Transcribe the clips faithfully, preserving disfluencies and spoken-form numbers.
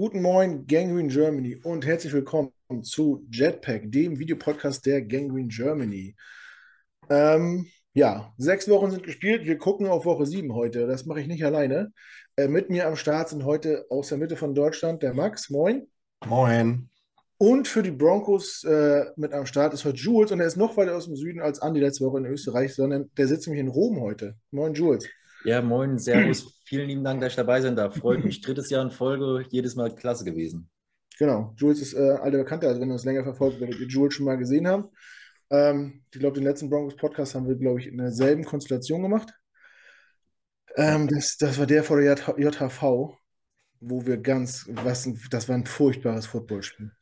Guten Morgen, Gangrene Germany, und herzlich willkommen zu Jetpack, dem Videopodcast der Gangrene Germany. Ähm, ja, sechs Wochen sind gespielt, wir gucken auf Woche sieben heute, das mache ich nicht alleine. Äh, mit mir am Start sind heute aus der Mitte von Deutschland der Max, moin. Moin. Und für die Broncos äh, mit am Start ist heute Jules, und er ist noch weiter aus dem Süden als Andi letzte Woche in Österreich, sondern der sitzt nämlich in Rom heute. Moin Jules. Ja, moin, servus. Vielen lieben Dank, dass ich dabei sein darf. Freut mich. Drittes Jahr in Folge, jedes Mal klasse gewesen. Genau, Jules ist äh, alter Bekannter, also wenn ihr uns länger verfolgt, werdet ihr Jules schon mal gesehen haben. Ähm, ich glaube, den letzten Broncos-Podcast haben wir, glaube ich, in derselben Konstellation gemacht. Ähm, das, das war der vor der J H V, wo wir ganz, was, das war ein furchtbares Footballspiel.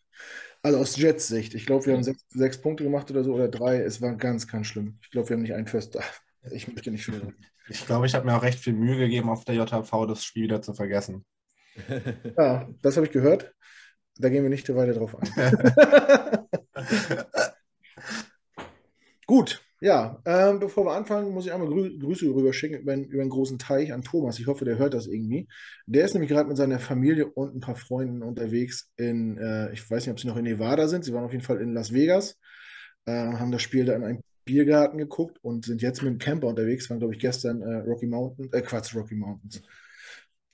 Also aus Jets Sicht. Ich glaube, wir haben sechs, sechs Punkte gemacht oder so, oder drei. Es war ganz, ganz schlimm. Ich glaube, wir haben nicht einen First Down. Ich möchte nicht schwören. Ich glaube, ich habe mir auch recht viel Mühe gegeben, auf der J H V das Spiel wieder zu vergessen. Ja, das habe ich gehört. Da gehen wir nicht weiter drauf ein. Gut, ja. Ähm, bevor wir anfangen, muss ich einmal Grü- Grüße rüberschicken über, über einen großen Teich an Thomas. Ich hoffe, der hört das irgendwie. Der ist nämlich gerade mit seiner Familie und ein paar Freunden unterwegs in, äh, ich weiß nicht, ob sie noch in Nevada sind. Sie waren auf jeden Fall in Las Vegas, äh, haben das Spiel da in einem Biergarten geguckt und sind jetzt mit dem Camper unterwegs, waren, glaube ich, gestern äh, Rocky Mountain, äh, Quatsch, Rocky Mountains.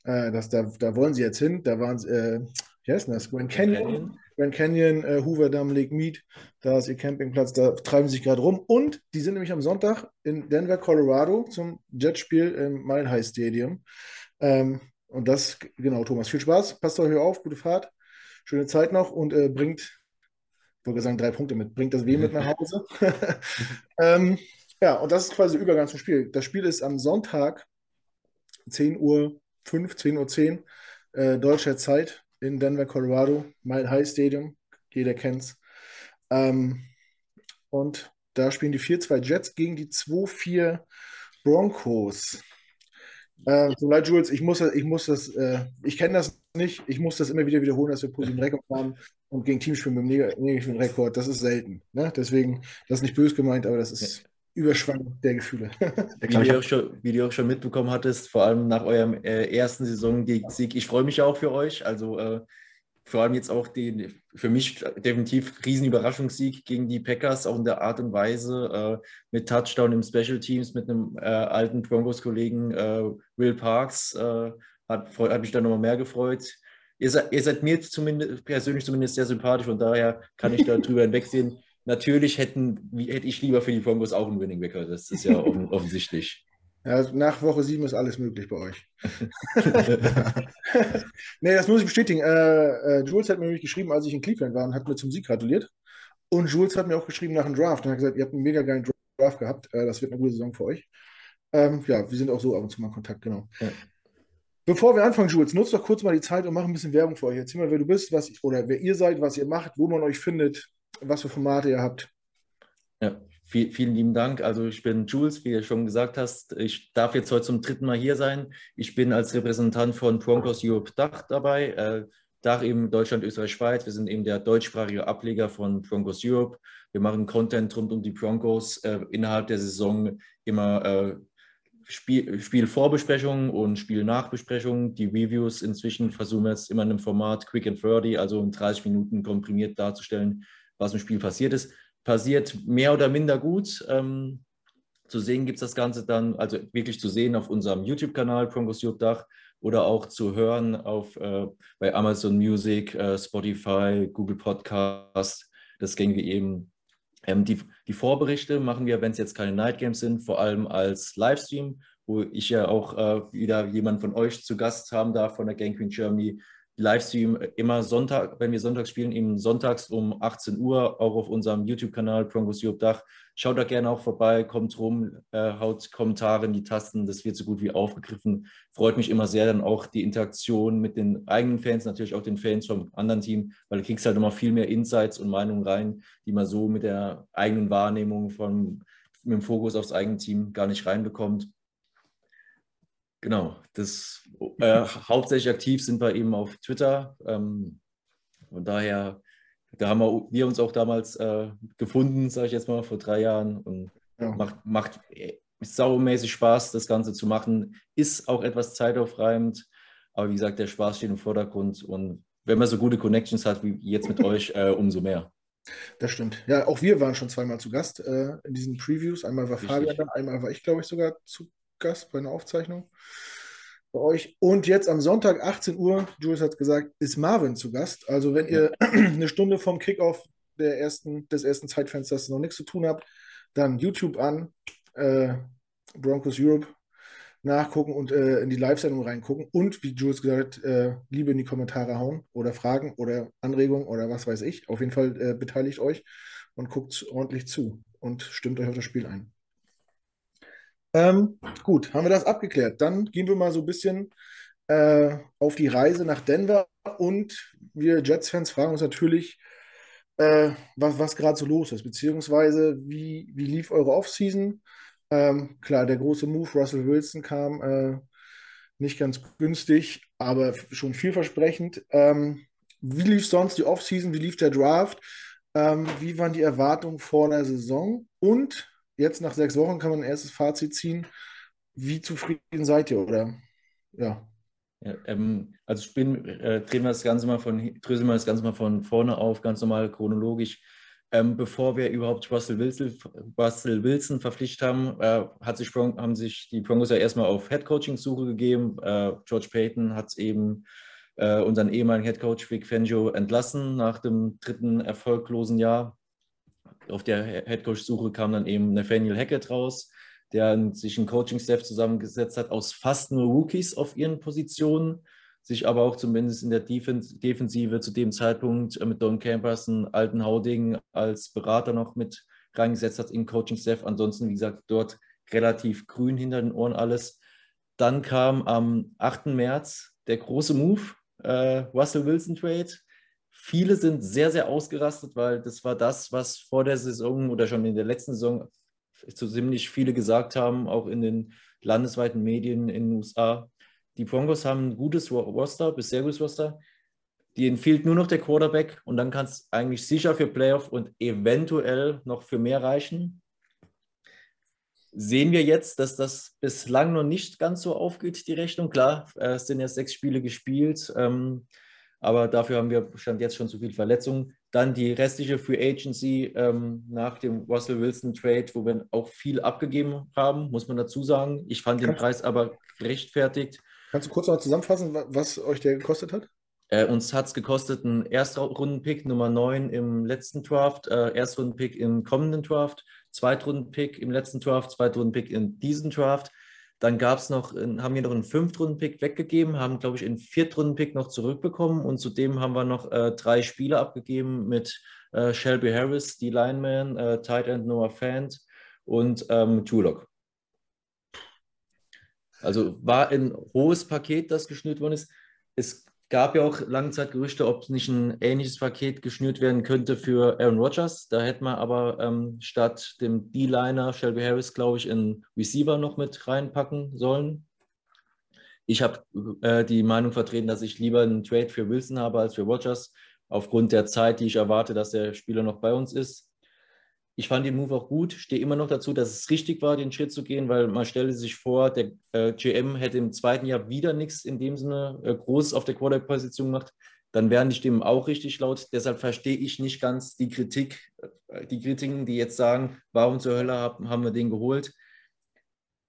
Äh, das, da, da wollen sie jetzt hin, da waren sie, äh, wie heißt denn das, Grand Canyon, Grand Canyon, äh, Hoover Dam, Lake Mead, da ist ihr Campingplatz, da treiben sie sich gerade rum, und die sind nämlich am Sonntag in Denver, Colorado zum Jetspiel im Mile High Stadium. Ähm, und das, genau, Thomas, viel Spaß, passt euch auf, gute Fahrt, schöne Zeit noch, und äh, bringt Ich wollte sagen, drei Punkte mit. Bringt das W mit nach Hause. ähm, ja, und das ist quasi der Übergang zum Spiel. Das Spiel ist am Sonntag zehn Uhr fünf, zehn Uhr zehn äh, deutscher Zeit in Denver, Colorado. Mile High Stadium, jeder kennt's. Ähm, und da spielen die vier zwei Jets gegen die zwei vier Broncos. Äh, so leid, Jules, ich muss, ich muss das, äh, ich kenne das nicht, ich muss das immer wieder wiederholen, dass wir positiven Rekord haben und gegen Teams spielen mit einem negativen Rekord, das ist selten. Ne? Deswegen, das ist nicht böse gemeint, aber das ist ja. Überschwang der Gefühle. Wie, glaub, du auch schon, wie du auch schon mitbekommen hattest, vor allem nach eurem äh, ersten Saison-Sieg, ich freue mich auch für euch, also äh, vor allem jetzt auch den, für mich definitiv riesen Überraschungssieg gegen die Packers, auch in der Art und Weise, äh, mit Touchdown im Special Teams, mit einem äh, alten Broncos-Kollegen äh, Will Parks, äh, hat, hat mich da nochmal mehr gefreut. Ihr seid, ihr seid mir zumindest, persönlich zumindest sehr sympathisch, von daher kann ich da drüber hinwegsehen. Natürlich hätten, hätte ich lieber für die Broncos auch einen Winning Record, das ist ja offen, offensichtlich. Ja, nach Woche sieben ist alles möglich bei euch. Nee, das muss ich bestätigen. Äh, äh, Jules hat mir nämlich geschrieben, als ich in Cleveland war, und hat mir zum Sieg gratuliert. Und Jules hat mir auch geschrieben nach dem Draft. Und hat gesagt, ihr habt einen mega geilen Draft gehabt. Äh, das wird eine gute Saison für euch. Ähm, ja, wir sind auch so ab und zu mal in Kontakt, genau. Ja. Bevor wir anfangen, Jules, nutzt doch kurz mal die Zeit und mach ein bisschen Werbung für euch. Erzähl mal, wer du bist, was oder wer ihr seid, was ihr macht, wo man euch findet, was für Formate ihr habt. Ja. Vielen lieben Dank. Also ich bin Jules, wie du schon gesagt hast. Ich darf jetzt heute zum dritten Mal hier sein. Ich bin als Repräsentant von Broncos Europe Dach dabei. Äh, Dach eben Deutschland, Österreich, Schweiz. Wir sind eben der deutschsprachige Ableger von Broncos Europe. Wir machen Content rund um die Broncos. Äh, innerhalb der Saison immer äh, Spiel, Spielvorbesprechungen und Spielnachbesprechungen. Die Reviews inzwischen versuchen wir jetzt immer in einem Format Quick and Dirty, also in dreißig Minuten komprimiert darzustellen, was im Spiel passiert ist. Passiert mehr oder minder gut. Ähm, zu sehen gibt es das Ganze dann, also wirklich zu sehen auf unserem YouTube-Kanal Broncos Europe Dach oder auch zu hören auf, äh, bei Amazon Music, äh, Spotify, Google Podcast. Das gehen wir eben. Ähm, die, die Vorberichte machen wir, wenn es jetzt keine Night Games sind, vor allem als Livestream, wo ich ja auch äh, wieder jemanden von euch zu Gast haben darf von der Gangrene Germany. Livestream immer Sonntag, wenn wir Sonntag spielen, eben sonntags um achtzehn Uhr, auch auf unserem YouTube-Kanal Broncos Europe Dach. Schaut da gerne auch vorbei, kommt rum, äh, haut Kommentare in die Tasten, das wird so gut wie aufgegriffen. Freut mich immer sehr dann auch die Interaktion mit den eigenen Fans, natürlich auch den Fans vom anderen Team, weil du kriegst halt immer viel mehr Insights und Meinungen rein, die man so mit der eigenen Wahrnehmung, von, mit dem Fokus aufs eigene Team gar nicht reinbekommt. Genau, das äh, hauptsächlich aktiv sind wir eben auf Twitter. Ähm, von daher, da haben wir, wir uns auch damals äh, gefunden, sage ich jetzt mal, vor drei Jahren. Und ja. macht, macht äh, saumäßig Spaß, das Ganze zu machen. Ist auch etwas zeitaufreibend. Aber wie gesagt, der Spaß steht im Vordergrund. Und wenn man so gute Connections hat wie jetzt mit euch, äh, umso mehr. Das stimmt. Ja, auch wir waren schon zweimal zu Gast äh, in diesen Previews. Einmal war Fabian da, einmal war ich, glaube ich, sogar zu Gast bei einer Aufzeichnung bei euch. Und jetzt am Sonntag, achtzehn Uhr, Julius hat gesagt, ist Marvin zu Gast. Also wenn ihr ja. eine Stunde vom Kickoff der ersten, des ersten Zeitfensters noch nichts zu tun habt, dann YouTube an, äh, Broncos Europe nachgucken und äh, in die Live-Sendung reingucken und, wie Jules gesagt hat, äh, Liebe in die Kommentare hauen oder Fragen oder Anregungen oder was weiß ich. Auf jeden Fall äh, beteiligt euch und guckt ordentlich zu und stimmt euch auf das Spiel ein. Ähm, gut, haben wir das abgeklärt. Dann gehen wir mal so ein bisschen äh, auf die Reise nach Denver und wir Jets-Fans fragen uns natürlich, äh, was, was gerade so los ist, beziehungsweise wie, wie lief eure Offseason? Ähm, klar, der große Move, Russell Wilson, kam äh, nicht ganz günstig, aber schon vielversprechend. Ähm, wie lief sonst die Offseason? Wie lief der Draft? Ähm, wie waren die Erwartungen vor der Saison? Und jetzt nach sechs Wochen kann man ein erstes Fazit ziehen. Wie zufrieden seid ihr? Oder? Ja. Ja, ähm, also ich bin, äh, drehen wir das Ganze mal von, dröseln wir das Ganze mal von vorne auf, ganz normal chronologisch. Ähm, bevor wir überhaupt Russell Wilson, Russell Wilson verpflichtet haben, äh, hat sich, haben sich die Broncos ja erstmal auf Head-Coaching-Suche gegeben. Äh, George Payton hat eben äh, unseren ehemaligen Head-Coach Vic Fangio entlassen nach dem dritten erfolglosen Jahr. Auf der Head-Coach-Suche kam dann eben Nathaniel Hackett raus, der sich einen Coaching-Staff zusammengesetzt hat aus fast nur Rookies auf ihren Positionen, sich aber auch zumindest in der Defensive zu dem Zeitpunkt mit Don Campers, einen alten Hauding als Berater noch mit reingesetzt hat in Coaching-Staff. Ansonsten, wie gesagt, dort relativ grün hinter den Ohren alles. Dann kam am achten März der große Move, äh, Russell Wilson Trade. Viele sind sehr, sehr ausgerastet, weil das war das, was vor der Saison oder schon in der letzten Saison so ziemlich viele gesagt haben, auch in den landesweiten Medien in den U S A. Die Broncos haben ein gutes Roster, bis sehr gutes Roster. Denen fehlt nur noch der Quarterback und dann kann es eigentlich sicher für Playoff und eventuell noch für mehr reichen. Sehen wir jetzt, dass das bislang noch nicht ganz so aufgeht, die Rechnung. Klar, es sind jetzt sechs Spiele gespielt, ähm, aber dafür haben wir stand jetzt schon zu viel Verletzungen. Dann die restliche Free Agency ähm, nach dem Russell Wilson Trade, wo wir auch viel abgegeben haben, muss man dazu sagen. Ich fand den Preis aber gerechtfertigt. Kannst du kurz noch zusammenfassen, was euch der gekostet hat? Äh, uns hat es gekostet einen Erstrundenpick Nummer neun im letzten Draft, äh, Erstrundenpick im kommenden Draft, Zweitrundenpick im letzten Draft, Zweitrundenpick in diesem Draft. Dann gab's noch, haben wir noch einen Fünftrundenpick weggegeben, haben, glaube ich, einen Viertrundenpick noch zurückbekommen und zudem haben wir noch äh, drei Spieler abgegeben mit äh, Shelby Harris, die Lineman, äh, Tight End Noah Fant und ähm, Tulok. Also war ein hohes Paket, das geschnürt worden ist. Es gab ja auch lange Zeit Gerüchte, ob nicht ein ähnliches Paket geschnürt werden könnte für Aaron Rodgers. Da hätte man aber ähm, statt dem D-Liner Shelby Harris, glaube ich, einen Receiver noch mit reinpacken sollen. Ich habe äh, die Meinung vertreten, dass ich lieber einen Trade für Wilson habe als für Rodgers, aufgrund der Zeit, die ich erwarte, dass der Spieler noch bei uns ist. Ich fand den Move auch gut, stehe immer noch dazu, dass es richtig war, den Schritt zu gehen, weil man stelle sich vor, der äh, G M hätte im zweiten Jahr wieder nichts in dem Sinne äh, Großes auf der Quarterback-Position gemacht, dann wären die Stimmen auch richtig laut. Deshalb verstehe ich nicht ganz die Kritik, die Kritiken, die jetzt sagen, warum zur Hölle haben, haben wir den geholt.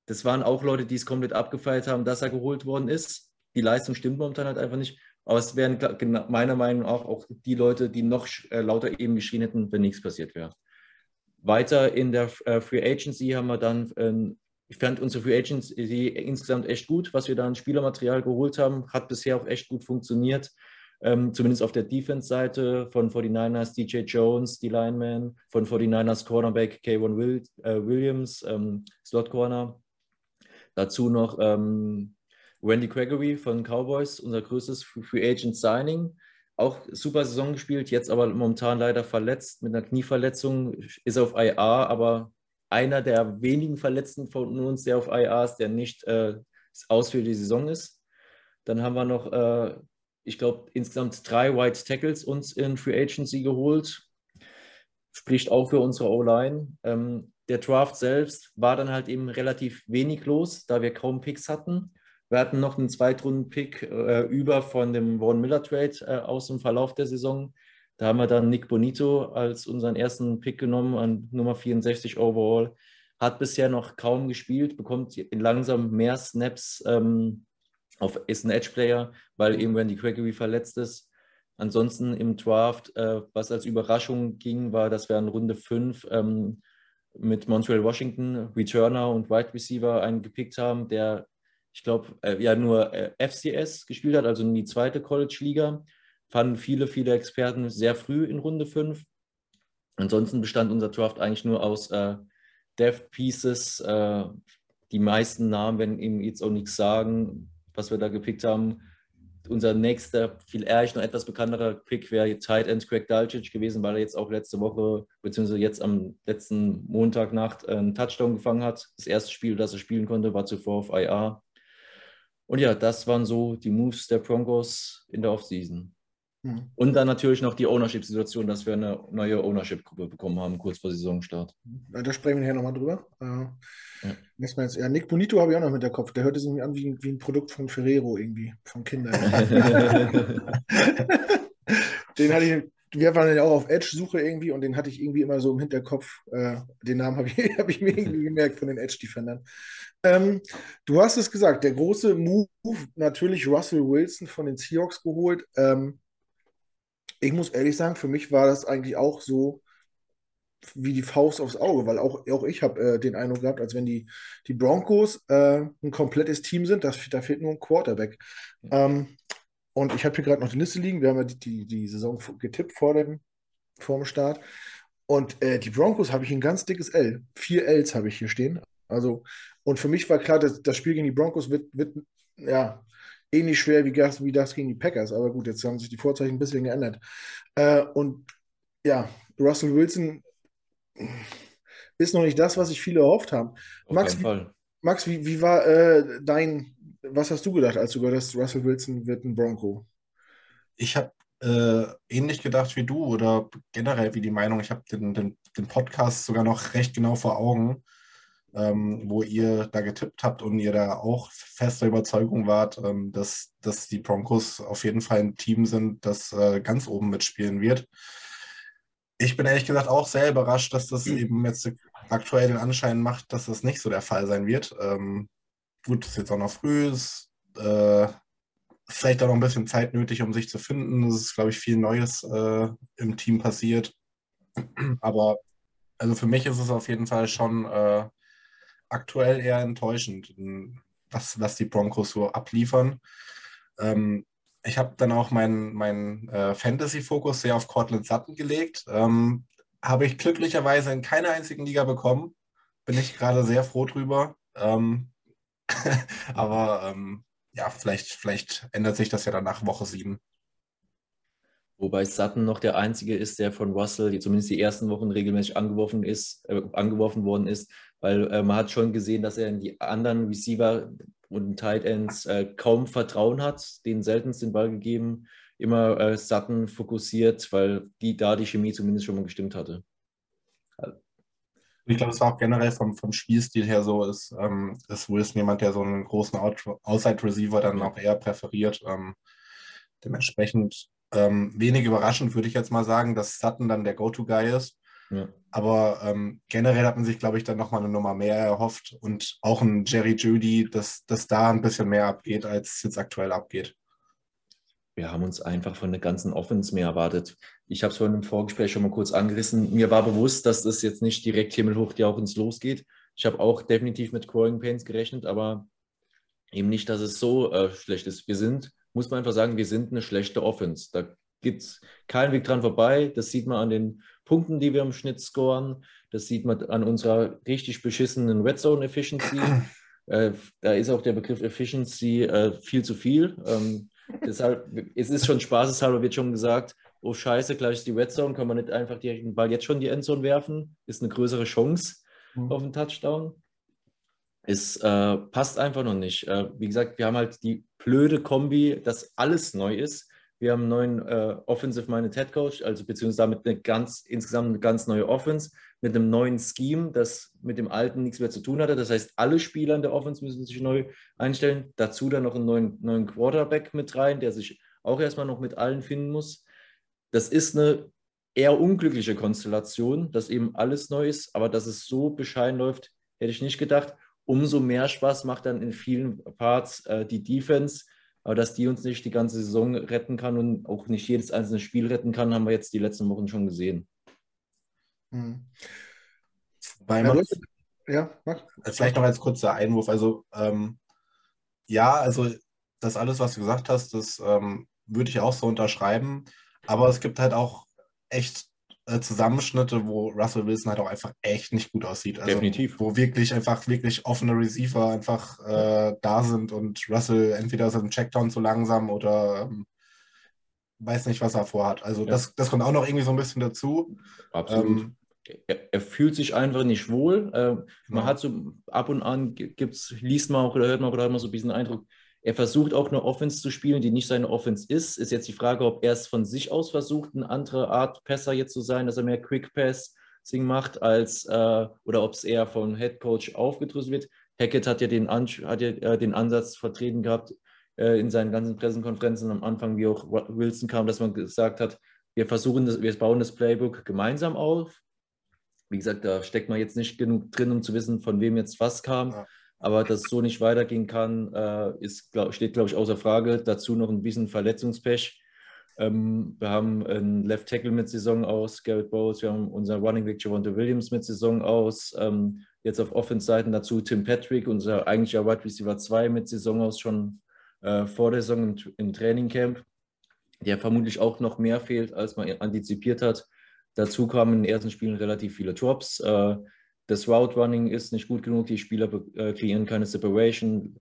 Das waren auch Leute, die es komplett abgefeiert haben, dass er geholt worden ist. Die Leistung stimmt momentan halt einfach nicht. Aber es wären meiner Meinung nach auch, auch die Leute, die noch äh, lauter eben geschrien hätten, wenn nichts passiert wäre. Weiter in der äh, Free Agency haben wir dann, ähm, ich fand unsere Free Agency insgesamt echt gut, was wir da an Spielermaterial geholt haben, hat bisher auch echt gut funktioniert, ähm, zumindest auf der Defense-Seite von forty-niners D J Jones, die Lineman, von forty-niners Cornerback K eins Will, äh, Williams, ähm, Slot-Corner, dazu noch ähm, Randy Gregory von Cowboys, unser größtes Free Agent Signing. Auch super Saison gespielt, jetzt aber momentan leider verletzt mit einer Knieverletzung, ist auf I R, aber einer der wenigen Verletzten von uns, der auf I R ist, der nicht äh, aus für die Saison ist. Dann haben wir noch, äh, ich glaube, insgesamt drei Wide Tackles uns in Free Agency geholt. Spricht auch für unsere O-Line. Ähm, der Draft selbst war dann halt eben relativ wenig los, da wir kaum Picks hatten. Wir hatten noch einen Zweitrunden-Pick äh, über von dem Von Miller-Trade äh, aus dem Verlauf der Saison. Da haben wir dann Nik Bonitto als unseren ersten Pick genommen an Nummer vierundsechzig overall. Hat bisher noch kaum gespielt, bekommt langsam mehr Snaps, ähm, auf, ist ein Edge-Player, weil eben Randy Gregory verletzt ist. Ansonsten im Draft, äh, was als Überraschung ging, war, dass wir in Runde fünf ähm, mit Montrell Washington, Returner und Wide Receiver, einen gepickt haben, der, ich glaube, äh, ja nur äh, F C S gespielt hat, also in die zweite College-Liga. Fanden viele, viele Experten sehr früh in Runde fünf. Ansonsten bestand unser Draft eigentlich nur aus äh, Depth Pieces. Äh, die meisten Namen werden eben jetzt auch nichts sagen, was wir da gepickt haben. Unser nächster, viel ehrlich noch etwas bekannterer Pick wäre Tight End Craig Dulcich gewesen, weil er jetzt auch letzte Woche, beziehungsweise jetzt am letzten Montagnacht einen Touchdown gefangen hat. Das erste Spiel, das er spielen konnte, war zuvor auf I R. Und ja, das waren so die Moves der Broncos in der Offseason. Mhm. Und dann natürlich noch die Ownership-Situation, dass wir eine neue Ownership-Gruppe bekommen haben, kurz vor Saisonstart. Da sprechen wir nachher nochmal drüber. Äh, ja. Nächstes Mal jetzt, ja, Nik Bonitto habe ich auch noch mit der Kopf. Der hört sich an wie, wie ein Produkt von Ferrero irgendwie, von Kindern. Den hatte ich, wir waren ja auch auf Edge-Suche irgendwie und den hatte ich irgendwie immer so im Hinterkopf. Äh, den Namen habe ich, hab ich mir irgendwie gemerkt von den Edge-Defendern. Ähm, du hast es gesagt, der große Move, natürlich Russell Wilson von den Seahawks geholt. Ähm, Ich muss ehrlich sagen, für mich war das eigentlich auch so wie die Faust aufs Auge, weil auch, auch ich habe äh, den Eindruck gehabt, als wenn die, die Broncos äh, ein komplettes Team sind, das, da fehlt nur ein Quarterback. Ähm, und ich habe hier gerade noch die Liste liegen, wir haben ja die, die, die Saison getippt vor dem, vor dem Start. Und äh, die Broncos habe ich ein ganz dickes L. Vier Ls habe ich hier stehen. Also, und für mich war klar, dass das Spiel gegen die Broncos wird, wird ja, ähnlich schwer wie das, wie das gegen die Packers. Aber gut, jetzt haben sich die Vorzeichen ein bisschen geändert. Äh, und ja, Russell Wilson ist noch nicht das, was sich viele erhofft haben. Auf Max, wie, Max wie, wie war äh, dein, was hast du gedacht, als du gehört hast, Russell Wilson wird ein Bronco? Ich habe äh, ähnlich gedacht wie du oder generell wie die Meinung. Ich habe den, den, den Podcast sogar noch recht genau vor Augen, Ähm, wo ihr da getippt habt und ihr da auch fester Überzeugung wart, ähm, dass, dass die Broncos auf jeden Fall ein Team sind, das äh, ganz oben mitspielen wird. Ich bin ehrlich gesagt auch sehr überrascht, dass das eben jetzt aktuell den Anschein macht, dass das nicht so der Fall sein wird. Ähm, gut, ist jetzt auch noch früh, ist, äh, ist vielleicht auch noch ein bisschen Zeit nötig, um sich zu finden. Es ist, glaube ich, viel Neues äh, im Team passiert. Aber also für mich ist es auf jeden Fall schon äh, aktuell eher enttäuschend, was, was die Broncos so abliefern. Ähm, ich habe dann auch meinen mein, äh, Fantasy-Fokus sehr auf Courtland Sutton gelegt. Ähm, habe ich glücklicherweise in keiner einzigen Liga bekommen. Bin ich gerade sehr froh drüber. Ähm, aber ähm, ja, vielleicht, vielleicht ändert sich das ja dann nach Woche sieben. Wobei Sutton noch der Einzige ist, der von Russell, die zumindest die ersten Wochen regelmäßig angeworfen ist, äh, angeworfen worden ist, weil äh, man hat schon gesehen, dass er in die anderen Receiver und Tight Ends äh, kaum Vertrauen hat, denen seltenst den Ball gegeben, immer äh, Sutton fokussiert, weil die da die Chemie zumindest schon mal gestimmt hatte. Ich glaube, es war auch generell vom, vom Spielstil her so, ist, ähm, ist Wilson jemand, der so einen großen Outside-Receiver dann auch eher präferiert. Ähm, dementsprechend Ähm, wenig überraschend würde ich jetzt mal sagen, dass Sutton dann der Go-To-Guy ist. Ja. Aber ähm, generell hat man sich, glaube ich, dann nochmal eine Nummer mehr erhofft und auch ein Jerry Jeudy, dass, dass da ein bisschen mehr abgeht, als es jetzt aktuell abgeht. Wir haben uns einfach von der ganzen Offense mehr erwartet. Ich habe es vorhin im Vorgespräch schon mal kurz angerissen. Mir war bewusst, dass das jetzt nicht direkt himmelhoch jauchzend losgeht. Ich habe auch definitiv mit Growing Pains gerechnet, aber eben nicht, dass es so äh, schlecht ist. Wir sind muss man einfach sagen, wir sind eine schlechte Offense. Da gibt es keinen Weg dran vorbei. Das sieht man an den Punkten, die wir im Schnitt scoren. Das sieht man an unserer richtig beschissenen Red Zone Efficiency. Äh, da ist auch der Begriff Efficiency äh, viel zu viel. Ähm, deshalb, es ist schon spaßeshalber, wird schon gesagt, oh scheiße, gleich ist die Red Zone, kann man nicht einfach direkt den Ball jetzt schon in die Endzone werfen? Ist eine größere Chance mhm. auf einen Touchdown. Es äh, passt einfach noch nicht. Äh, wie gesagt, wir haben halt die blöde Kombi, dass alles neu ist. Wir haben einen neuen äh, Offensive-Minded Head Coach, also beziehungsweise damit eine ganz, insgesamt eine ganz neue Offense mit einem neuen Scheme, das mit dem alten nichts mehr zu tun hatte. Das heißt, alle Spieler in der Offense müssen sich neu einstellen. Dazu dann noch einen neuen, neuen Quarterback mit rein, der sich auch erstmal noch mit allen finden muss. Das ist eine eher unglückliche Konstellation, dass eben alles neu ist, aber dass es so bescheiden läuft, hätte ich nicht gedacht. Umso mehr Spaß macht dann in vielen Parts äh, die Defense, aber dass die uns nicht die ganze Saison retten kann und auch nicht jedes einzelne Spiel retten kann, haben wir jetzt die letzten Wochen schon gesehen. Mhm. Weil man, ja, vielleicht noch als kurzer Einwurf, also ähm, ja, also das alles, was du gesagt hast, das ähm, würde ich auch so unterschreiben, aber es gibt halt auch echt äh, Zusammenschnitte, wo Russell Wilson halt auch einfach echt nicht gut aussieht. Also, definitiv. Wo wirklich einfach wirklich offene Receiver einfach äh, da sind und Russell entweder ist im Checkdown zu langsam oder ähm, weiß nicht, was er vorhat. Also ja. das, das kommt auch noch irgendwie so ein bisschen dazu. Absolut. Ähm, er, er fühlt sich einfach nicht wohl. Ähm, man ja. hat so ab und an, gibt's, liest man auch oder hört man oder hat man so ein bisschen den Eindruck, er versucht auch eine Offense zu spielen, die nicht seine Offense ist. Ist jetzt die Frage, ob er es von sich aus versucht, eine andere Art Passer jetzt zu sein, dass er mehr Quick-Passing macht, als, äh, oder ob es eher vom Headcoach aufgedröselt wird. Hackett hat ja den, An- hat ja, äh, den Ansatz vertreten gehabt äh, in seinen ganzen Pressekonferenzen am Anfang, wie auch Wilson kam, dass man gesagt hat, wir versuchen, das, wir bauen das Playbook gemeinsam auf. Wie gesagt, da steckt man jetzt nicht genug drin, um zu wissen, von wem jetzt was kam. Ja. Aber dass es so nicht weitergehen kann, ist, steht, glaube ich, außer Frage. Dazu noch ein bisschen Verletzungspech. Wir haben einen Left Tackle mit Saison aus, Garett Bolles. Wir haben unseren Running Back Javonte Williams mit Saison aus. Jetzt auf Offense-Seiten dazu Tim Patrick, unser eigentlicher Wide Receiver zwei mit Saison aus, schon vor der Saison im Training Camp, der vermutlich auch noch mehr fehlt, als man antizipiert hat. Dazu kamen in den ersten Spielen relativ viele Drops. Das Route Running ist nicht gut genug, die Spieler äh, kreieren keine Separation.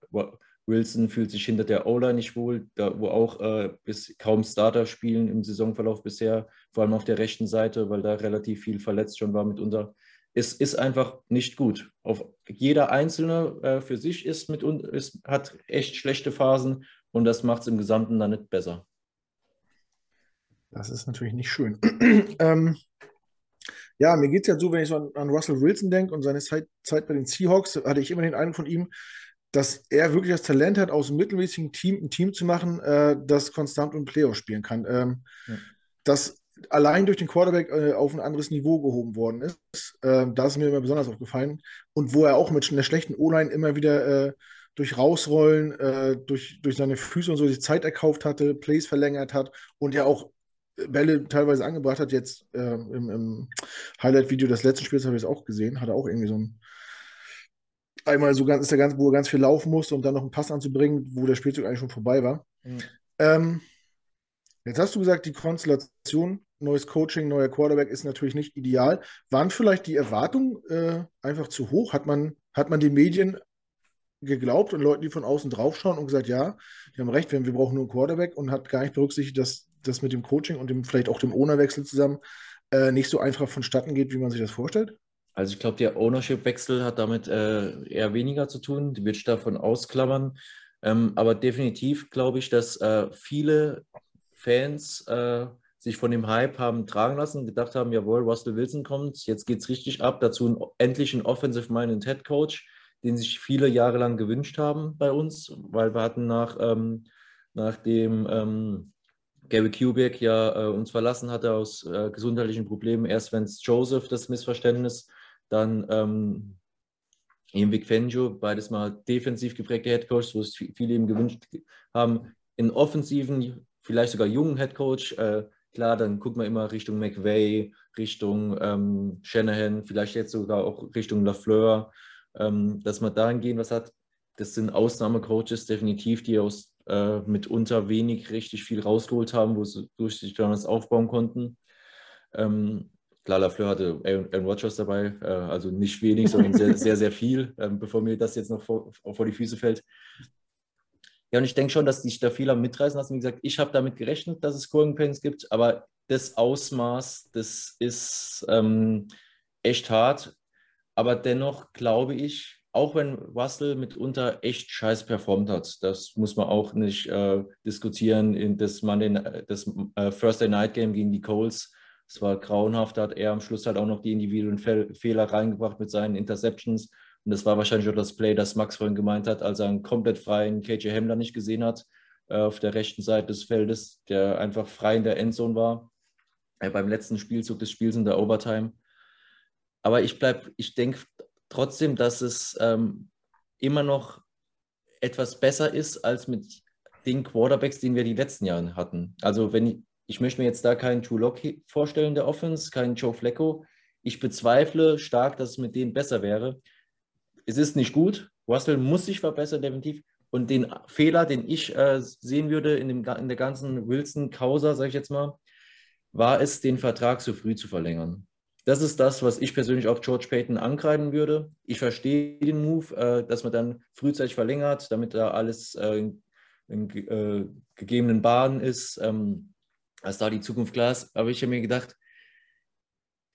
Wilson fühlt sich hinter der O-Line nicht wohl, da, wo auch äh, bis kaum Starter spielen im Saisonverlauf bisher, vor allem auf der rechten Seite, weil da relativ viel verletzt schon war mitunter. Es ist einfach nicht gut. Auf jeder Einzelne äh, für sich ist, mit, ist hat echt schlechte Phasen und das macht es im Gesamten dann nicht besser. Das ist natürlich nicht schön. ähm. Ja, mir geht es ja so, wenn ich so an, an Russell Wilson denke und seine Zeit, Zeit bei den Seahawks, hatte ich immer den Eindruck von ihm, dass er wirklich das Talent hat, aus einem mittelmäßigen Team ein Team zu machen, äh, das konstant und Playoff spielen kann. Ähm, ja. Das allein durch den Quarterback äh, auf ein anderes Niveau gehoben worden ist. Äh, da ist mir immer besonders aufgefallen. Und wo er auch mit einer schlechten O-Line immer wieder äh, durch Rausrollen, äh, durch, durch seine Füße und so die Zeit erkauft hatte, Plays verlängert hat und ja auch Bälle teilweise angebracht hat, jetzt äh, im, im Highlight-Video des letzten Spiels habe ich es auch gesehen, hat er auch irgendwie so ein einmal so ganz, ist er ganz, wo er ganz viel laufen musste, um dann noch einen Pass anzubringen, wo der Spielzug eigentlich schon vorbei war. Mhm. Ähm, jetzt hast du gesagt, die Konstellation, neues Coaching, neuer Quarterback ist natürlich nicht ideal. Waren vielleicht die Erwartungen äh, einfach zu hoch? Hat man, hat man den Medien geglaubt und Leuten, die von außen draufschauen und gesagt, ja, die haben recht, wir brauchen nur einen Quarterback und hat gar nicht berücksichtigt, dass das mit dem Coaching und dem vielleicht auch dem Ownerwechsel zusammen äh, nicht so einfach vonstatten geht, wie man sich das vorstellt? Also ich glaube, der Ownership-Wechsel hat damit äh, eher weniger zu tun, die würde ich davon ausklammern. Ähm, aber definitiv glaube ich, dass äh, viele Fans äh, sich von dem Hype haben tragen lassen, gedacht haben, jawohl, Russell Wilson kommt, jetzt geht es richtig ab, dazu einen, endlich einen Offensive-Minded Head Coach, den sich viele Jahre lang gewünscht haben bei uns, weil wir hatten nach, ähm, nach dem... Ähm, Gary Kubiak ja äh, uns verlassen hatte aus äh, gesundheitlichen Problemen. Erst wenn es Joseph, das Missverständnis, dann ähm, eben Vic Fangio, beides mal defensiv geprägte Headcoach, wo es viele eben gewünscht haben. In offensiven, vielleicht sogar jungen Headcoach, äh, klar, dann guckt man immer Richtung McVay, Richtung ähm, Shanahan, vielleicht jetzt sogar auch Richtung LaFleur, ähm, dass man dahingehend was hat. Das sind Ausnahmecoaches definitiv, die aus Äh, mitunter wenig richtig viel rausgeholt haben, wo sie durch sich dann was aufbauen konnten. Ähm, klar, LaFleur hatte Aaron, Aaron Rodgers dabei, äh, also nicht wenig, sondern sehr, sehr, sehr viel, äh, bevor mir das jetzt noch vor, vor die Füße fällt. Ja, und ich denke schon, dass sich da viele mitreißen lassen. Wie gesagt, ich habe damit gerechnet, dass es Scoring-Pens gibt, aber das Ausmaß, das ist ähm, echt hart. Aber dennoch glaube ich, auch wenn Russell mitunter echt scheiß performt hat. Das muss man auch nicht äh, diskutieren. In das Monday, das äh, Thursday Night Game gegen die Colts, das war grauenhaft. Da hat er am Schluss halt auch noch die individuellen Fe- Fehler reingebracht mit seinen Interceptions. Und das war wahrscheinlich auch das Play, das Max vorhin gemeint hat, als er einen komplett freien K J Hamler nicht gesehen hat, äh, auf der rechten Seite des Feldes, der einfach frei in der Endzone war, äh, beim letzten Spielzug des Spiels in der Overtime. Aber ich bleib, ich denke trotzdem, dass es ähm, immer noch etwas besser ist als mit den Quarterbacks, den wir die letzten Jahre hatten. Also wenn ich, ich möchte mir jetzt da keinen Drew Lock vorstellen der Offense, keinen Joe Flacco. Ich bezweifle stark, dass es mit denen besser wäre. Es ist nicht gut. Russell muss sich verbessern, definitiv. Und den Fehler, den ich äh, sehen würde in, dem, in der ganzen Wilson-Causa, sage ich jetzt mal, war es, den Vertrag so früh zu verlängern. Das ist das, was ich persönlich auch George Payton ankreiden würde. Ich verstehe den Move, äh, dass man dann frühzeitig verlängert, damit da alles äh, in, in äh, gegebenen Bahnen ist, ähm, als da die Zukunft klar ist. Aber ich habe mir gedacht,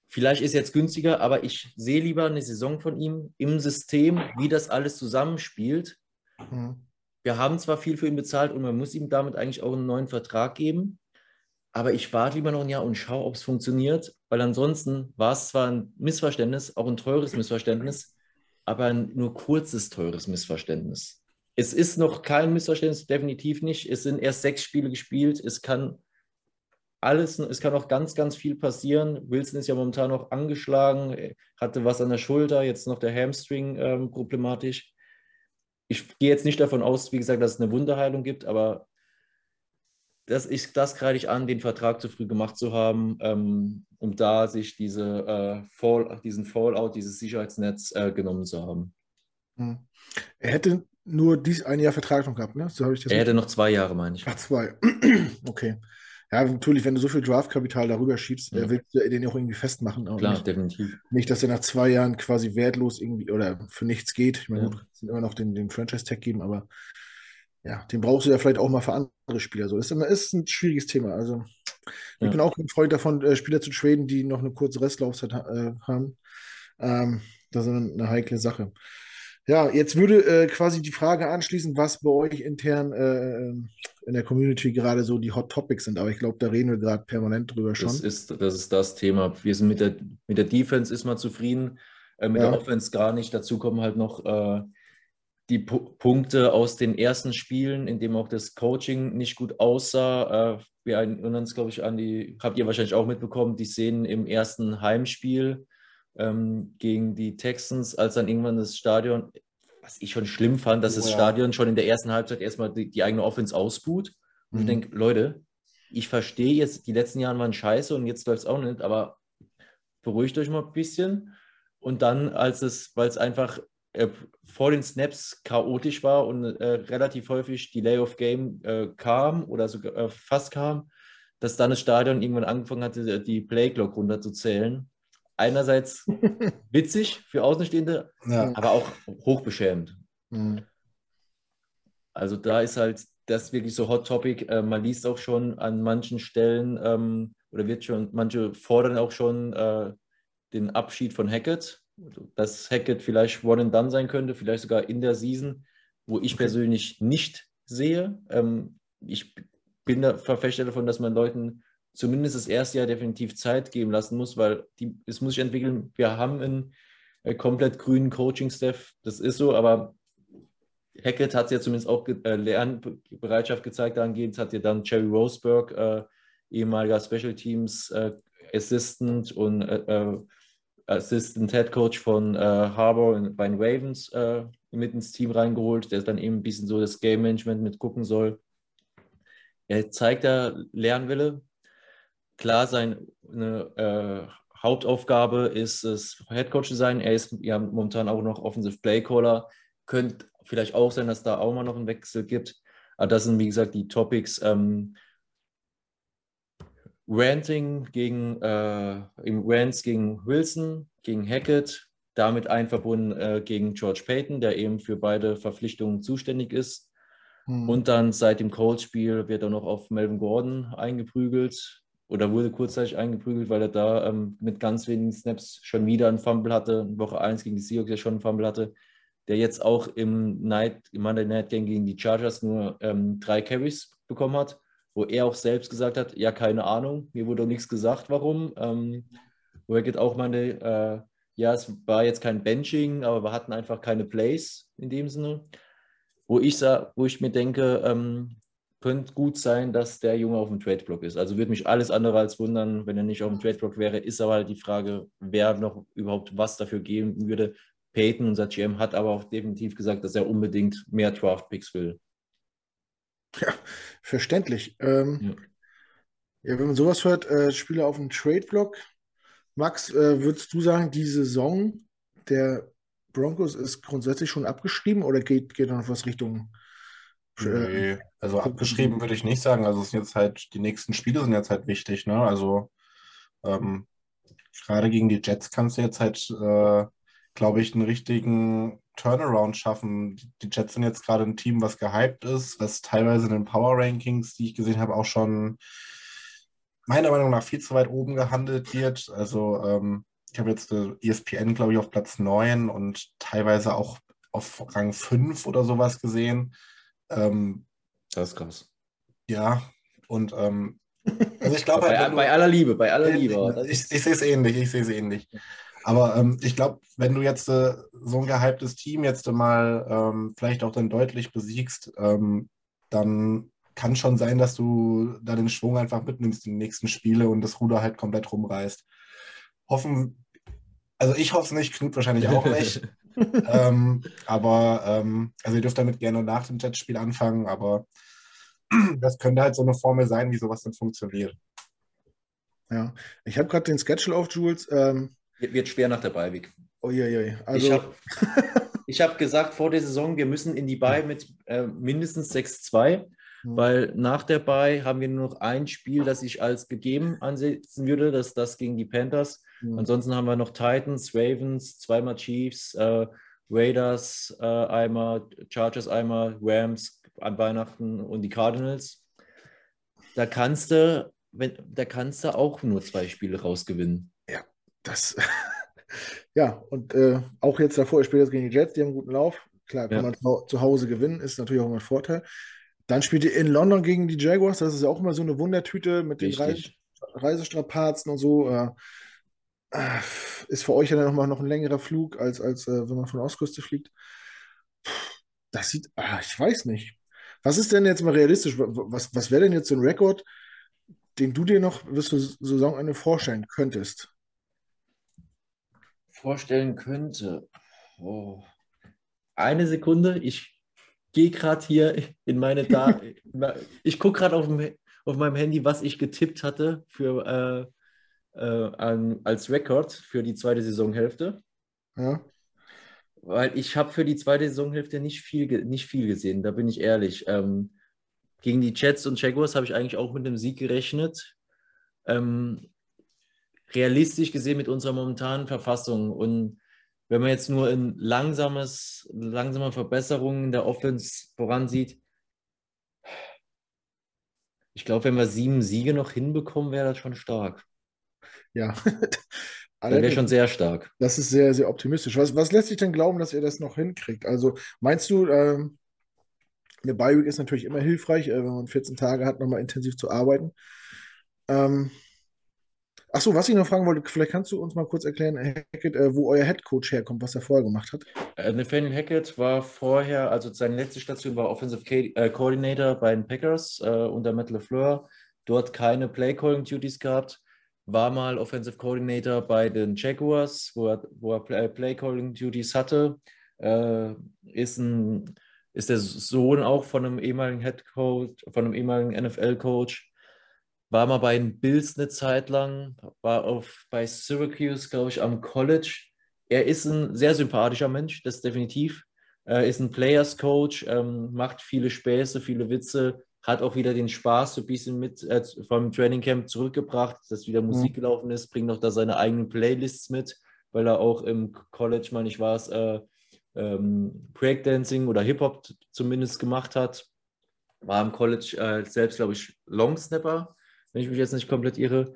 vielleicht ist jetzt günstiger, aber ich sehe lieber eine Saison von ihm im System, wie das alles zusammenspielt. Mhm. Wir haben zwar viel für ihn bezahlt und man muss ihm damit eigentlich auch einen neuen Vertrag geben, aber ich warte lieber noch ein Jahr und schaue, ob es funktioniert, weil ansonsten war es zwar ein Missverständnis, auch ein teures Missverständnis, aber ein nur kurzes teures Missverständnis. Es ist noch kein Missverständnis, definitiv nicht. Es sind erst sechs Spiele gespielt, es kann alles, es kann auch ganz, ganz viel passieren. Wilson ist ja momentan noch angeschlagen, hatte was an der Schulter, jetzt noch der Hamstring ähm, problematisch. Ich gehe jetzt nicht davon aus, wie gesagt, dass es eine Wunderheilung gibt, aber das, ich, das kreide ich an, den Vertrag zu früh gemacht zu haben, ähm, um da sich diese, äh, Fall, diesen Fallout, dieses Sicherheitsnetz äh, genommen zu haben. Hm. Er hätte nur dies ein Jahr Vertrag noch gehabt, ne? So habe ich das er hätte noch zwei Jahre, meine ich. Ach, zwei. Okay. Ja, natürlich, wenn du so viel Draftkapital darüber schiebst, ja. willst du den auch irgendwie festmachen. Auch Klar, nicht, definitiv. Nicht, dass er nach zwei Jahren quasi wertlos irgendwie oder für nichts geht. Ich meine, ja. gut, es wird immer noch den, den Franchise-Tag geben, aber ja, den brauchst du ja vielleicht auch mal für andere Spieler. So, das ist ein schwieriges Thema. Also, ich ja. bin auch ein Freund davon, Spieler zu traden, die noch eine kurze Restlaufzeit ha- haben. Ähm, das ist eine heikle Sache. Ja, jetzt würde äh, quasi die Frage anschließen, was bei euch intern äh, in der Community gerade so die Hot Topics sind. Aber ich glaube, da reden wir gerade permanent drüber schon. Das ist, das ist das Thema. Wir sind mit der, mit der Defense ist man zufrieden, äh, mit ja. der Offense gar nicht. Dazu kommen halt noch äh, die P- Punkte aus den ersten Spielen, in dem auch das Coaching nicht gut aussah. Äh, wir erinnern uns, glaube ich, an die, habt ihr wahrscheinlich auch mitbekommen, die Szenen im ersten Heimspiel ähm, gegen die Texans, als dann irgendwann das Stadion, was ich schon schlimm fand, dass oh, das Stadion ja. schon in der ersten Halbzeit erstmal die, die eigene Offense ausbuht. Und mhm. ich denke, Leute, ich verstehe jetzt, die letzten Jahre waren scheiße und jetzt läuft es auch nicht, aber beruhigt euch mal ein bisschen. Und dann, als es, weil es einfach vor den Snaps chaotisch war und äh, relativ häufig Delay of Game äh, kam oder sogar äh, fast kam, dass dann das Stadion irgendwann angefangen hatte, die Play-Clock runterzuzählen. Einerseits witzig für Außenstehende, ja. aber auch hochbeschämend. Mhm. Also da ist halt das wirklich so Hot Topic. Äh, man liest auch schon an manchen Stellen ähm, oder wird schon, manche fordern auch schon äh, den Abschied von Hackett. Dass Hackett vielleicht one and done sein könnte, vielleicht sogar in der Season, wo ich persönlich nicht sehe. Ähm, ich bin der Verfechter davon, dass man Leuten zumindest das erste Jahr definitiv Zeit geben lassen muss, weil die, es muss sich entwickeln. Wir haben einen äh, komplett grünen Coaching-Staff, das ist so, aber Hackett hat ja zumindest auch ge- äh, Lernbereitschaft gezeigt, dahingehend hat ja dann Jerry Roseberg, äh, ehemaliger Special Teams äh, Assistant und äh, Assistant Head Coach von äh, Harbaugh bei den Ravens äh, mit ins Team reingeholt, der dann eben ein bisschen so das Game Management mitgucken soll. Er zeigt da Lernwille. Klar, seine äh, Hauptaufgabe ist es, Head Coach zu sein. Er ist ja momentan auch noch Offensive Playcaller. Könnte vielleicht auch sein, dass da auch mal noch einen Wechsel gibt. Aber das sind, wie gesagt, die Topics. Ähm, Ranting gegen, äh, im Rants gegen Wilson, gegen Hackett, damit einverbunden äh, gegen George Payton, der eben für beide Verpflichtungen zuständig ist. Hm. Und dann seit dem Colts-Spiel wird er noch auf Melvin Gordon eingeprügelt oder wurde kurzzeitig eingeprügelt, weil er da ähm, mit ganz wenigen Snaps schon wieder einen Fumble hatte, in Woche eins gegen die Seahawks ja schon einen Fumble hatte. der jetzt auch im, Night, im Monday Night Game gegen die Chargers nur ähm, drei Carries bekommen hat, wo er auch selbst gesagt hat, ja, keine Ahnung, mir wurde auch nichts gesagt, warum. Ähm, wo Hackett auch meinte, äh, ja, es war jetzt kein Benching, aber wir hatten einfach keine Plays in dem Sinne. Wo ich, sah, wo ich mir denke, ähm, könnte gut sein, dass der Junge auf dem Trade-Block ist. Also würde mich alles andere als wundern, wenn er nicht auf dem Trade-Block wäre. Ist aber halt die Frage, wer noch überhaupt was dafür geben würde. Payton, unser G M, hat aber auch definitiv gesagt, dass er unbedingt mehr Draft-Picks will. Ja, verständlich. Ähm, ja. Ja, wenn man sowas hört, äh, Spieler auf dem Trade-Block. Max, äh, würdest du sagen, die Saison der Broncos ist grundsätzlich schon abgeschrieben oder geht, geht noch was Richtung... Nee, also abgeschrieben würde ich nicht sagen. Also es sind jetzt halt, die nächsten Spiele sind jetzt halt wichtig, ne? Also ähm, gerade gegen die Jets kannst du jetzt halt, äh, glaube ich, einen richtigen Turnaround schaffen. Die Jets sind jetzt gerade ein Team, was gehypt ist, was teilweise in den Power-Rankings, die ich gesehen habe, auch schon meiner Meinung nach viel zu weit oben gehandelt wird. Also ähm, ich habe jetzt äh, E S P N, glaube ich, auf Platz neun und teilweise auch auf Rang fünf oder sowas gesehen. Ähm, das ist krass. Ja, und ähm, also ich glaube... bei, halt, bei aller Liebe, bei aller Liebe. Ich, ich sehe es ähnlich, ich sehe es ähnlich. Aber ähm, ich glaube, wenn du jetzt äh, so ein gehyptes Team jetzt mal ähm, vielleicht auch dann deutlich besiegst, ähm, dann kann schon sein, dass du da den Schwung einfach mitnimmst in die nächsten Spiele und das Ruder halt komplett rumreißt. Hoffen, also ich hoffe es nicht, Knut wahrscheinlich auch nicht. ähm, aber ähm, also ihr dürft damit gerne nach dem Jetspiel anfangen, aber das könnte halt so eine Formel sein, wie sowas dann funktioniert. Ja, ich habe gerade den Schedule auf, Jules. Ähm, wird schwer nach der Bye-Week. Oh, je, je. Also ich habe hab gesagt, vor der Saison, wir müssen in die Bye mit äh, mindestens sechs zwei, mhm. weil nach der Bye haben wir nur noch ein Spiel, das ich als gegeben ansetzen würde, das, das gegen die Panthers. Mhm. Ansonsten haben wir noch Titans, Ravens, zweimal Chiefs, äh, Raiders äh, einmal, Chargers einmal, Rams an Weihnachten und die Cardinals. Da kannst du, wenn, da kannst du auch nur zwei Spiele rausgewinnen. Ja, das. Ja, und äh, auch jetzt davor, ich spiele jetzt gegen die Jets, die haben einen guten Lauf. Klar, kann ja. man zu, zu Hause gewinnen, ist natürlich auch immer ein Vorteil. Dann spielt ihr in London gegen die Jaguars, das ist ja auch immer so eine Wundertüte mit den Reise, Reisestrapazen und so. Äh, Ist für euch ja dann nochmal noch ein längerer Flug, als, als äh, wenn man von Ostküste fliegt. Das sieht, ah, ich weiß nicht. Was ist denn jetzt mal realistisch? Was, was wäre denn jetzt so ein Rekord, den du dir noch bis zur Saisonende vorstellen könntest? Vorstellen könnte? Oh. Eine Sekunde, ich gehe gerade hier in meine Daten. Ich gucke gerade auf, auf meinem Handy, was ich getippt hatte für... Äh, Äh, an, als Rekord für die zweite Saisonhälfte. Ja. Weil ich habe für die zweite Saisonhälfte nicht viel, ge- nicht viel gesehen, da bin ich ehrlich. Ähm, gegen die Jets und Jaguars habe ich eigentlich auch mit einem Sieg gerechnet. Ähm, realistisch gesehen mit unserer momentanen Verfassung. Und wenn man jetzt nur in langsames, langsame Verbesserungen in der Offense voransieht, ich glaube, wenn wir sieben Siege noch hinbekommen, wäre das schon stark. Ja, das wäre schon sehr stark. Das ist sehr, sehr optimistisch. Was, was lässt sich denn glauben, dass ihr das noch hinkriegt? Also meinst du, ähm, eine Bye-Week ist natürlich immer hilfreich, äh, wenn man vierzehn Tage hat, nochmal intensiv zu arbeiten. Ähm, Achso, was ich noch fragen wollte, vielleicht kannst du uns mal kurz erklären, Hackett, äh, wo euer Headcoach herkommt, was er vorher gemacht hat? Äh, Nathaniel Hackett war vorher, also seine letzte Station war Offensive K- äh, Coordinator bei den Packers äh, unter Matt LaFleur. Dort keine Play-Calling-Duties gehabt. War mal Offensive Coordinator bei den Jaguars, wo er, wo er Play-Calling-Duties hatte. Äh, ist, ein, ist der Sohn auch von einem ehemaligen Headcoach, von einem ehemaligen N F L-Coach. War mal bei den Bills eine Zeit lang. War auf, bei Syracuse, glaube ich, am College. Er ist ein sehr sympathischer Mensch, das definitiv. Äh, ist ein Players-Coach, ähm, macht viele Späße, viele Witze. Hat auch wieder den Spaß so ein bisschen mit äh, vom Training Camp zurückgebracht, dass wieder Musik mhm. gelaufen ist, bringt noch da seine eigenen Playlists mit, weil er auch im College, meine ich, war es, äh, ähm, Breakdancing oder Hip-Hop t- zumindest gemacht hat. War im College äh, selbst, glaube ich, Longsnapper, wenn ich mich jetzt nicht komplett irre.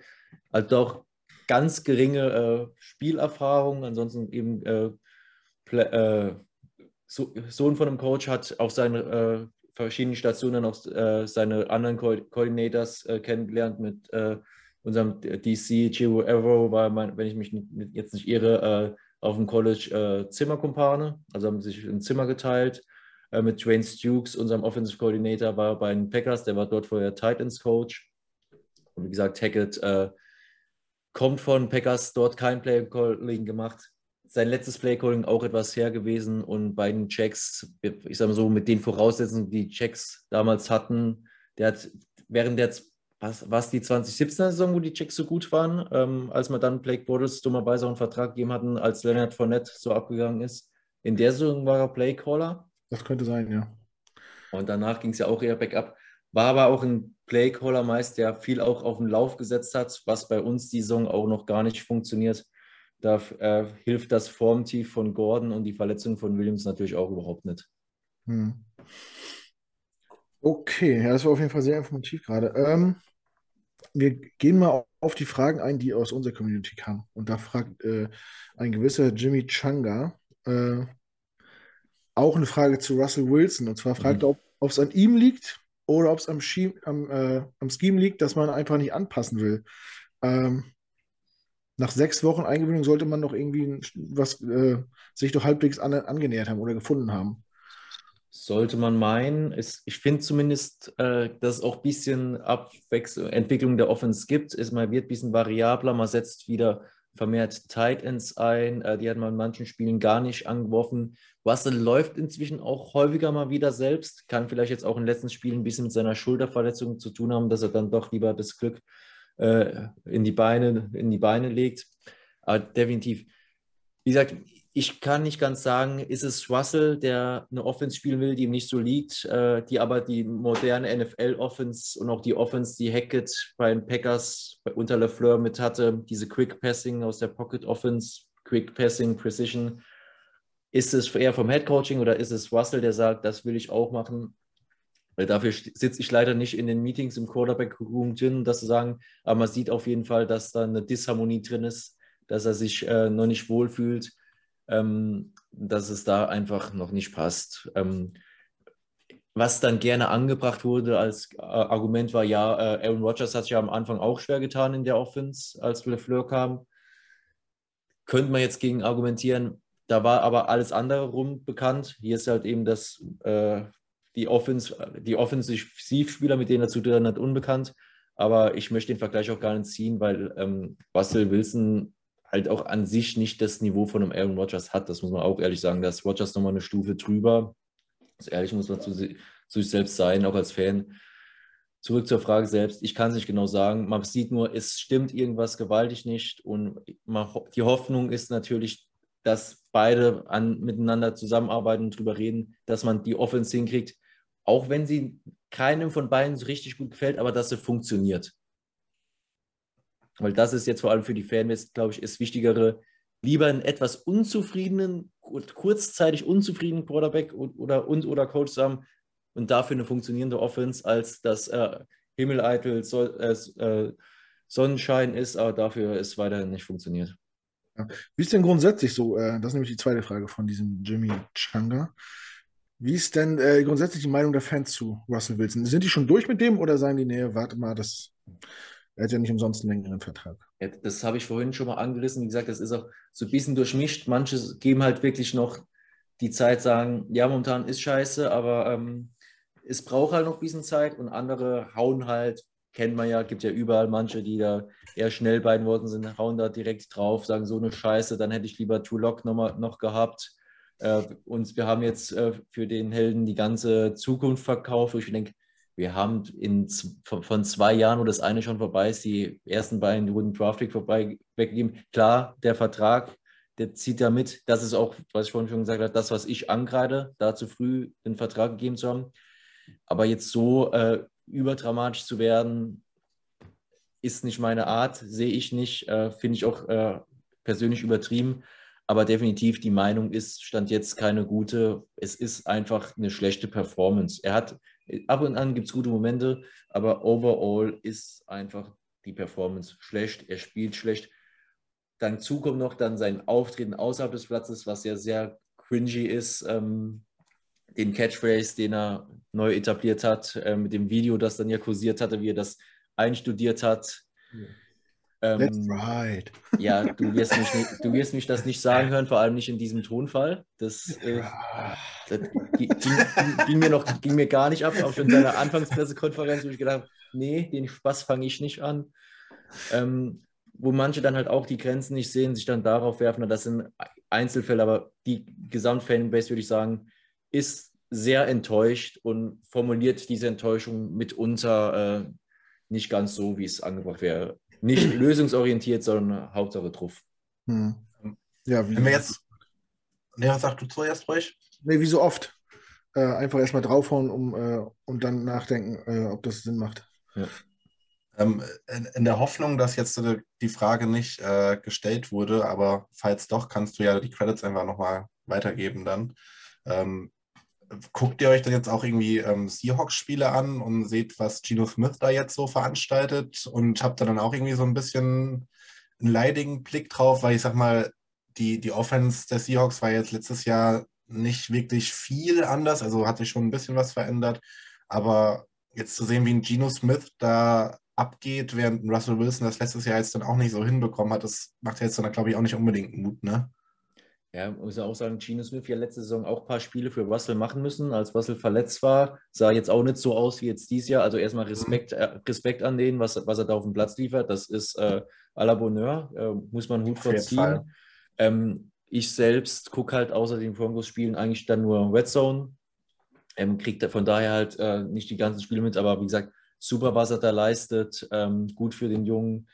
Also auch ganz geringe äh, Spielerfahrung, ansonsten eben äh, Play- äh, Sohn von einem Coach hat auf seinen äh, verschiedenen Stationen auch äh, seine anderen Ko Coordinators äh, kennengelernt mit äh, unserem D C, Gio Evro, war, mein, wenn ich mich nicht, jetzt nicht irre, äh, auf dem College äh, Zimmerkumpane, also haben sich ein Zimmer geteilt. Äh, mit Dwayne Stukes, unserem Offensive Coordinator, war bei den Packers, der war dort vorher Titans Coach. Und wie gesagt, Hackett äh, kommt von Packers, dort kein Play-Calling gemacht. Sein letztes Play-Calling auch etwas her gewesen und bei den Jacks, ich sage mal so, mit den Voraussetzungen, die die Jacks damals hatten, der hat während der, was, was die zwanzig siebzehner Saison, wo die Jacks so gut waren, ähm, als man dann Blake Bortles dummerweise auch einen Vertrag gegeben hatten, als Leonard Fournette so abgegangen ist, in der Saison war er Play-Caller. Das könnte sein, ja. Und danach ging es ja auch eher back-up. War aber auch ein Play-Caller meist, der viel auch auf den Lauf gesetzt hat, was bei uns die Saison auch noch gar nicht funktioniert. Da äh, hilft das Formtief von Gordon und die Verletzung von Williams natürlich auch überhaupt nicht. Hm. Okay, ja, das war auf jeden Fall sehr informativ gerade. Ähm, wir gehen mal auf die Fragen ein, die aus unserer Community kamen. Und da fragt äh, ein gewisser Jimmy Changa äh, auch eine Frage zu Russell Wilson. Und zwar fragt er, mhm. ob es an ihm liegt oder ob es am, am, äh, am Scheme liegt, dass man einfach nicht anpassen will. Ähm, Nach sechs Wochen Eingewöhnung sollte man noch irgendwie was äh, sich doch halbwegs an, angenähert haben oder gefunden haben. Sollte man meinen. Es, ich finde zumindest, äh, dass es auch ein bisschen Abwechslung, Entwicklung der Offense gibt. Es, man wird ein bisschen variabler. Man setzt wieder vermehrt Tight Ends ein. Äh, die hat man in manchen Spielen gar nicht angeworfen. Russell läuft inzwischen auch häufiger mal wieder selbst. Kann vielleicht jetzt auch in den letzten Spielen ein bisschen mit seiner Schulterverletzung zu tun haben, dass er dann doch lieber das Glück in die Beine, in die Beine legt. Aber definitiv. Wie gesagt, ich kann nicht ganz sagen, ist es Russell, der eine Offense spielen will, die ihm nicht so liegt, die aber die moderne N F L-Offense und auch die Offense, die Hackett bei den Packers unter LaFleur mit hatte, diese Quick-Passing aus der Pocket-Offense, Quick-Passing, Precision. Ist es eher vom Head-Coaching oder ist es Russell, der sagt, das will ich auch machen? Weil dafür sitze ich leider nicht in den Meetings im Quarterback-Room drin, um das zu sagen, aber man sieht auf jeden Fall, dass da eine Disharmonie drin ist, dass er sich äh, noch nicht wohlfühlt, ähm, dass es da einfach noch nicht passt. Ähm, was dann gerne angebracht wurde als äh, Argument war, ja, äh, Aaron Rodgers hat sich ja am Anfang auch schwer getan in der Offense, als LaFleur kam. Könnte man jetzt gegen argumentieren, da war aber alles andere rum bekannt. Hier ist halt eben das... Äh, Die, Offense, die Offensivspieler, mit denen er zu tun hat, unbekannt. Aber ich möchte den Vergleich auch gar nicht ziehen, weil ähm, Russell Wilson halt auch an sich nicht das Niveau von einem Aaron Rodgers hat. Das muss man auch ehrlich sagen. Da ist Rodgers nochmal eine Stufe drüber. Also ehrlich muss man zu, zu sich selbst sein, auch als Fan. Zurück zur Frage selbst. Ich kann es nicht genau sagen. Man sieht nur, es stimmt irgendwas gewaltig nicht. Und man, die Hoffnung ist natürlich, dass beide an, miteinander zusammenarbeiten und drüber reden, dass man die Offense hinkriegt, auch wenn sie keinem von beiden so richtig gut gefällt, aber dass sie funktioniert. Weil das ist jetzt vor allem für die Fans, glaube ich, ist wichtigere, lieber einen etwas unzufriedenen, kurzzeitig unzufriedenen Quarterback und oder, und, oder Coach zusammen und dafür eine funktionierende Offense, als dass äh, Himmel-Eitel so, äh, Sonnenschein ist, aber dafür ist weiterhin nicht funktioniert. Ja. Wie ist denn grundsätzlich so, äh, das ist nämlich die zweite Frage von diesem Jimmy Changa, wie ist denn äh, grundsätzlich die Meinung der Fans zu Russell Wilson? Sind die schon durch mit dem oder sagen die, nee, warte mal, das, er hat ja nicht umsonst einen längeren Vertrag? Ja, das habe ich vorhin schon mal angerissen. Wie gesagt, das ist auch so ein bisschen durchmischt. Manche geben halt wirklich noch die Zeit, sagen, ja, momentan ist scheiße, aber ähm, es braucht halt noch ein bisschen Zeit und andere hauen halt, kennt man ja, gibt ja überall manche, die da eher schnell bei den Worten sind, hauen da direkt drauf, sagen so eine Scheiße, dann hätte ich lieber Tulok noch, mal, noch gehabt. Äh, und wir haben jetzt äh, für den Helden die ganze Zukunft verkauft. Ich denke, wir haben in, von, von zwei Jahren, wo das eine schon vorbei ist, die ersten beiden wurden Draft-Pick vorbei weggegeben. Klar, der Vertrag, der zieht da mit. Das ist auch, was ich vorhin schon gesagt habe, das, was ich ankreide, da zu früh den Vertrag gegeben zu haben. Aber jetzt so äh, überdramatisch zu werden, ist nicht meine Art, sehe ich nicht, äh, finde ich auch äh, persönlich übertrieben. Aber definitiv, die Meinung ist, stand jetzt keine gute. Es ist einfach eine schlechte Performance. Er hat, ab und an gibt es gute Momente, aber overall ist einfach die Performance schlecht. Er spielt schlecht. Dann zukommt noch dann sein Auftreten außerhalb des Platzes, was ja sehr cringy ist, ähm, den Catchphrase, den er neu etabliert hat, äh, mit dem Video, das dann ja kursiert hatte, wie er das einstudiert hat. Ja. Ähm, That's right. Ja, du wirst, mich, du wirst mich das nicht sagen hören, vor allem nicht in diesem Tonfall. Das, äh, das ging, ging, mir noch, ging mir gar nicht ab, auch schon in seiner Anfangspressekonferenz, wo ich gedacht habe, nee, den Spaß fange ich nicht an. Ähm, wo manche dann halt auch die Grenzen nicht sehen, sich dann darauf werfen, das sind Einzelfälle, aber die Gesamtfanbase, würde ich sagen, ist sehr enttäuscht und formuliert diese Enttäuschung mitunter äh, nicht ganz so, wie es angebracht wäre. Nicht lösungsorientiert, sondern Hauptsache drauf. Hm. Ja, wie wenn wir jetzt. Ja, sag du zuerst ruhig. Nee, wie so oft. Äh, einfach erstmal draufhauen um, äh, und dann nachdenken, äh, ob das Sinn macht. Ja. Ähm, in, in der Hoffnung, dass jetzt äh, die Frage nicht äh, gestellt wurde, aber falls doch, kannst du ja die Credits einfach nochmal weitergeben dann. Ähm, guckt ihr euch dann jetzt auch irgendwie ähm, Seahawks-Spiele an und seht, was Geno Smith da jetzt so veranstaltet und habt da dann auch irgendwie so ein bisschen einen leidigen Blick drauf, weil ich sag mal, die, die Offense der Seahawks war jetzt letztes Jahr nicht wirklich viel anders, also hat sich schon ein bisschen was verändert, aber jetzt zu sehen, wie ein Geno Smith da abgeht, während Russell Wilson das letztes Jahr jetzt dann auch nicht so hinbekommen hat, das macht jetzt dann, glaube ich, auch nicht unbedingt Mut, ne? Ja, muss ja auch sagen, Geno Smith ja letzte Saison auch ein paar Spiele für Russell machen müssen. Als Russell verletzt war, sah jetzt auch nicht so aus wie jetzt dieses Jahr. Also erstmal Respekt, äh, Respekt an denen, was, was er da auf dem Platz liefert. Das ist äh, à la Bonheur, äh, muss man Hut vorziehen. Ähm, ich selbst gucke halt außer den Broncos-Spielen eigentlich dann nur Red Zone. Ähm, kriegt von daher halt äh, nicht die ganzen Spiele mit, aber wie gesagt, super, was er da leistet, ähm, gut für den Jungen.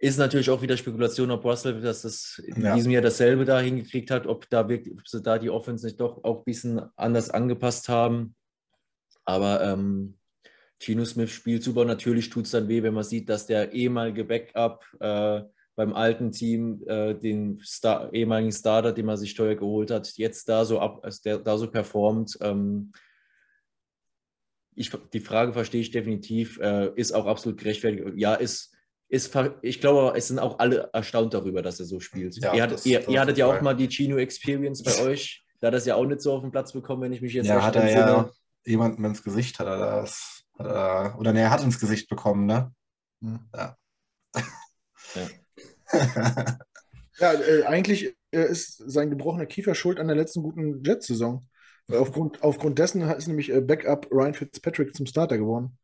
Ist natürlich auch wieder Spekulation, ob Russell, dass das in ja. diesem Jahr dasselbe da hingekriegt hat, ob, da wirklich, ob sie da die Offense nicht doch auch ein bisschen anders angepasst haben. Aber ähm, Geno Smith spielt super. Natürlich tut es dann weh, wenn man sieht, dass der ehemalige Backup äh, beim alten Team äh, den Star, ehemaligen Starter, den man sich teuer geholt hat, jetzt da so, ab, der, da so performt. Ähm, ich, die Frage verstehe ich definitiv. Äh, ist auch absolut gerechtfertigt. Ja, ist Ist, ich glaube, es sind auch alle erstaunt darüber, dass er so spielt. Ja, ihr, hat, ihr, ihr hattet ja auch mal die Geno-Experience bei euch. Da hat er es ja auch nicht so auf den Platz bekommen, wenn ich mich jetzt ja, hat er ja jemanden ins Gesicht hat er das. Hat er, oder ne, er hat ins Gesicht bekommen, ne? Hm. Ja. Ja, ja äh, eigentlich äh, ist sein gebrochener Kiefer schuld an der letzten guten Jets-Saison. Aufgrund, aufgrund dessen ist nämlich äh, Backup Ryan Fitzpatrick zum Starter geworden.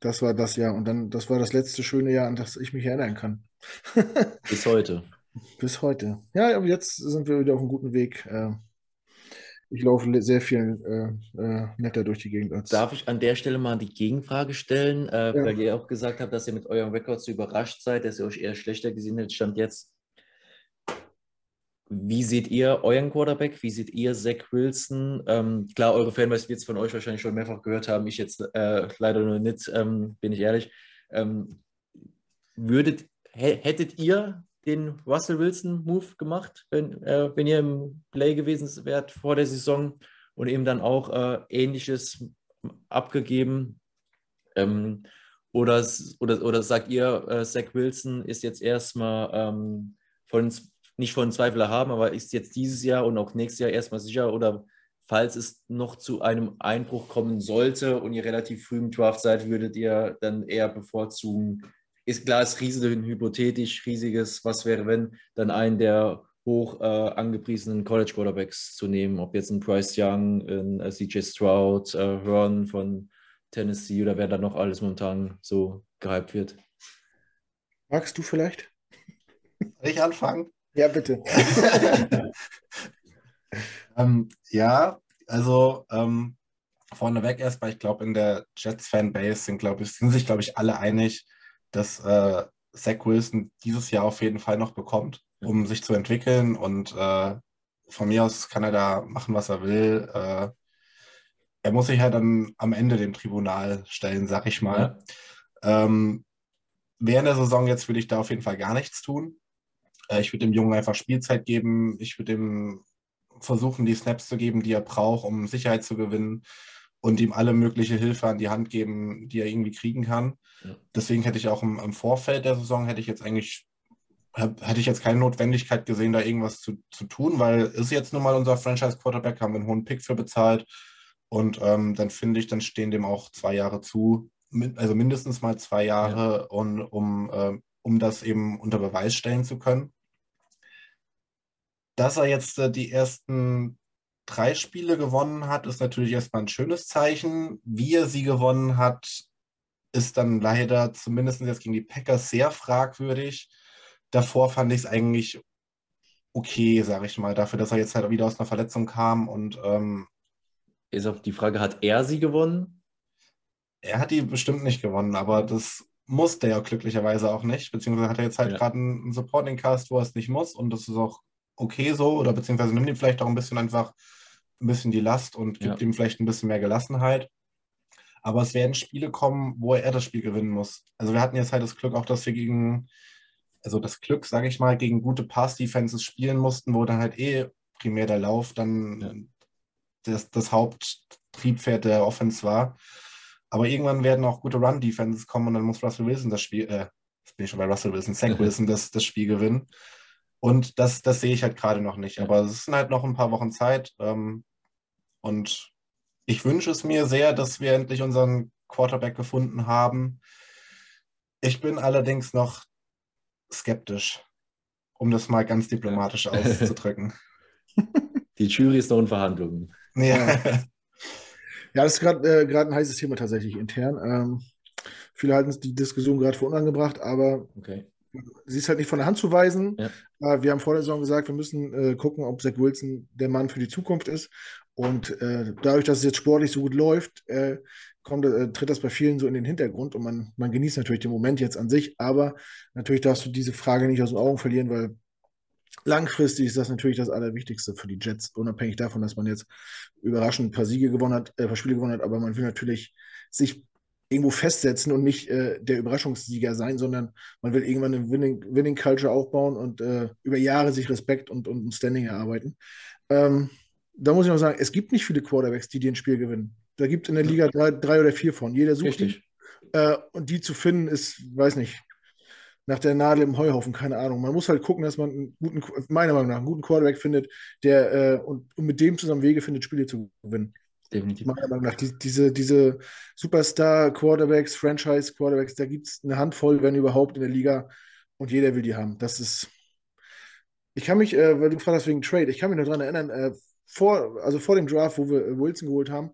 Das war das Jahr und dann, das war das letzte schöne Jahr, an das ich mich erinnern kann. Bis heute. Bis heute. Ja, aber jetzt sind wir wieder auf einem guten Weg. Ich laufe sehr viel netter durch die Gegend. Als Darf ich an der Stelle mal die Gegenfrage stellen, ja. weil ihr auch gesagt habt, dass ihr mit eurem Rekord so überrascht seid, dass ihr euch eher schlechter gesehen habt, stand jetzt. Wie seht ihr euren Quarterback? Wie seht ihr Zach Wilson? Ähm, klar, eure Fanbase wird es von euch wahrscheinlich schon mehrfach gehört haben. Ich jetzt äh, leider nur nicht, ähm, bin ich ehrlich. Ähm, würdet, hättet ihr den Russell Wilson-Move gemacht, wenn, äh, wenn ihr im Play gewesen wärt vor der Saison und eben dann auch äh, Ähnliches abgegeben? Ähm, oder, oder, oder sagt ihr, äh, Zach Wilson ist jetzt erstmal ähm, von uns nicht von Zweifler haben, aber ist jetzt dieses Jahr und auch nächstes Jahr erstmal sicher oder falls es noch zu einem Einbruch kommen sollte und ihr relativ früh im Draft seid, würdet ihr dann eher bevorzugen, ist klar, ist riesig, hypothetisch riesiges, was wäre wenn, dann einen der hoch äh, angepriesenen College-Quarterbacks zu nehmen, ob jetzt ein Bryce Young, ein äh, C J Stroud, äh, Hearn von Tennessee oder wer da noch alles momentan so gehypt wird. Magst du vielleicht? Soll ich anfangen? Ja, bitte. ähm, ja, also ähm, vorneweg erstmal, ich glaube, in der Jets-Fanbase sind, glaub ich, sind sich, glaube ich, alle einig, dass äh, Zach Wilson dieses Jahr auf jeden Fall noch bekommt, um sich zu entwickeln. Und äh, von mir aus kann er da machen, was er will. Äh, er muss sich ja dann am Ende dem Tribunal stellen, sag ich mal. Ja. Ähm, während der Saison jetzt würde ich da auf jeden Fall gar nichts tun. Ich würde dem Jungen einfach Spielzeit geben. Ich würde ihm versuchen, die Snaps zu geben, die er braucht, um Sicherheit zu gewinnen und ihm alle mögliche Hilfe an die Hand geben, die er irgendwie kriegen kann. Ja. Deswegen hätte ich auch im, im Vorfeld der Saison hätte ich jetzt eigentlich hab, hätte ich jetzt keine Notwendigkeit gesehen, da irgendwas zu, zu tun, weil ist jetzt nun mal unser Franchise-Quarterback, haben wir einen hohen Pick für bezahlt. Und ähm, dann finde ich, dann stehen dem auch zwei Jahre zu, also mindestens mal zwei Jahre, ja. und, um, äh, um das eben unter Beweis stellen zu können. Dass er jetzt äh, die ersten drei Spiele gewonnen hat, ist natürlich erstmal ein schönes Zeichen. Wie er sie gewonnen hat, ist dann leider zumindest jetzt gegen die Packers sehr fragwürdig. Davor fand ich es eigentlich okay, sage ich mal, dafür, dass er jetzt halt wieder aus einer Verletzung kam. Und ähm, ist auch die Frage, hat er sie gewonnen? Er hat die bestimmt nicht gewonnen, aber das musste er ja glücklicherweise auch nicht. Beziehungsweise hat er jetzt halt ja. gerade einen Supporting-Cast, wo er es nicht muss, und das ist auch okay so, oder beziehungsweise nimmt ihm vielleicht auch ein bisschen einfach ein bisschen die Last und gibt ja. ihm vielleicht ein bisschen mehr Gelassenheit. Aber es werden Spiele kommen, wo er das Spiel gewinnen muss. Also wir hatten jetzt halt das Glück auch, dass wir gegen, also das Glück, sage ich mal, gegen gute Pass-Defenses spielen mussten, wo dann halt eh primär der Lauf dann ja. das, das Haupttriebpferd der Offense war. Aber irgendwann werden auch gute Run-Defenses kommen und dann muss Russell Wilson das Spiel, äh, bin ich schon bei Russell Wilson, Zach Wilson das, das Spiel gewinnen. Und das, das sehe ich halt gerade noch nicht. Aber es sind halt noch ein paar Wochen Zeit. Ähm, und ich wünsche es mir sehr, dass wir endlich unseren Quarterback gefunden haben. Ich bin allerdings noch skeptisch, um das mal ganz diplomatisch auszudrücken. Die Jury ist noch in Verhandlungen. Ja, ja, das ist gerade äh, ein heißes Thema tatsächlich intern. Ähm, viele halten die Diskussion gerade für unangebracht, aber... Okay. Sie ist halt nicht von der Hand zu weisen. Ja. Wir haben vor der Saison gesagt, wir müssen äh, gucken, ob Zach Wilson der Mann für die Zukunft ist. Und äh, dadurch, dass es jetzt sportlich so gut läuft, äh, kommt, äh, tritt das bei vielen so in den Hintergrund. Und man, man genießt natürlich den Moment jetzt an sich. Aber natürlich darfst du diese Frage nicht aus den Augen verlieren, weil langfristig ist das natürlich das Allerwichtigste für die Jets. Unabhängig davon, dass man jetzt überraschend ein paar Siege gewonnen hat, äh, ein paar Spiele gewonnen hat. Aber man will natürlich sich irgendwo festsetzen und nicht äh, der Überraschungssieger sein, sondern man will irgendwann eine Winning, Winning Culture aufbauen und äh, über Jahre sich Respekt und, und ein Standing erarbeiten. Ähm, da muss ich noch sagen, es gibt nicht viele Quarterbacks, die dir ein Spiel gewinnen. Da gibt es in der Liga drei, drei oder vier von. Jeder sucht die. Äh, und die zu finden ist, weiß nicht, nach der Nadel im Heuhaufen, keine Ahnung. Man muss halt gucken, dass man einen guten, meiner Meinung nach, einen guten Quarterback findet, der äh, und, und mit dem zusammen Wege findet, Spiele zu gewinnen. Definitiv. Meiner Meinung nach, die, diese, diese Superstar-Quarterbacks, Franchise-Quarterbacks, da gibt es eine Handvoll, wenn überhaupt, in der Liga, und jeder will die haben. Das ist, ich kann mich, äh, weil du gefragt hast wegen Trade, ich kann mich noch daran erinnern, äh, vor, also vor dem Draft, wo wir Wilson geholt haben,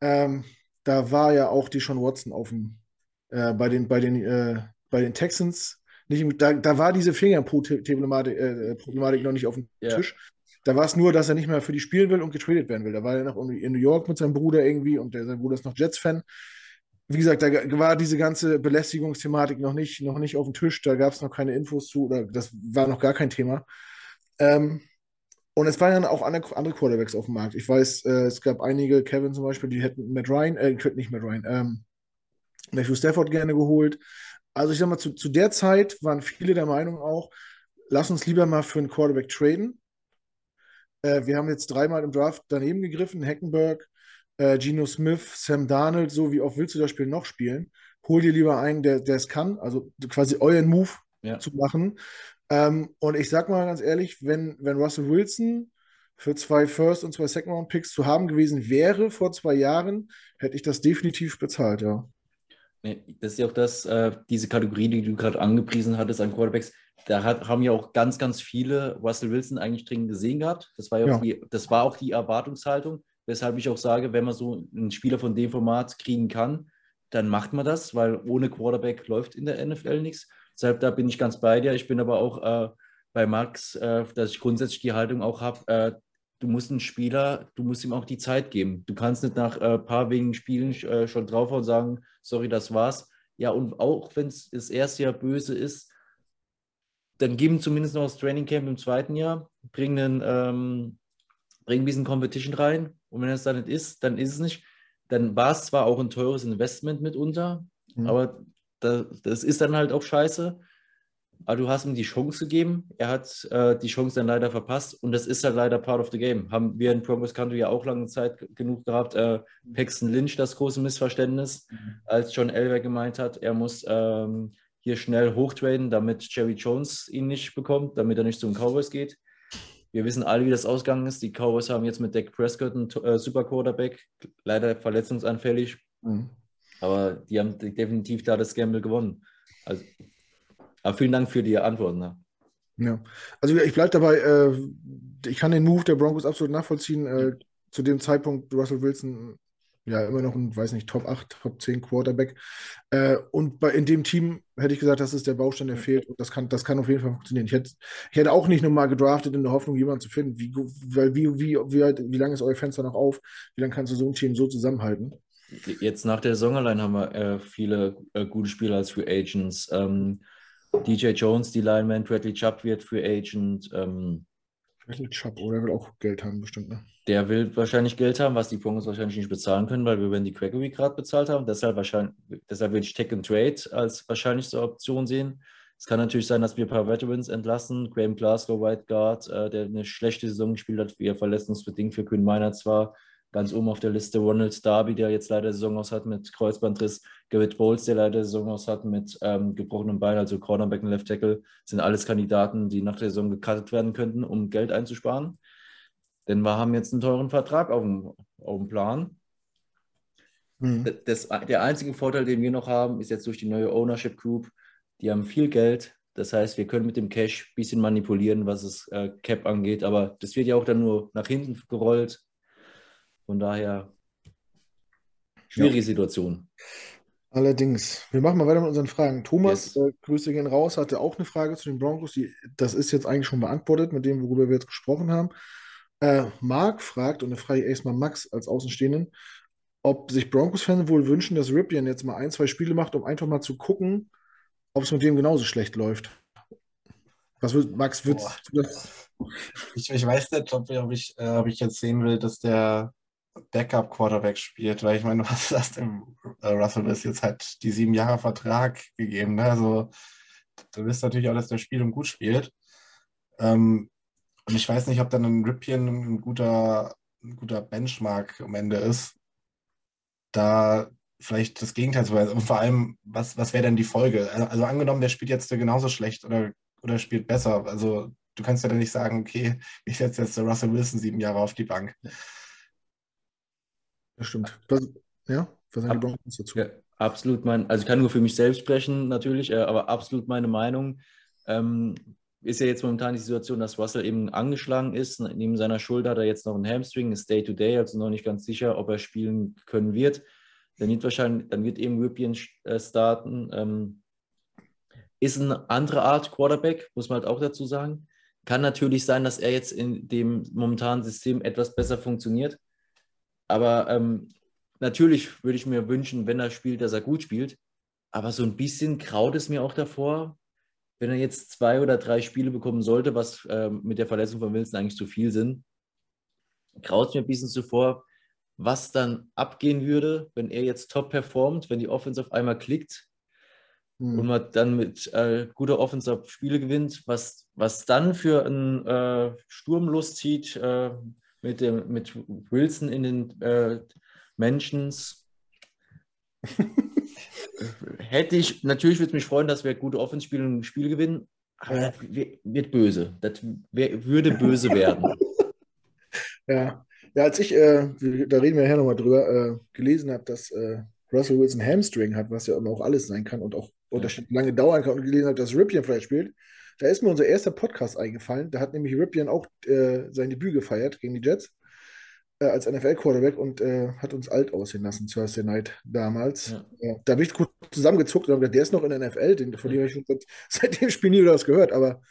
ähm, da war ja auch die Deshaun Watson auf dem, äh, bei den, bei den, äh, bei den Texans, nicht im, da, da war diese Fingerproblematik äh, Problematik noch nicht auf dem yeah. Tisch. Da war es nur, dass er nicht mehr für die spielen will und getradet werden will. Da war er noch in New York mit seinem Bruder irgendwie, und der, sein Bruder ist noch Jets-Fan. Wie gesagt, da war diese ganze Belästigungsthematik noch nicht, noch nicht auf dem Tisch. Da gab es noch keine Infos zu, oder das war noch gar kein Thema. Ähm, und es waren ja auch andere, andere Quarterbacks auf dem Markt. Ich weiß, äh, es gab einige, Kevin zum Beispiel, die hätten Matt Ryan, äh, nicht Matt Ryan, ähm, Matthew Stafford gerne geholt. Also ich sag mal, zu, zu der Zeit waren viele der Meinung auch, lass uns lieber mal für einen Quarterback traden. Wir haben jetzt dreimal im Draft daneben gegriffen. Hackenberg, äh, Geno Smith, Sam Darnold, so wie oft willst du das Spiel noch spielen? Hol dir lieber einen, der es kann, also quasi euren Move ja. zu machen. Ähm, und ich sag mal ganz ehrlich, wenn, wenn Russell Wilson für zwei First- und zwei Second-Round-Picks zu haben gewesen wäre vor zwei Jahren, hätte ich das definitiv bezahlt, ja. Das ist ja auch das, äh, diese Kategorie, die du gerade angepriesen hattest an Quarterbacks, da hat, haben ja auch ganz, ganz viele Russell Wilson eigentlich dringend gesehen gehabt. Das war ja, ja. Auch, die, das war auch die Erwartungshaltung, weshalb ich auch sage, wenn man so einen Spieler von dem Format kriegen kann, dann macht man das, weil ohne Quarterback läuft in der N F L nichts. Deshalb, da bin ich ganz bei dir. Ich bin aber auch äh, bei Max, äh, dass ich grundsätzlich die Haltung auch habe, äh, du musst einen Spieler, du musst ihm auch die Zeit geben. Du kannst nicht nach ein äh, paar wenigen Spielen äh, schon draufhauen und sagen, sorry, das war's. Ja, und auch wenn es das erste Jahr böse ist, dann geben zumindest noch das Training Camp im zweiten Jahr, bringen ähm, bring diesen Competition rein, und wenn es dann nicht ist, dann ist es nicht. Dann war es zwar auch ein teures Investment mitunter, mhm. aber das, das ist dann halt auch scheiße. Aber du hast ihm die Chance gegeben, er hat äh, die Chance dann leider verpasst, und das ist dann leider part of the game. Haben wir in Broncos Country ja auch lange Zeit g- genug gehabt. Äh, Paxton Lynch, das große Missverständnis, mhm. als John Elway gemeint hat, er muss ähm, hier schnell hochtraden, damit Jerry Jones ihn nicht bekommt, damit er nicht zu den Cowboys geht. Wir wissen alle, wie das ausgegangen ist. Die Cowboys haben jetzt mit Dak Prescott einen äh, super Quarterback, leider verletzungsanfällig. Mhm. Aber die haben definitiv da das Gamble gewonnen. Also, aber vielen Dank für die Antworten. Ne? Ja, also ich bleibe dabei, äh, ich kann den Move der Broncos absolut nachvollziehen. Äh, zu dem Zeitpunkt Russell Wilson, ja, immer noch ein, weiß nicht, Top acht, Top zehn Quarterback. Äh, und bei, in dem Team hätte ich gesagt, das ist der Baustein, der fehlt. Und das kann, das kann auf jeden Fall funktionieren. Ich hätte, ich hätte auch nicht nochmal gedraftet, in der Hoffnung, jemanden zu finden. Wie, weil wie, wie, wie, halt, wie lange ist euer Fenster noch auf? Wie lange kannst du so ein Team so zusammenhalten? Jetzt nach der Saison allein haben wir äh, viele äh, gute Spieler als Free Agents. Ähm, D J Jones, die Lineman, Bradley Chubb wird Free Agent. Ähm, Bradley Chubb, oder? Der will auch Geld haben, bestimmt, ne? Der will wahrscheinlich Geld haben, was die Broncos wahrscheinlich nicht bezahlen können, weil wir Randy Gregory gerade bezahlt haben. Deshalb, wahrscheinlich, deshalb würde ich Tech and Trade als wahrscheinlichste Option sehen. Es kann natürlich sein, dass wir ein paar Veterans entlassen. Graham Glasgow, White Guard, äh, der eine schlechte Saison gespielt hat, wie er verletzungsbedingt für Quinn Williams war. Ganz oben auf der Liste Ronald Darby, der jetzt leider Saison aus hat mit Kreuzbandriss. Garett Bolles, der leider Saison aus hat mit ähm, gebrochenem Bein, also Cornerback und Left Tackle. Sind alles Kandidaten, die nach der Saison gecuttet werden könnten, um Geld einzusparen. Denn wir haben jetzt einen teuren Vertrag auf dem, auf dem Plan. Mhm. Das, der einzige Vorteil, den wir noch haben, ist jetzt durch die neue Ownership Group. Die haben viel Geld. Das heißt, wir können mit dem Cash ein bisschen manipulieren, was es äh, Cap angeht. Aber das wird ja auch dann nur nach hinten gerollt. Von daher, schwierige ja. Situation. Allerdings. Wir machen mal weiter mit unseren Fragen. Thomas, yes. äh, Grüße gehen raus, hatte auch eine Frage zu den Broncos. Die, das ist jetzt eigentlich schon beantwortet mit dem, worüber wir jetzt gesprochen haben. Äh, Marc fragt, und da frage ich erstmal Max als Außenstehenden, ob sich Broncos-Fans wohl wünschen, dass Rypien jetzt mal ein, zwei Spiele macht, um einfach mal zu gucken, ob es mit dem genauso schlecht läuft. Was wird, Max, wird ich, ich weiß nicht, ob ich, äh, ob ich jetzt sehen will, dass der Backup-Quarterback spielt, weil ich meine, was das dem Russell ist jetzt halt die sieben Jahre Vertrag gegeben, ne? Also du willst natürlich auch, dass der spielt und gut spielt. Ähm, und ich weiß nicht, ob dann ein Rypien ein guter, ein guter Benchmark am Ende ist, da vielleicht das Gegenteil zu weisen. Und vor allem, was, was wäre denn die Folge? Also, also angenommen, der spielt jetzt genauso schlecht oder, oder spielt besser. Also du kannst ja dann nicht sagen, okay, ich setze jetzt Russell Wilson sieben Jahre auf die Bank. Das stimmt. Was, ja, was sind die Broncos dazu? Ja, absolut mein, also ich kann nur für mich selbst sprechen, natürlich, aber absolut meine Meinung. Ähm, ist ja jetzt momentan die Situation, dass Russell eben angeschlagen ist. Neben seiner Schulter hat er jetzt noch einen Hamstring, ist Day-to-Day, also noch nicht ganz sicher, ob er spielen können wird. Dann wird, wahrscheinlich, dann wird eben Rypien starten. Ähm, ist eine andere Art Quarterback, muss man halt auch dazu sagen. Kann natürlich sein, dass er jetzt in dem momentanen System etwas besser funktioniert. Aber ähm, natürlich würde ich mir wünschen, wenn er spielt, dass er gut spielt. Aber so ein bisschen graut es mir auch davor, wenn er jetzt zwei oder drei Spiele bekommen sollte, was ähm, mit der Verletzung von Wilson eigentlich zu viel sind, graut es mir ein bisschen zuvor, was dann abgehen würde, wenn er jetzt top performt, wenn die Offense auf einmal klickt hm. und man dann mit äh, guter Offense auf Spiele gewinnt, was, was dann für einen äh, Sturm loszieht, äh, Mit, dem, mit Wilson in den äh, Mentions. Hätte ich, natürlich würde es mich freuen, dass wir gute Offense spielen und ein Spiel gewinnen, aber das wird böse. Das wär, würde böse werden. Ja. ja, als ich, äh, da reden wir nachher nochmal drüber, äh, gelesen habe, dass äh, Russell Wilson Hamstring hat, was ja immer auch alles sein kann und auch unterschiedlich ja. lange dauern kann, und gelesen habe, dass Rypien vielleicht spielt. Da ist mir unser erster Podcast eingefallen. Da hat nämlich Rypien auch äh, sein Debüt gefeiert gegen die Jets äh, als N F L-Quarterback und äh, hat uns alt aussehen lassen, Thursday Night damals. Ja. Ja, da bin ich kurz zusammengezuckt und habe gedacht, der ist noch in der N F L, den, von ja. dem habe ich schon seit, seit dem Spiel nie wieder was gehört. Aber,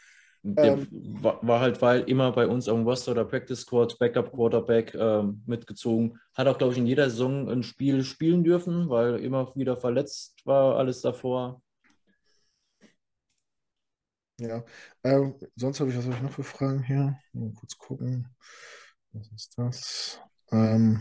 ähm, der war, war halt weil immer bei uns am Roster oder Practice Squad, Backup-Quarterback äh, mitgezogen. Hat auch, glaube ich, in jeder Saison ein Spiel spielen dürfen, weil immer wieder verletzt war alles davor. Ja, ähm, sonst habe ich, was habe ich noch für Fragen hier? Mal kurz gucken. Was ist das? Ähm,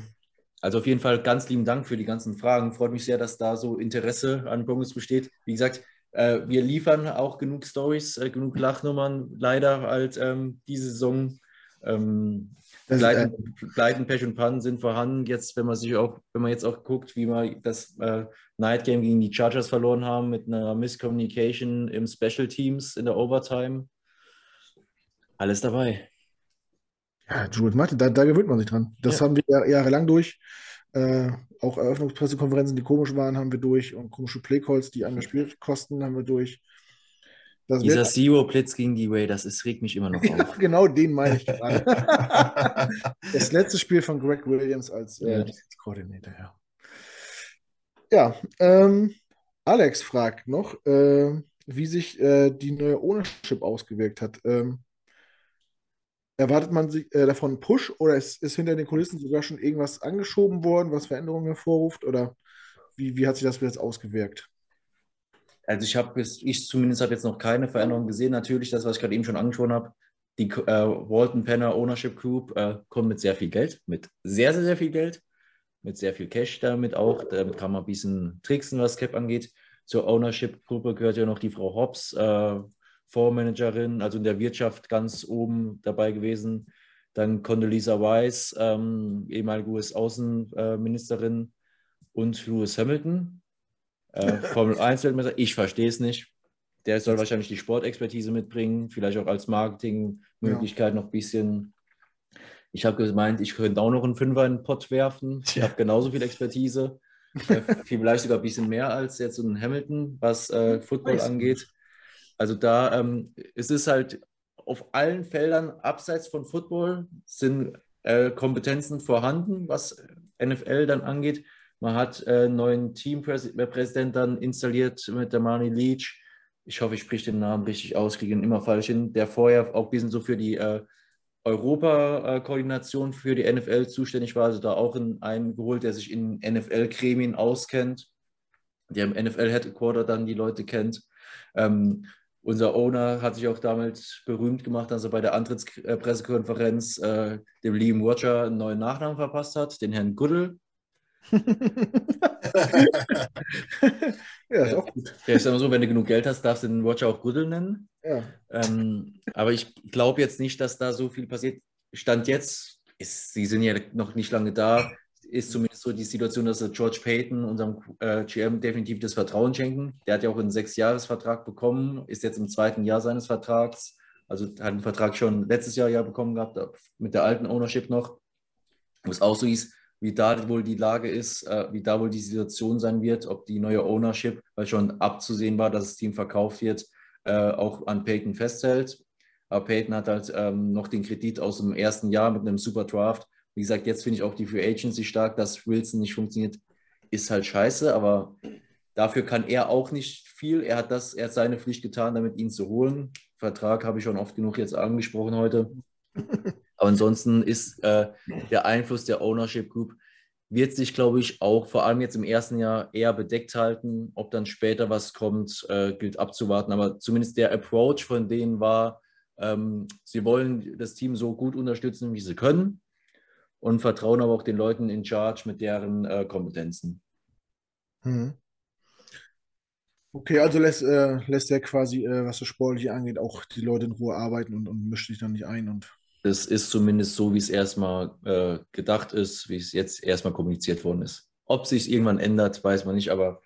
also auf jeden Fall ganz lieben Dank für die ganzen Fragen. Freut mich sehr, dass da so Interesse an Broncos besteht. Wie gesagt, äh, wir liefern auch genug Storys, äh, genug Lachnummern leider halt ähm, diese Saison. Ähm, Pleiten, äh, Pleiten, Pech und Pannen sind vorhanden. Jetzt, wenn man sich auch, wenn man jetzt auch guckt, wie wir das äh, Night Game gegen die Chargers verloren haben mit einer Miscommunication im Special Teams in der Overtime. Alles dabei. Ja, Judith Mathe, da, da gewöhnt man sich dran. Das ja. haben wir jahrelang durch. Äh, auch Eröffnungspressekonferenzen, die komisch waren, haben wir durch. Und komische Playcalls, die einem das Spiel kosten, haben wir durch. Das Dieser Zero-Blitz gegen die Raiders, das regt mich immer noch auf. Ja, genau, den meine ich gerade. Das letzte Spiel von Greg Williams als äh, ja. Koordinator. Ja, ja ähm, Alex fragt noch, äh, wie sich äh, die neue Ownership ausgewirkt hat. Ähm, Erwartet man sich äh, davon einen Push oder ist, ist hinter den Kulissen sogar schon irgendwas angeschoben worden, was Veränderungen hervorruft? Oder wie, wie hat sich das jetzt ausgewirkt? Also ich habe ich zumindest habe jetzt noch keine Veränderung gesehen. Natürlich, das, was ich gerade eben schon angesprochen habe, die äh, Walton Penner Ownership Group äh, kommt mit sehr viel Geld, mit sehr, sehr, sehr viel Geld, mit sehr viel Cash damit auch. Damit kann man ein bisschen tricksen, was Cap angeht. Zur Ownership-Gruppe gehört ja noch die Frau Hobbs, äh, Fondsmanagerin, also in der Wirtschaft ganz oben dabei gewesen. Dann Condoleezza Rice, ähm, ehemalige U S-Außenministerin äh, und Lewis Hamilton, äh, Formel eins Weltmeister. Ich verstehe es nicht. Der soll wahrscheinlich die Sportexpertise mitbringen, vielleicht auch als Marketingmöglichkeit ja. noch ein bisschen. Ich habe gemeint, ich könnte auch noch einen Fünfer in den Pott werfen. Ich habe genauso viel Expertise, äh, vielleicht sogar ein bisschen mehr als jetzt in Hamilton, was äh, Football angeht. Also da, ähm, es ist halt auf allen Feldern abseits von Football sind äh, Kompetenzen vorhanden, was N F L dann angeht. Man hat äh, einen neuen Teampräsidenten dann installiert mit der Mani Leach. Ich hoffe, ich spreche den Namen richtig aus, kriege ihn immer falsch hin. Der vorher auch ein bisschen so für die äh, Europa-Koordination für die N F L zuständig war. Also da auch einen, einen geholt, der sich in N F L-Gremien auskennt, der im N F L-Headquarter dann die Leute kennt. Ähm, Unser Owner hat sich auch damit berühmt gemacht, dass er bei der Antrittspressekonferenz äh, dem lieben Roger einen neuen Nachnamen verpasst hat, den Herrn Goodell. Ja, ist auch gut. Ja, ich sage mal so, wenn du genug Geld hast, darfst du den Roger auch Goodell nennen. Ja. Ähm, aber ich glaube jetzt nicht, dass da so viel passiert. Stand jetzt, ist, sie sind ja noch nicht lange da, ist zumindest so die Situation, dass George Payton unserem äh, G M definitiv das Vertrauen schenken. Der hat ja auch einen Sechsjahresvertrag bekommen, ist jetzt im zweiten Jahr seines Vertrags, also hat einen Vertrag schon letztes Jahr ja bekommen gehabt, mit der alten Ownership noch, wo es auch so hieß, wie da wohl die Lage ist, äh, wie da wohl die Situation sein wird, ob die neue Ownership, weil schon abzusehen war, dass das Team verkauft wird, äh, auch an Payton festhält. Aber Payton hat halt ähm, noch den Kredit aus dem ersten Jahr mit einem Super Draft. Wie gesagt, jetzt finde ich auch die Free Agency stark, dass Wilson nicht funktioniert, ist halt scheiße, aber dafür kann er auch nicht viel. Er hat das, er hat seine Pflicht getan, damit ihn zu holen. Vertrag habe ich schon oft genug jetzt angesprochen heute. Aber ansonsten ist äh, der Einfluss der Ownership Group, wird sich, glaube ich, auch vor allem jetzt im ersten Jahr eher bedeckt halten. Ob dann später was kommt, äh, gilt abzuwarten. Aber zumindest der Approach von denen war, ähm, sie wollen das Team so gut unterstützen, wie sie können. Und vertrauen aber auch den Leuten in Charge mit deren äh, Kompetenzen. Hm. Okay, also lässt, äh, lässt er quasi, äh, was das Sportliche angeht, auch die Leute in Ruhe arbeiten und, und mischt sich dann nicht ein. Und das ist zumindest so, wie es erstmal äh, gedacht ist, wie es jetzt erstmal kommuniziert worden ist. Ob sich es irgendwann ändert, weiß man nicht, aber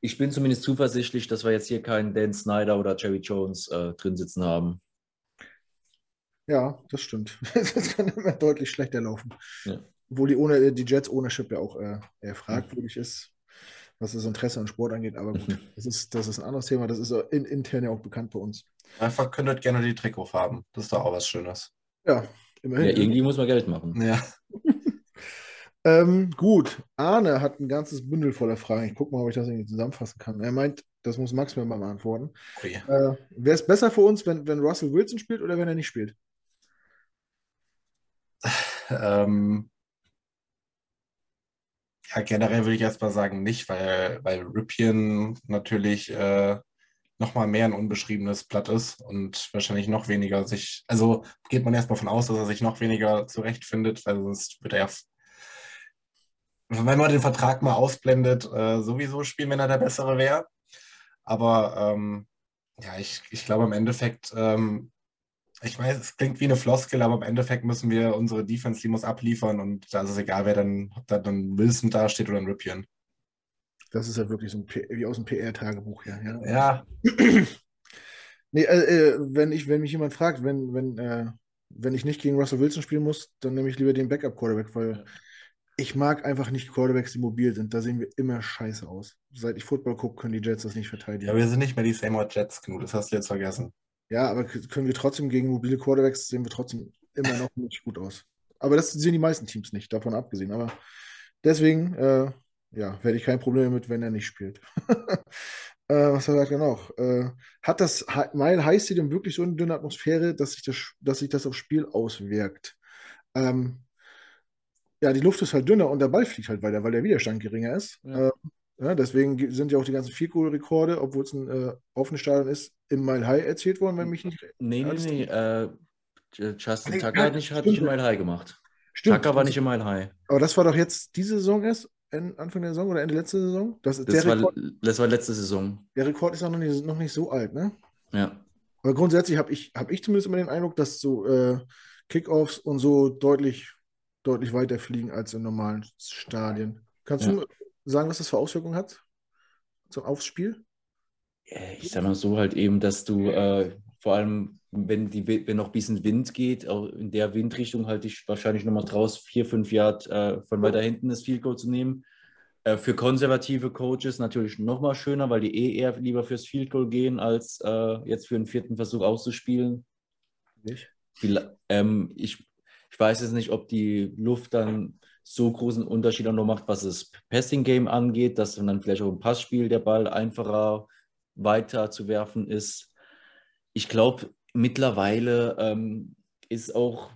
ich bin zumindest zuversichtlich, dass wir jetzt hier keinen Dan Snyder oder Jerry Jones äh, drin sitzen haben. Ja, das stimmt. Das kann immer deutlich schlechter laufen. Ja. Obwohl die, ohne, die Jets Ownership ja auch äh, eher fragwürdig mhm. ist, was das Interesse an Sport angeht. Aber gut, mhm. das, ist, das ist ein anderes Thema. Das ist in, intern ja auch bekannt bei uns. Einfach könntet gerne die Trikotfarben. Das ist doch auch was Schönes. Ja, immerhin. Ja, irgendwie muss man Geld machen. Ja. ähm, gut, Arne hat ein ganzes Bündel voller Fragen. Ich gucke mal, ob ich das irgendwie zusammenfassen kann. Er meint, das muss Max mir mal antworten. Okay. Äh, wäre es besser für uns, wenn, wenn Russell Wilson spielt oder wenn er nicht spielt? Ähm, ja, generell würde ich erstmal sagen, nicht, weil, weil Ripien natürlich äh, nochmal mehr ein unbeschriebenes Blatt ist und wahrscheinlich noch weniger sich, also geht man erstmal von aus, dass er sich noch weniger zurechtfindet, weil sonst wird er, wenn man den Vertrag mal ausblendet, äh, sowieso spielen, wenn er der Bessere wäre. Aber ähm, ja, ich, ich glaube im Endeffekt ähm, ich weiß, es klingt wie eine Floskel, aber im Endeffekt müssen wir unsere Defense, die muss abliefern und da ist es egal, wer dann, ob da dann Wilson dasteht oder ein Ripien. Das ist ja wirklich so ein P- wie aus dem P R-Tagebuch her. Ja. ja. nee, äh, wenn, ich, wenn mich jemand fragt, wenn, wenn, äh, wenn ich nicht gegen Russell Wilson spielen muss, dann nehme ich lieber den Backup-Quarterback, weil ja. ich mag einfach nicht Quarterbacks, die mobil sind. Da sehen wir immer scheiße aus. Seit ich Football gucke, können die Jets das nicht verteidigen. Ja, wir sind nicht mehr die Same Old Jets, Knut. Das hast du jetzt vergessen. Ja, aber können wir trotzdem gegen mobile Quarterbacks, sehen wir trotzdem immer noch nicht gut aus. Aber das sehen die meisten Teams nicht, davon abgesehen. Aber deswegen... Äh, Ja, werde ich kein Problem damit, wenn er nicht spielt. äh, was hat er noch? Äh, hat das Mile High Stadium wirklich so eine dünne Atmosphäre, dass sich das, dass sich das aufs Spiel auswirkt? Ähm, ja, die Luft ist halt dünner und der Ball fliegt halt weiter, weil der Widerstand geringer ist. Ja. Äh, ja, deswegen sind ja auch die ganzen Field-Goal-Rekorde, obwohl es ein äh, offenes Stadion ist, im Mile High erzielt worden, wenn mich nicht... Nee, nee, nee. Äh, Justin nee, Tucker hat nicht, hat nicht im Mile High gemacht. Stimmt. Tucker war nicht im Mile High. Aber das war doch jetzt diese Saison erst? Anfang der Saison oder Ende letzte Saison? Das, ist das, der war, Rekord, das war letzte Saison. Der Rekord ist auch noch nicht, noch nicht so alt, ne? Ja. Aber grundsätzlich habe ich, hab ich zumindest immer den Eindruck, dass so äh, Kickoffs und so deutlich, deutlich weiter fliegen als in normalen Stadien. Kannst ja. du sagen, was das für Auswirkungen hat? So aufs Spiel? Ich sag mal so halt eben, dass du äh, vor allem, wenn, die, wenn noch ein bisschen Wind geht, auch in der Windrichtung halte ich wahrscheinlich nochmal draus, vier, fünf Yard äh, von weiter hinten das Field Goal zu nehmen. Äh, für konservative Coaches natürlich nochmal schöner, weil die eh eher lieber fürs Field Goal gehen, als äh, jetzt für einen vierten Versuch auszuspielen. Ich? Ähm, ich, ich weiß jetzt nicht, ob die Luft dann so großen Unterschied auch noch macht, was das Passing Game angeht, dass dann vielleicht auch im Passspiel der Ball einfacher weiter zu werfen ist. Ich glaube, mittlerweile ähm, ist auch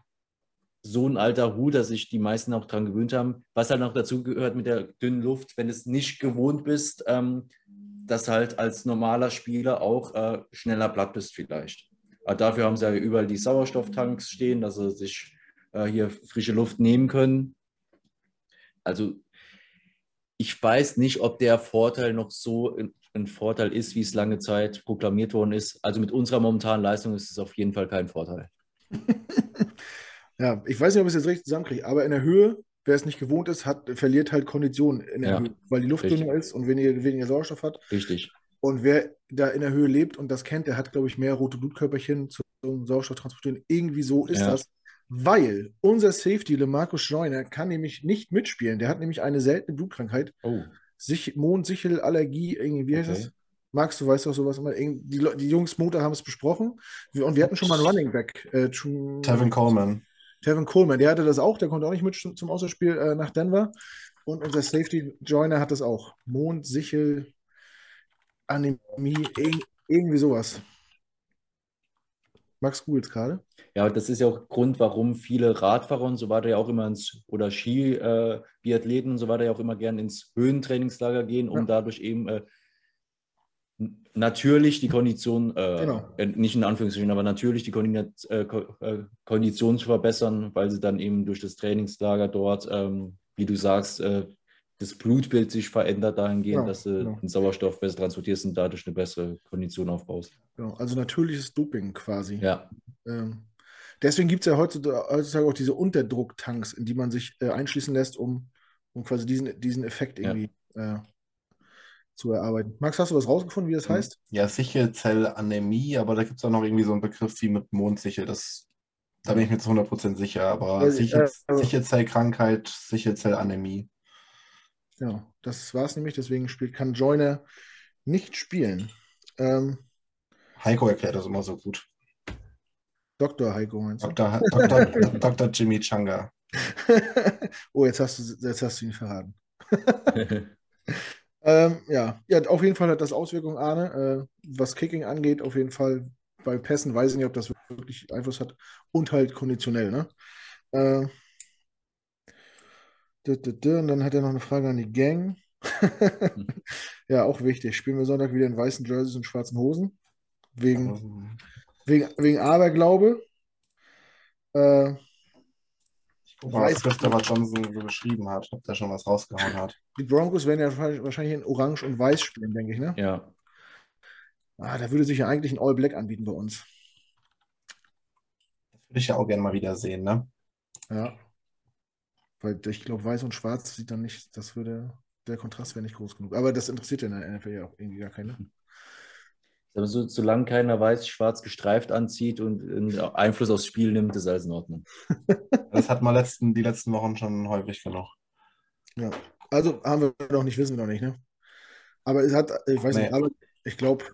so ein alter Hut, dass sich die meisten auch dran gewöhnt haben. Was halt noch dazu gehört mit der dünnen Luft, wenn du es nicht gewohnt bist, ähm, dass halt als normaler Spieler auch äh, schneller platt bist vielleicht. Aber dafür haben sie ja überall die Sauerstofftanks stehen, dass sie sich äh, hier frische Luft nehmen können. Also ich weiß nicht, ob der Vorteil noch so... In ein Vorteil ist, wie es lange Zeit proklamiert worden ist. Also mit unserer momentanen Leistung ist es auf jeden Fall kein Vorteil. ja, ich weiß nicht, ob ich es jetzt richtig zusammenkriege, aber in der Höhe, wer es nicht gewohnt ist, hat, verliert halt Konditionen in der ja, Höhe, weil die Luft dünner ist und weniger, weniger Sauerstoff hat. Richtig. Und wer da in der Höhe lebt und das kennt, der hat, glaube ich, mehr rote Blutkörperchen zum Sauerstoff transportieren. Irgendwie so ist ja. das. Weil unser Safety, LeMarcus Joyner, kann nämlich nicht mitspielen. Der hat nämlich eine seltene Blutkrankheit. Oh. Sich, Mondsichelallergie, irgendwie, wie heißt okay. das? Magst du, weißt du auch sowas immer? Die, Le- die Jungs Montag haben es besprochen. Und wir hatten schon mal einen Running Back. Äh, Tru- Tevin Coleman. Tevin Coleman, der hatte das auch. Der konnte auch nicht mit zum Auswärtsspiel äh, nach Denver. Und unser Safety Joyner hat das auch. Mondsichel, Anämie, irg- irgendwie sowas. Max googelt gerade. Ja, das ist ja auch Grund, warum viele Radfahrer und so weiter ja auch immer ins, oder Ski, äh, Biathleten und so weiter ja auch immer gerne ins Höhentrainingslager gehen, um ja. dadurch eben äh, natürlich die Kondition, äh, genau. äh, nicht in Anführungsstrichen, aber natürlich die Kondition, äh, Ko- äh, Kondition zu verbessern, weil sie dann eben durch das Trainingslager dort, ähm, wie du sagst, äh, das Blutbild sich verändert dahingehend, genau, dass du genau. den Sauerstoff besser transportierst und dadurch eine bessere Kondition aufbaust. Genau, also natürliches Doping quasi. Ja. Ähm, deswegen gibt es ja heutzutage, heutzutage auch diese Unterdrucktanks, in die man sich äh, einschließen lässt, um, um quasi diesen, diesen Effekt irgendwie ja. äh, zu erarbeiten. Max, hast du was rausgefunden, wie das mhm. heißt? Ja, Sichelzellanämie, aber da gibt es auch noch irgendwie so einen Begriff wie mit Mondsichel, das da bin ich mir zu hundert Prozent sicher, aber also, Sichel, äh, Sichelzellkrankheit, Sichelzellanämie. Genau, das war es nämlich, deswegen spielt, kann Joyner nicht spielen. Ähm, Heiko erklärt das immer so gut. Doktor Heiko meinst du? Doktor, Doktor, Doktor Jimmy Changa. oh, jetzt hast, du, jetzt hast du ihn verraten. ähm, ja. ja, auf jeden Fall hat das Auswirkungen, Arne. Äh, was Kicking angeht, auf jeden Fall bei Pässen weiß ich nicht, ob das wirklich Einfluss hat. Und halt konditionell, ne? Äh, Und dann hat er noch eine Frage an die Gang. ja, auch wichtig. Spielen wir Sonntag wieder in weißen Jerseys und schwarzen Hosen? Wegen, oh. wegen, wegen Aberglaube. Äh, ich gucke mal, was Christopher Johnson so geschrieben hat, ob der schon was rausgehauen hat. Die Broncos werden ja wahrscheinlich in Orange und Weiß spielen, denke ich, ne? Ja. Ah, da würde sich ja eigentlich ein All Black anbieten bei uns. Würde ich ja auch gerne mal wieder sehen, ne? Ja. Weil ich glaube, weiß und schwarz sieht dann nicht, das würde, der Kontrast wäre nicht groß genug. Aber das interessiert ja in der N F L ja auch irgendwie gar keinen. Also, solange keiner weiß, schwarz gestreift anzieht und Einfluss aufs Spiel nimmt, ist alles in Ordnung. Das hat man letzten, die letzten Wochen schon häufig genug. Ja, also haben wir noch nicht, wissen wir noch nicht, ne? Aber es hat, ich weiß nee. nicht, aber ich glaube,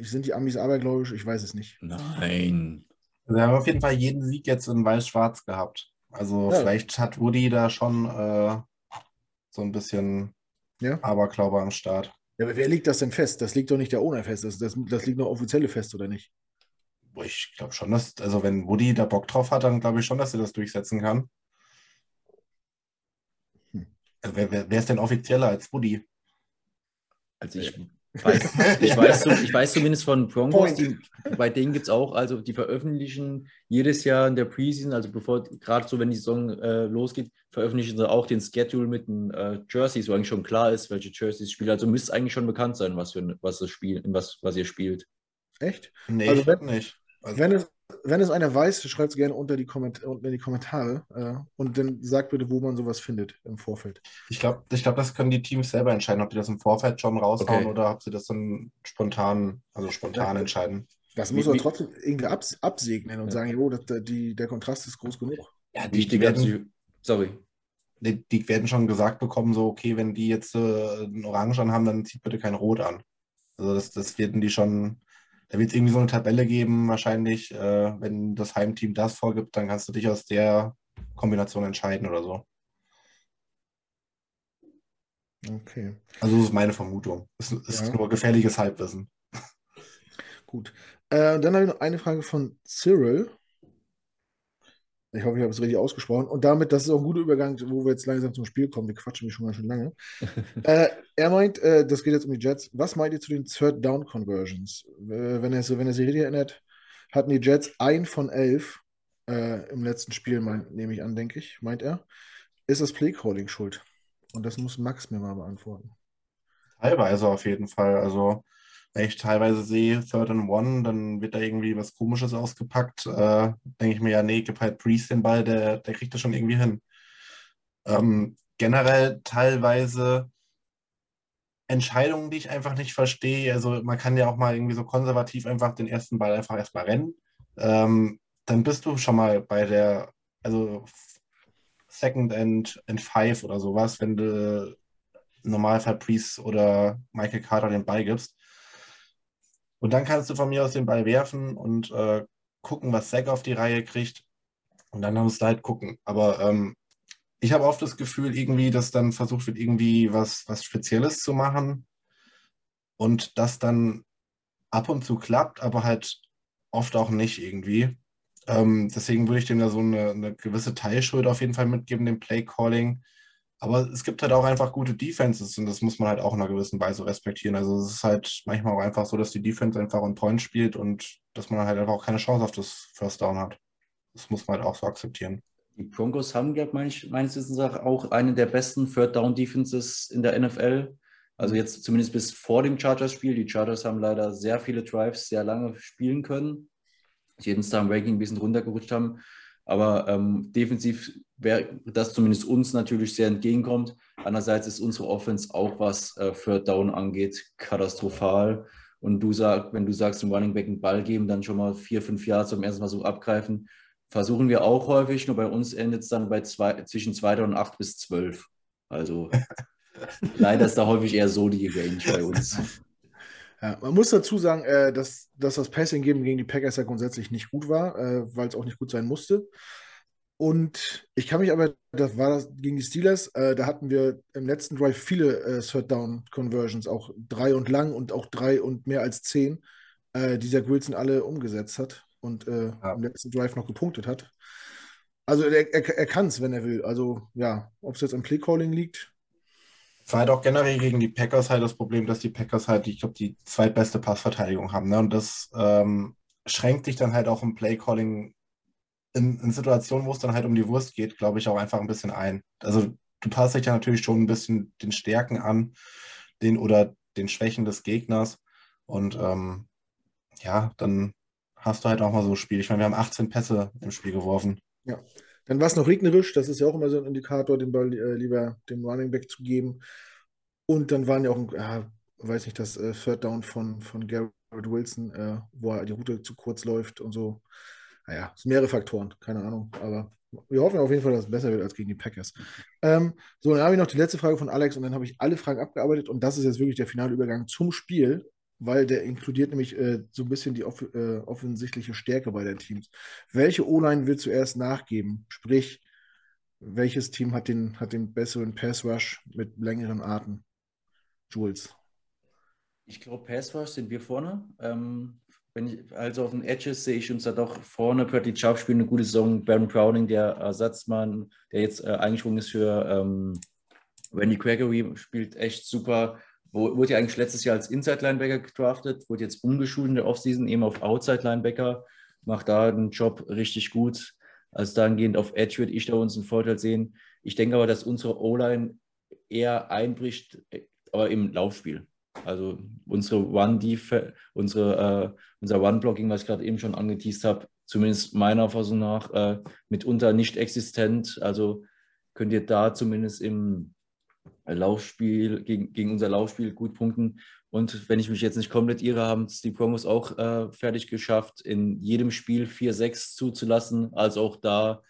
sind die Amis abergläubisch? Ich weiß es nicht. Nein. Sie haben auf jeden Fall jeden Sieg jetzt in weiß-schwarz gehabt. Also ja. Vielleicht hat Woody da schon äh, so ein bisschen ja. Aberglaube am Start. Ja, aber wer legt das denn fest? Das liegt doch nicht der Owner fest. Das, das, das liegt noch offizielle fest, oder nicht? Ich glaube schon, dass, also wenn Woody da Bock drauf hat, dann glaube ich schon, dass er das durchsetzen kann. Hm. Also wer, wer, wer ist denn offizieller als Woody? Also ich... Ja. Weiß, ich, weiß, ich weiß zumindest von Broncos, die, bei denen gibt es auch, also die veröffentlichen jedes Jahr in der Preseason, also bevor, gerade so wenn die Saison äh, losgeht, veröffentlichen sie auch den Schedule mit den äh, Jerseys, wo eigentlich schon klar ist, welche Jerseys spielen. Also müsste es eigentlich schon bekannt sein, was, für, was, das Spiel, was, was ihr spielt. Echt? Nee, also wenn, nicht. Also wenn, es, wenn es einer weiß, schreibt es gerne unter die Komment- unten in die Kommentare äh, und dann sagt bitte, wo man sowas findet im Vorfeld. Ich glaube, ich glaub, das können die Teams selber entscheiden, ob die das im Vorfeld schon raushauen okay. oder ob sie das dann spontan, also spontan ja, entscheiden. Das wie, muss man trotzdem irgendwie abs- absegnen und ja. sagen, jo, das, die, der Kontrast ist groß genug. Ja, die, die, die werden, werden sorry. Die, die werden schon gesagt bekommen, so, okay, wenn die jetzt äh, einen Orange anhaben, dann zieht bitte kein Rot an. Also das, das werden die schon... Da wird es irgendwie so eine Tabelle geben, wahrscheinlich, äh, wenn das Heimteam das vorgibt, dann kannst du dich aus der Kombination entscheiden oder so. Okay. Also das ist meine Vermutung. Es ist ja. nur gefährliches Halbwissen. Gut. Äh, dann habe ich noch eine Frage von Cyril. Ich hoffe, ich habe es richtig ausgesprochen. Und damit, das ist auch ein guter Übergang, wo wir jetzt langsam zum Spiel kommen. Wir quatschen mich schon ganz schön lange. äh, er meint, äh, das geht jetzt um die Jets. Was meint ihr zu den Third-Down-Conversions? Äh, wenn, er, wenn er sich richtig erinnert, hatten die Jets ein von elf äh, im letzten Spiel, mein, nehme ich an, denke ich, meint er. Ist das Play-Calling schuld? Und das muss Max mir mal beantworten. Teilweise auf jeden Fall. Also wenn ich teilweise sehe, Third and One, dann wird da irgendwie was Komisches ausgepackt. Äh, denke ich mir, ja, nee, gib halt Breece den Ball, der, der kriegt das schon irgendwie hin. Ähm, generell teilweise Entscheidungen, die ich einfach nicht verstehe. Also man kann ja auch mal irgendwie so konservativ einfach den ersten Ball einfach erstmal rennen. Ähm, dann bist du schon mal bei der, also Second and, and Five oder sowas, wenn du im Normalfall Breece oder Michael Carter den Ball gibst. Und dann kannst du von mir aus den Ball werfen und äh, gucken, was Zach auf die Reihe kriegt. Und dann musst du halt gucken. Aber ähm, ich habe oft das Gefühl irgendwie, dass dann versucht wird, irgendwie was, was Spezielles zu machen. Und das dann ab und zu klappt, aber halt oft auch nicht irgendwie. Ähm, deswegen würde ich dem da so eine, eine gewisse Teilschuld auf jeden Fall mitgeben, dem Play-Calling. Aber es gibt halt auch einfach gute Defenses und das muss man halt auch in einer gewissen Weise respektieren. Also es ist halt manchmal auch einfach so, dass die Defense einfach on Point spielt und dass man halt einfach auch keine Chance auf das First Down hat. Das muss man halt auch so akzeptieren. Die Broncos haben, glaube ich, meines Wissens auch eine der besten Third Down Defenses in der N F L. Also jetzt zumindest bis vor dem Chargers-Spiel. Die Chargers haben leider sehr viele Drives sehr lange spielen können. Jeden Star im Ranking ein bisschen runtergerutscht haben. Aber ähm, defensiv wäre das zumindest uns natürlich sehr entgegenkommt. Andererseits ist unsere Offense auch, was äh, Third Down angeht, katastrophal. Und du sag, wenn du sagst, dem Running Back einen Ball geben, dann schon mal vier, fünf Yards zum ersten Mal so abgreifen, versuchen wir auch häufig. Nur bei uns endet es dann bei zwei, zwischen zweitausendundacht bis zwölf. Also leider ist da häufig eher so die Range bei uns. Ja, man muss dazu sagen, äh, dass, dass das Passing-Game gegen die Packers ja grundsätzlich nicht gut war, äh, weil es auch nicht gut sein musste. Und ich kann mich aber, das war das gegen die Steelers, äh, da hatten wir im letzten Drive viele äh, Third-Down-Conversions, auch drei und lang und auch drei und mehr als zehn, äh, die Zach Wilson alle umgesetzt hat und äh, ja. im letzten Drive noch gepunktet hat. Also er, er, er kann es, wenn er will. Also ja, ob es jetzt am Play-Calling liegt, es war halt auch generell gegen die Packers halt das Problem, dass die Packers halt, ich glaube, die zweitbeste Passverteidigung haben. Ne? Und das ähm, schränkt dich dann halt auch im Play-Calling in, in Situationen, wo es dann halt um die Wurst geht, glaube ich, auch einfach ein bisschen ein. Also du passt dich ja natürlich schon ein bisschen den Stärken an den oder den Schwächen des Gegners. Und ähm, ja, dann hast du halt auch mal so ein Spiel. Ich meine, wir haben achtzehn Pässe im Spiel geworfen. Ja, dann war es noch regnerisch. Das ist ja auch immer so ein Indikator, den Ball äh, lieber dem Running Back zu geben. Und dann waren ja auch, äh, weiß nicht, das äh, Third Down von, von Garett Wilson, äh, wo er die Route zu kurz läuft und so. Naja, es sind mehrere Faktoren, keine Ahnung. Aber wir hoffen auf jeden Fall, dass es besser wird als gegen die Packers. Ähm, so, dann habe ich noch die letzte Frage von Alex und dann habe ich alle Fragen abgearbeitet. Und das ist jetzt wirklich der finale Übergang zum Spiel, weil der inkludiert nämlich äh, so ein bisschen die off- äh, offensichtliche Stärke beider Teams. Welche O-Line will zuerst nachgeben? Sprich, welches Team hat den, hat den besseren Pass-Rush mit längeren Arten? Jules. Ich glaube, Pass-Rush sind wir vorne. Ähm, wenn ich, also auf den Edges sehe ich uns da doch vorne. Bradley Chubb spielt eine gute Saison. Baron Browning, der Ersatzmann, der jetzt äh, eingesprungen ist für ähm, Randy Gregory, spielt echt super. Wurde ja eigentlich letztes Jahr als Inside-Linebacker gedraftet, wurde jetzt umgeschult in der Offseason eben auf Outside-Linebacker, macht da den Job richtig gut. Also dahingehend auf Edge würde ich da uns einen Vorteil sehen. Ich denke aber, dass unsere O-Line eher einbricht, aber im Laufspiel. Also unsere One-Def- unsere, äh, unser One-Blocking, was ich gerade eben schon angeteased habe, zumindest meiner Auffassung nach, äh, mitunter nicht existent. Also könnt ihr da zumindest im Laufspiel, gegen, gegen unser Laufspiel gut punkten. Und wenn ich mich jetzt nicht komplett irre, haben es die Broncos auch äh, fertig geschafft, in jedem Spiel vier sechs zuzulassen. Also auch da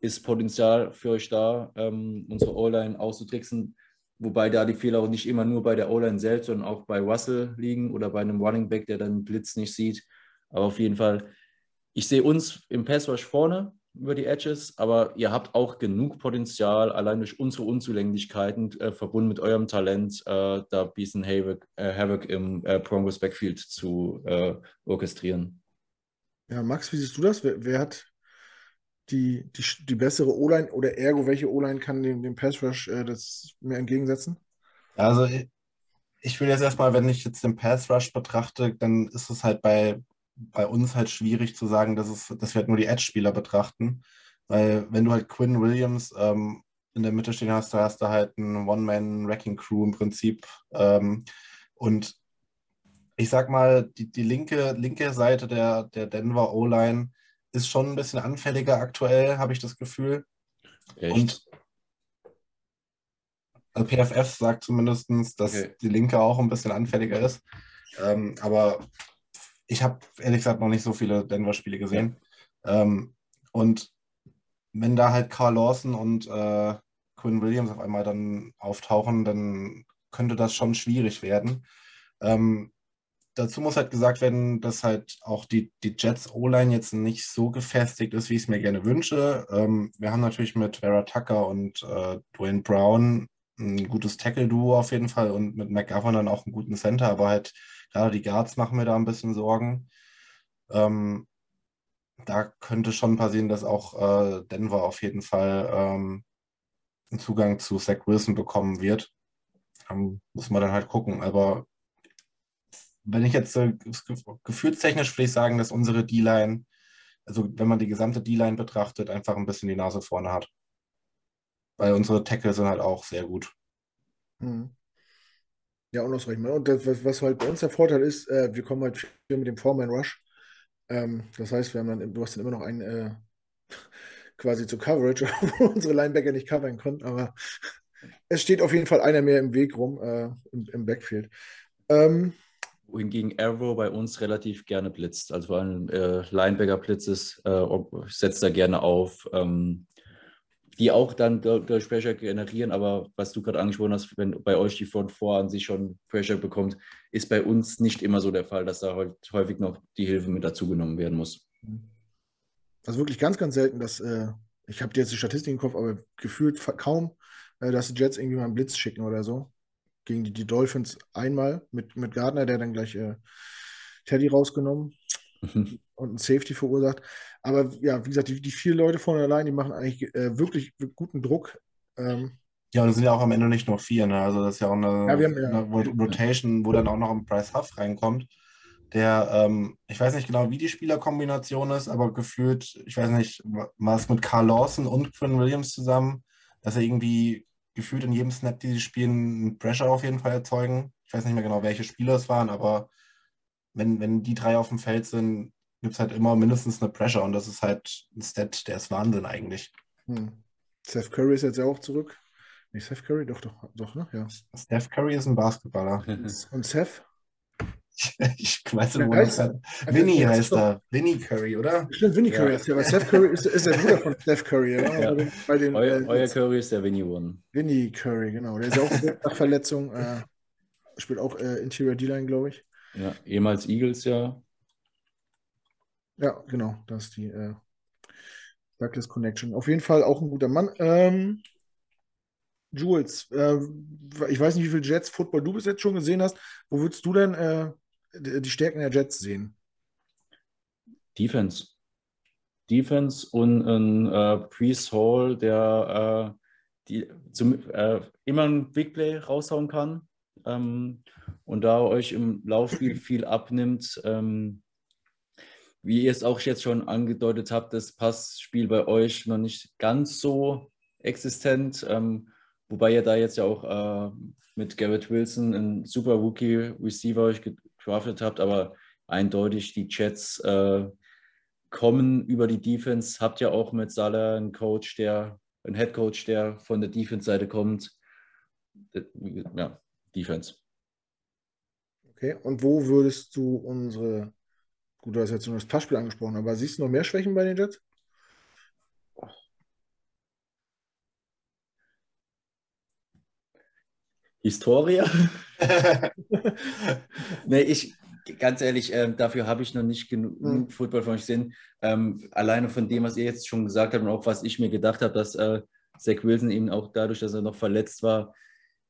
ist Potenzial für euch da, ähm, unsere O-Line auszutricksen. Wobei da die Fehler auch nicht immer nur bei der O-Line selbst, sondern auch bei Russell liegen oder bei einem Running Back, der dann den Blitz nicht sieht. Aber auf jeden Fall, ich sehe uns im Pass-Rush vorne über die Edges, aber ihr habt auch genug Potenzial, allein durch unsere Unzulänglichkeiten, äh, verbunden mit eurem Talent, äh, da ein bisschen Havoc, äh, Havoc im äh, Broncos Backfield zu äh, orchestrieren. Ja, Max, wie siehst du das? Wer, wer hat die, die, die bessere O-Line oder ergo, welche O-Line kann dem, dem Pass-Rush äh, das mehr entgegensetzen? Also ich, ich will jetzt erstmal, wenn ich jetzt den Pass-Rush betrachte, dann ist es halt bei bei uns halt schwierig zu sagen, dass, es, dass wir halt nur die Edge-Spieler betrachten, weil wenn du halt Quinn Williams ähm, in der Mitte stehen hast, da hast du halt einen One-Man-Wrecking-Crew im Prinzip ähm, und ich sag mal, die, die linke, linke Seite der, der Denver O-Line ist schon ein bisschen anfälliger aktuell, habe ich das Gefühl. Echt? Und also P F F sagt zumindest, dass okay. die linke auch ein bisschen anfälliger ist, ähm, aber ich habe ehrlich gesagt noch nicht so viele Denver-Spiele gesehen. Ja. Ähm, und wenn da halt Carl Lawson und äh, Quinn Williams auf einmal dann auftauchen, dann könnte das schon schwierig werden. Ähm, dazu muss halt gesagt werden, dass halt auch die, die Jets O-Line jetzt nicht so gefestigt ist, wie ich es mir gerne wünsche. Ähm, wir haben natürlich mit Vera-Tucker und äh, Dwayne Brown ein gutes Tackle-Duo auf jeden Fall und mit McGovern dann auch einen guten Center, aber halt gerade die Guards machen mir da ein bisschen Sorgen. Ähm, da könnte schon passieren, dass auch äh, Denver auf jeden Fall ähm, einen Zugang zu Zach Wilson bekommen wird. Ähm, muss man dann halt gucken. Aber wenn ich jetzt äh, gefühlstechnisch würde ich sagen, dass unsere D-Line, also wenn man die gesamte D-Line betrachtet, einfach ein bisschen die Nase vorne hat. Weil unsere Tackle sind halt auch sehr gut. Mhm. Ja, unausreichend. Und das, was halt bei uns der Vorteil ist, äh, wir kommen halt viel mit dem Four-Man-Rush. Ähm, das heißt, wir haben dann, du hast dann immer noch einen äh, quasi zur Coverage, wo unsere Linebacker nicht covern konnten, aber es steht auf jeden Fall einer mehr im Weg rum, äh, im, im Backfield. Ähm, Wohingegen Arrow bei uns relativ gerne blitzt. Also vor allem äh, Linebacker-Blitzes äh, setzt da gerne auf. Ähm, die auch dann durch Pressure generieren, aber was du gerade angesprochen hast, wenn bei euch die Front Four an sich schon Pressure bekommt, ist bei uns nicht immer so der Fall, dass da häufig noch die Hilfe mit dazu genommen werden muss. Also wirklich ganz, ganz selten, dass äh, ich habe dir jetzt die Statistik im Kopf, aber gefühlt kaum, äh, dass die Jets irgendwie mal einen Blitz schicken oder so. Gegen die, die Dolphins einmal mit, mit Gardner, der dann gleich äh, Teddy rausgenommen und ein Safety verursacht. Aber ja, wie gesagt, die, die vier Leute vorne allein, die machen eigentlich äh, wirklich guten Druck. Ähm, ja, und es sind ja auch am Ende nicht nur vier, ne? Also das ist ja auch eine, ja, wir haben, eine ja, Rotation, wo dann auch noch ein Bryce Huff reinkommt, der, ähm, ich weiß nicht genau, wie die Spielerkombination ist, aber gefühlt, ich weiß nicht, was mit Carl Lawson und Quinn Williams zusammen, dass er irgendwie gefühlt in jedem Snap, die sie spielen, einen Pressure auf jeden Fall erzeugen. Ich weiß nicht mehr genau, welche Spieler es waren, aber wenn, wenn die drei auf dem Feld sind, gibt es halt immer mindestens eine Pressure und das ist halt ein Stat, der ist Wahnsinn eigentlich. Hm. Steph Curry ist jetzt ja auch zurück. Nicht Steph Curry, doch, doch, doch, ne? Ja. Steph Curry ist ein Basketballer. Und Steph? Ich weiß nicht, wo er ist. Vinny heißt er. Vinny Curry, oder? Stimmt, Vinny Curry ist ja, weil Steph Curry ist, ist der Bruder von Steph Curry. Genau? Ja. Bei den, euer, äh, euer Curry ist der Vinny One. Vinny Curry, genau. Der ist ja auch nach Verletzung. Äh, spielt auch äh, Interior D-Line, glaube ich. Ja, ehemals Eagles, ja. Ja, genau. Das ist die äh, Douglas Connection. Auf jeden Fall auch ein guter Mann. Ähm, Jules, äh, ich weiß nicht, wie viel Jets Football du bis jetzt schon gesehen hast. Wo würdest du denn äh, die Stärken der Jets sehen? Defense. Defense und ein äh, Breece Hall, der äh, die, zum, äh, immer ein Big Play raushauen kann ähm, und da euch im Laufspiel viel abnimmt. Ähm, wie ihr es auch jetzt schon angedeutet habt, das Passspiel bei euch noch nicht ganz so existent. Ähm, Wobei ihr da jetzt ja auch äh, mit Garrett Wilson einen super Rookie-Receiver euch gedraftet habt, aber eindeutig die Jets äh, kommen über die Defense. Habt ja auch mit Salah einen Coach, der, einen Headcoach, der von der Defense-Seite kommt. Ja, Defense. Okay, und wo würdest du unsere, gut, du hast jetzt nur das Passspiel angesprochen, aber siehst du noch mehr Schwächen bei den Jets? Historia? Nee, ich, ganz ehrlich, äh, dafür habe ich noch nicht genug mhm. Football von euch gesehen. Ähm, alleine von dem, was ihr jetzt schon gesagt habt und auch was ich mir gedacht habe, dass äh, Zach Wilson eben auch dadurch, dass er noch verletzt war,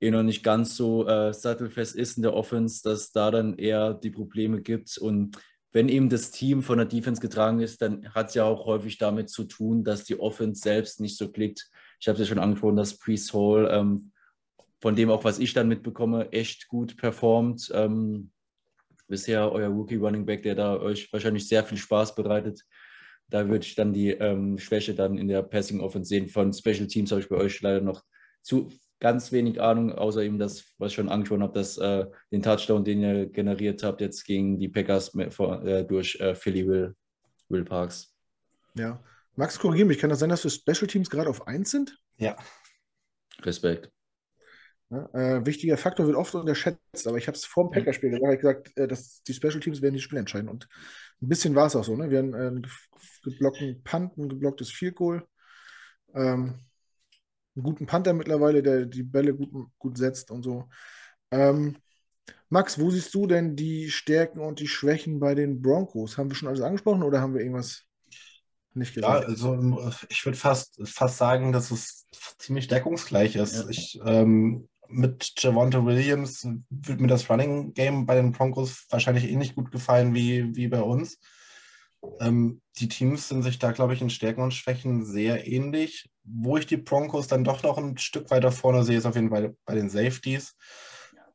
eh noch nicht ganz so äh, sattelfest ist in der Offense, dass da dann eher die Probleme gibt. Und wenn eben das Team von der Defense getragen ist, dann hat es ja auch häufig damit zu tun, dass die Offense selbst nicht so klickt. Ich habe es ja schon angesprochen, dass Breece Hall ähm, von dem auch, was ich dann mitbekomme, echt gut performt. Ähm, bisher euer Rookie-Running-Back, der da euch wahrscheinlich sehr viel Spaß bereitet. Da würde ich dann die ähm, Schwäche dann in der Passing-Offense sehen. Von Special Teams habe ich bei euch leider noch zu ganz wenig Ahnung, außer eben das, was ich schon angesprochen habe, dass äh, den Touchdown, den ihr generiert habt, jetzt gegen die Packers äh, durch äh, Philly Will, Will Parks. Ja. Max, korrigiere mich. Kann das sein, dass wir Special Teams gerade auf eins sind? Ja. Respekt. Ja, äh, wichtiger Faktor wird oft unterschätzt, aber ich habe es vor dem Packerspiel gesagt, ich gesagt äh, dass die Special Teams werden die Spiele entscheiden und ein bisschen war es auch so, ne? Wir haben äh, einen geblockten Punt, ein geblocktes Field Goal, ähm, einen guten Panther mittlerweile, der die Bälle gut, gut setzt und so. Ähm, Max, wo siehst du denn die Stärken und die Schwächen bei den Broncos? Haben wir schon alles angesprochen oder haben wir irgendwas nicht gesagt? Ja, also ich würde fast, fast sagen, dass es ziemlich deckungsgleich ist. Ja. Ich ähm, Mit Javonte Williams würde mir das Running Game bei den Broncos wahrscheinlich ähnlich gut gefallen wie, wie bei uns. Ähm, die Teams sind sich da, glaube ich, in Stärken und Schwächen sehr ähnlich. Wo ich die Broncos dann doch noch ein Stück weiter vorne sehe, ist auf jeden Fall bei, bei den Safeties.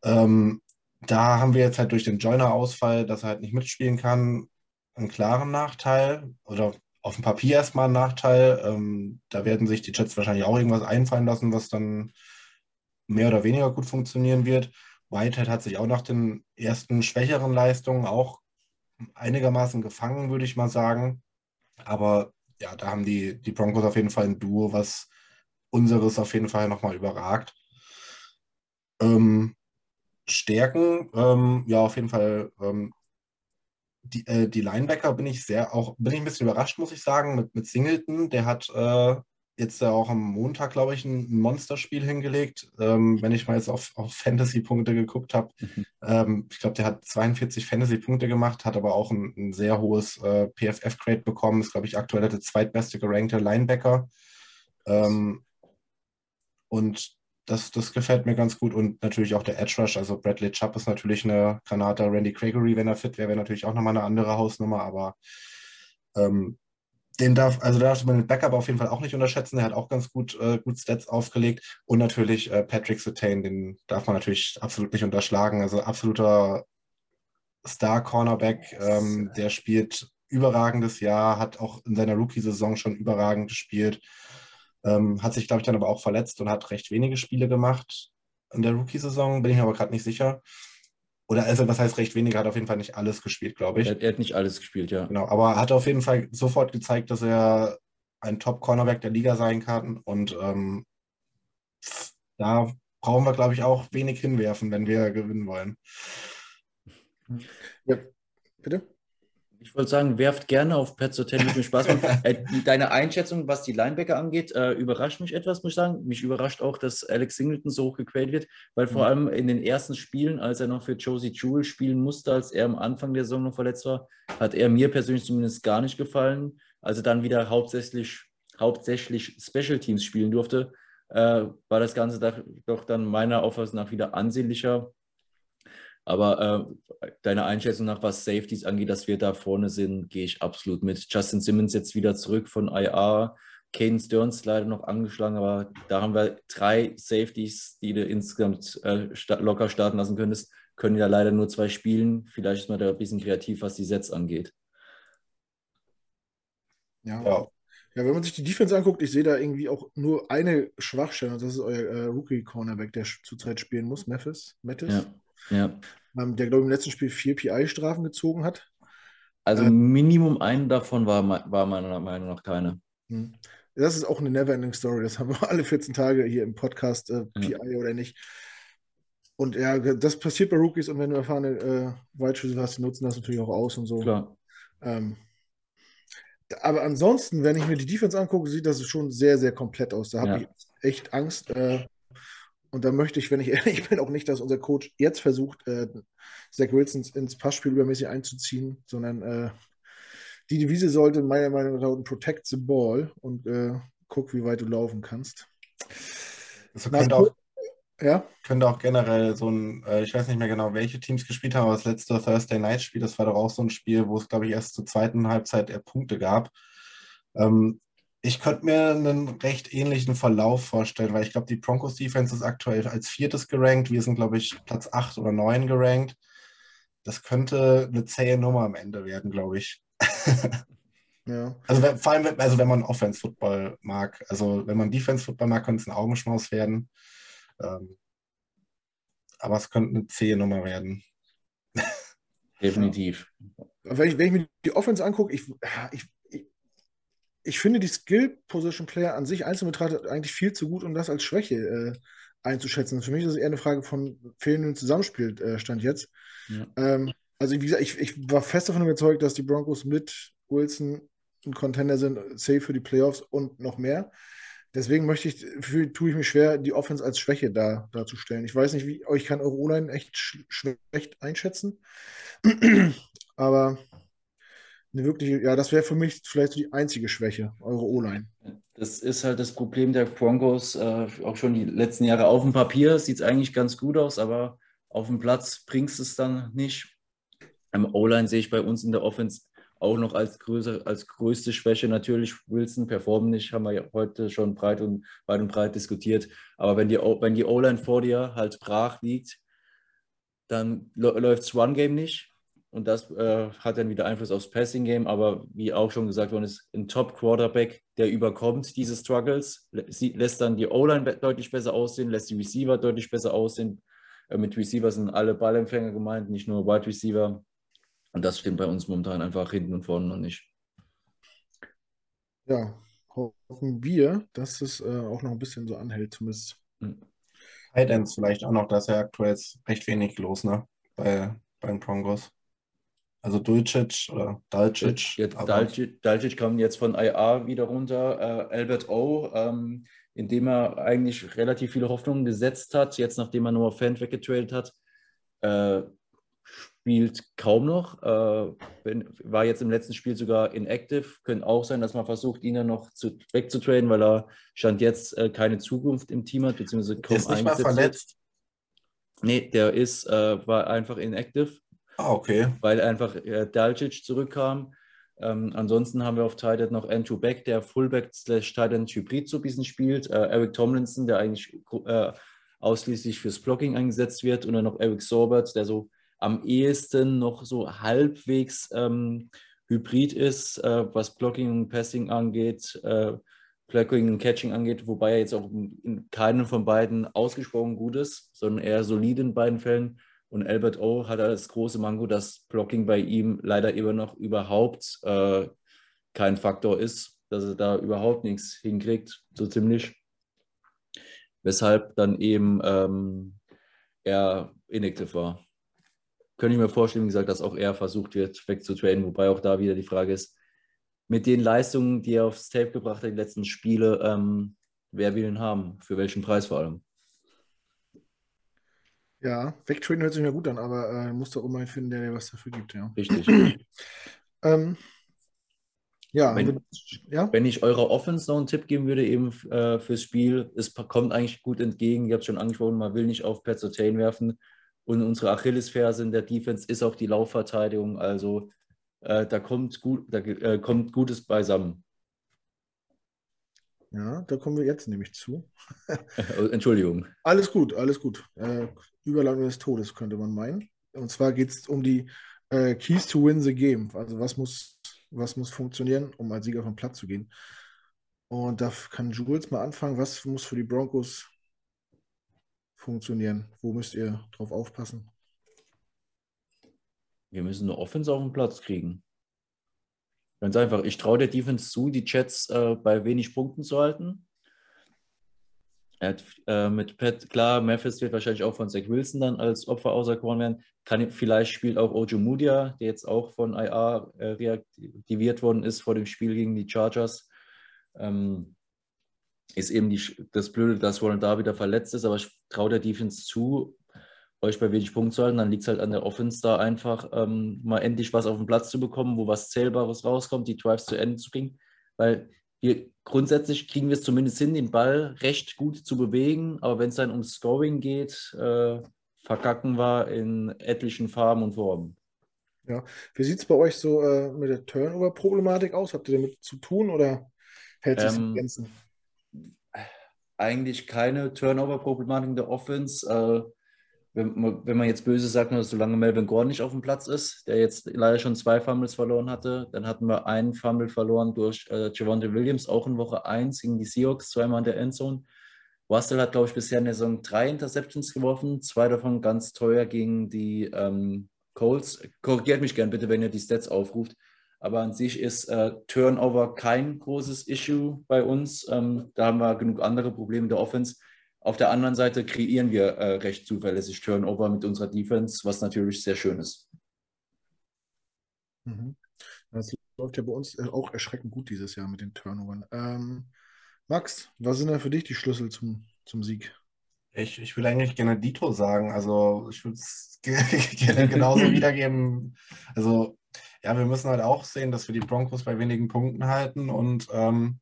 Ähm, da haben wir jetzt halt durch den Joyner-Ausfall, dass er halt nicht mitspielen kann, einen klaren Nachteil oder auf dem Papier erstmal einen Nachteil. Ähm, da werden sich die Jets wahrscheinlich auch irgendwas einfallen lassen, was dann mehr oder weniger gut funktionieren wird. Whitehead hat sich auch nach den ersten schwächeren Leistungen auch einigermaßen gefangen, würde ich mal sagen. Aber ja, da haben die, die Broncos auf jeden Fall ein Duo, was unseres auf jeden Fall nochmal überragt. Ähm, Stärken, ähm, ja, auf jeden Fall. Ähm, die, äh, die Linebacker bin ich sehr, auch bin ich ein bisschen überrascht, muss ich sagen, mit, mit Singleton. Der hat äh, jetzt ja auch am Montag, glaube ich, ein Monsterspiel hingelegt, ähm, wenn ich mal jetzt auf, auf Fantasy-Punkte geguckt habe. Mhm. Ähm, ich glaube, der hat zweiundvierzig Fantasy-Punkte gemacht, hat aber auch ein, ein sehr hohes äh, P F F-Grade bekommen. Ist, glaube ich, aktuell der zweitbeste gerankte Linebacker. Ähm, und das, das gefällt mir ganz gut. Und natürlich auch der Edge Rush. Also Bradley Chubb ist natürlich eine Granate. Randy Gregory, wenn er fit wäre, wäre natürlich auch nochmal eine andere Hausnummer. Aber ähm, Den darf, also darf man den Backup auf jeden Fall auch nicht unterschätzen. Der hat auch ganz gut, äh, gut Stats aufgelegt. Und natürlich äh, Patrick Surtain, den darf man natürlich absolut nicht unterschlagen. Also absoluter Star-Cornerback. Ähm, der spielt überragendes Jahr, hat auch in seiner Rookie-Saison schon überragend gespielt. Ähm, hat sich, glaube ich, dann aber auch verletzt und hat recht wenige Spiele gemacht in der Rookie-Saison. Bin ich mir aber gerade nicht sicher. Oder also, was heißt recht wenig, hat auf jeden Fall nicht alles gespielt, glaube ich. Er, er hat nicht alles gespielt, ja. Genau, aber hat auf jeden Fall sofort gezeigt, dass er ein Top-Cornerback der Liga sein kann. Und ähm, da brauchen wir, glaube ich, auch wenig hinwerfen, wenn wir gewinnen wollen. Ja, bitte? Ich wollte sagen, werft gerne auf Pat Surtain, mit mir Spaß macht. Deine Einschätzung, was die Linebacker angeht, überrascht mich etwas, muss ich sagen. Mich überrascht auch, dass Alex Singleton so hoch gequält wird, weil vor allem in den ersten Spielen, als er noch für Josie Jewell spielen musste, als er am Anfang der Saison noch verletzt war, hat er mir persönlich zumindest gar nicht gefallen. Als er dann wieder hauptsächlich, hauptsächlich Special Teams spielen durfte, war das Ganze doch dann meiner Auffassung nach wieder ansehnlicher. Aber äh, deine Einschätzung nach, was Safeties angeht, dass wir da vorne sind, gehe ich absolut mit. Justin Simmons jetzt wieder zurück von I R. Caden Stearns leider noch angeschlagen, aber da haben wir drei Safeties, die du insgesamt äh, locker starten lassen könntest. Können ja leider nur zwei spielen. Vielleicht ist man da ein bisschen kreativ, was die Sets angeht. Ja, wow. Ja, wenn man sich die Defense anguckt, ich sehe da irgendwie auch nur eine Schwachstelle. Das ist euer äh, Rookie-Cornerback, der zurzeit spielen muss, Mathis. Mathis. Ja. Ja. Der, glaube ich, im letzten Spiel vier P I-Strafen gezogen hat. Also ähm, Minimum einen davon war, war meiner Meinung nach keine. Das ist auch eine Never-Ending-Story. Das haben wir alle vierzehn Tage hier im Podcast, äh, ja. P I oder nicht. Und ja, das passiert bei Rookies. Und wenn du erfahrene äh, Weitschüsse hast, die nutzen das natürlich auch aus und so. Klar. Ähm, aber ansonsten, wenn ich mir die Defense angucke, sieht das schon sehr, sehr komplett aus. Da habe ja. ich echt Angst, äh, und da möchte ich, wenn ich ehrlich bin, auch nicht, dass unser Coach jetzt versucht, äh, Zach Wilson ins Passspiel übermäßig einzuziehen, sondern äh, die Devise sollte meiner Meinung nach protect the ball und äh, guck, wie weit du laufen kannst. Das könnte, Na, auch, ja? könnte auch generell so ein, äh, ich weiß nicht mehr genau, welche Teams gespielt haben, aber das letzte Thursday-Night-Spiel, das war doch auch so ein Spiel, wo es, glaube ich, erst zur zweiten Halbzeit äh, Punkte gab. Ähm, Ich könnte mir einen recht ähnlichen Verlauf vorstellen, weil ich glaube, die Broncos Defense ist aktuell als viertes gerankt. Wir sind, glaube ich, Platz acht oder neun gerankt. Das könnte eine zähe Nummer am Ende werden, glaube ich. Ja. Also wenn, vor allem, also wenn man Offense-Football mag. Also wenn man Defense-Football mag, könnte es ein Augenschmaus werden. Ähm, aber es könnte eine zähe Nummer werden. Definitiv. Wenn ich, wenn ich mir die Offense angucke, ich... ich Ich finde die Skill-Position-Player an sich einzeln betrachtet eigentlich viel zu gut, um das als Schwäche äh, einzuschätzen. Für mich ist es eher eine Frage von fehlendem Zusammenspiel, äh, Stand jetzt. Ja. Ähm, also wie gesagt, ich, ich war fest davon überzeugt, dass die Broncos mit Wilson ein Contender sind, safe für die Playoffs und noch mehr. Deswegen möchte ich, für, tue ich mich schwer, die Offense als Schwäche da, darzustellen. Ich weiß nicht, wie ich kann eure O-Line echt schlecht einschätzen, aber... Wirklich, ja, das wäre für mich vielleicht die einzige Schwäche, eure O-Line. Das ist halt das Problem der Broncos, äh, auch schon die letzten Jahre. Auf dem Papier sieht es eigentlich ganz gut aus, aber auf dem Platz bringst es dann nicht. Am O-Line sehe ich bei uns in der Offense auch noch als, größer, als größte Schwäche. Natürlich, Wilson performt nicht, haben wir ja heute schon breit und, weit und breit diskutiert. Aber wenn die, wenn die O-Line vor dir halt brach liegt, dann läuft das Run-Game nicht. Und das äh, hat dann wieder Einfluss aufs Passing-Game. Aber wie auch schon gesagt worden ist, ein Top-Quarterback, der überkommt diese Struggles, lä- lässt dann die O-Line be- deutlich besser aussehen, lässt die Receiver deutlich besser aussehen. Äh, mit Receiver sind alle Ballempfänger gemeint, nicht nur Wide Receiver. Und das stimmt bei uns momentan einfach hinten und vorne noch nicht. Ja, hoffen wir, dass es äh, auch noch ein bisschen so anhält, zumindest. Tight Ends vielleicht auch noch, da ist ja aktuell jetzt recht wenig los, ne? Bei, bei den Broncos. Also Dulcich oder Dulcich. Jetzt, Dulcich, Dulcich kam jetzt von I R wieder runter. Äh, Albert O, ähm, in dem er eigentlich relativ viele Hoffnungen gesetzt hat, jetzt nachdem er Noah Fant weggetradet hat, äh, spielt kaum noch. Äh, bin, war jetzt im letzten Spiel sogar inactive. Könnte auch sein, dass man versucht, ihn dann noch zu, wegzutraden, weil er stand jetzt äh, keine Zukunft im Team hat, beziehungsweise kaum eingesetzt. Ist nicht mal verletzt? Wird. Nee, der ist, äh, war einfach inactive. Ah, okay. Weil einfach äh, Dulcich zurückkam. Ähm, ansonsten haben wir auf Tight End noch Andrew Beck, der Fullback-Tight End-Hybrid so ein bisschen spielt. Äh, Eric Tomlinson, der eigentlich äh, ausschließlich fürs Blocking eingesetzt wird. Und dann noch Eric Sorbert, der so am ehesten noch so halbwegs ähm, hybrid ist, äh, was Blocking und Passing angeht, äh, Blocking und Catching angeht, wobei er jetzt auch in keinem von beiden ausgesprochen gut ist, sondern eher solide in beiden Fällen. Und Albert O hat das große Manko, dass Blocking bei ihm leider immer noch überhaupt äh, kein Faktor ist, dass er da überhaupt nichts hinkriegt, so ziemlich. Weshalb dann eben ähm, er inactive war. Könnte ich mir vorstellen, wie gesagt, dass auch er versucht wird, wegzutraden, wobei auch da wieder die Frage ist, mit den Leistungen, die er aufs Tape gebracht hat, die letzten Spiele, ähm, wer will ihn haben? Für welchen Preis vor allem? Ja, wegtraden hört sich mir gut an, aber äh, muss doch unbedingt finden, der, der was dafür gibt, ja. Richtig. ähm, ja, wenn, ja. Wenn ich eurer Offense noch einen Tipp geben würde, eben äh, fürs Spiel, es kommt eigentlich gut entgegen, ihr habt es schon angesprochen, man will nicht auf Pat Surtain werfen. Und unsere Achillesferse in der Defense ist auch die Laufverteidigung, also äh, da, kommt gut, da äh, kommt Gutes beisammen. Ja, da kommen wir jetzt nämlich zu. Entschuldigung. Alles gut, alles gut. Äh, Überleitung des Todes, könnte man meinen. Und zwar geht es um die äh, Keys to win the game. Also was muss, was muss funktionieren, um als Sieger vom Platz zu gehen. Und da kann Jules mal anfangen. Was muss für die Broncos funktionieren? Wo müsst ihr drauf aufpassen? Wir müssen eine Offense auf den Platz kriegen. Ganz einfach, ich traue der Defense zu, die Jets äh, bei wenig Punkten zu halten. Er hat, äh, mit Pat, klar, Memphis wird wahrscheinlich auch von Zach Wilson dann als Opfer auserkoren werden. Kann, vielleicht spielt auch Ojo Mudia, der jetzt auch von I R äh, reaktiviert worden ist vor dem Spiel gegen die Chargers. Ähm, ist eben die, das Blöde, dass Ronald Darby da verletzt ist, aber ich traue der Defense zu, euch bei wenig Punkten zu halten, dann liegt es halt an der Offense da einfach, ähm, mal endlich was auf den Platz zu bekommen, wo was Zählbares rauskommt, die Drives zu Ende zu bringen, weil wir grundsätzlich kriegen wir es zumindest hin, den Ball recht gut zu bewegen, aber wenn es dann ums Scoring geht, äh, verkacken wir in etlichen Farben und Formen. Ja, wie sieht es bei euch so äh, mit der Turnover-Problematik aus? Habt ihr damit zu tun oder hält sich ähm, in Grenzen? Eigentlich keine Turnover-Problematik der Offense. Äh, wenn, man, wenn man jetzt böse sagt, nur solange Melvin Gordon nicht auf dem Platz ist, der jetzt leider schon zwei Fumbles verloren hatte, dann hatten wir einen Fumble verloren durch äh, Javonte Williams, auch in Woche eins gegen die Seahawks, zweimal in der Endzone. Russell hat, glaube ich, bisher in der Saison drei Interceptions geworfen, zwei davon ganz teuer gegen die ähm, Colts. Korrigiert mich gern bitte, wenn ihr die Stats aufruft. Aber an sich ist äh, Turnover kein großes Issue bei uns. Ähm, da haben wir genug andere Probleme der Offense. Auf der anderen Seite kreieren wir äh, recht zuverlässig Turnover mit unserer Defense, was natürlich sehr schön ist. Mhm. Das läuft ja bei uns auch erschreckend gut dieses Jahr mit den Turnovern. Ähm, Max, was sind da für dich die Schlüssel zum, zum Sieg? Ich, ich will eigentlich gerne Dito sagen. Also ich würde es gerne genauso wiedergeben. Also ja, wir müssen halt auch sehen, dass wir die Broncos bei wenigen Punkten halten und ähm,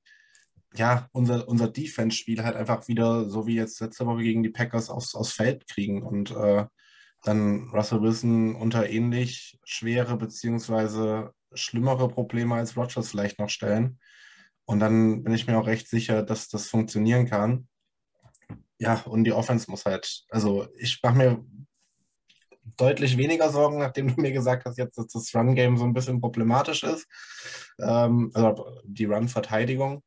ja, unser, unser Defense-Spiel halt einfach wieder, so wie jetzt letzte Woche gegen die Packers, aufs, aufs Feld kriegen und äh, dann Russell Wilson unter ähnlich schwere beziehungsweise schlimmere Probleme als Rodgers vielleicht noch stellen. Und dann bin ich mir auch recht sicher, dass das funktionieren kann. Ja, und die Offense muss halt, also ich mache mir deutlich weniger Sorgen, nachdem du mir gesagt hast, jetzt, dass das Run-Game so ein bisschen problematisch ist. Ähm, also die Run-Verteidigung.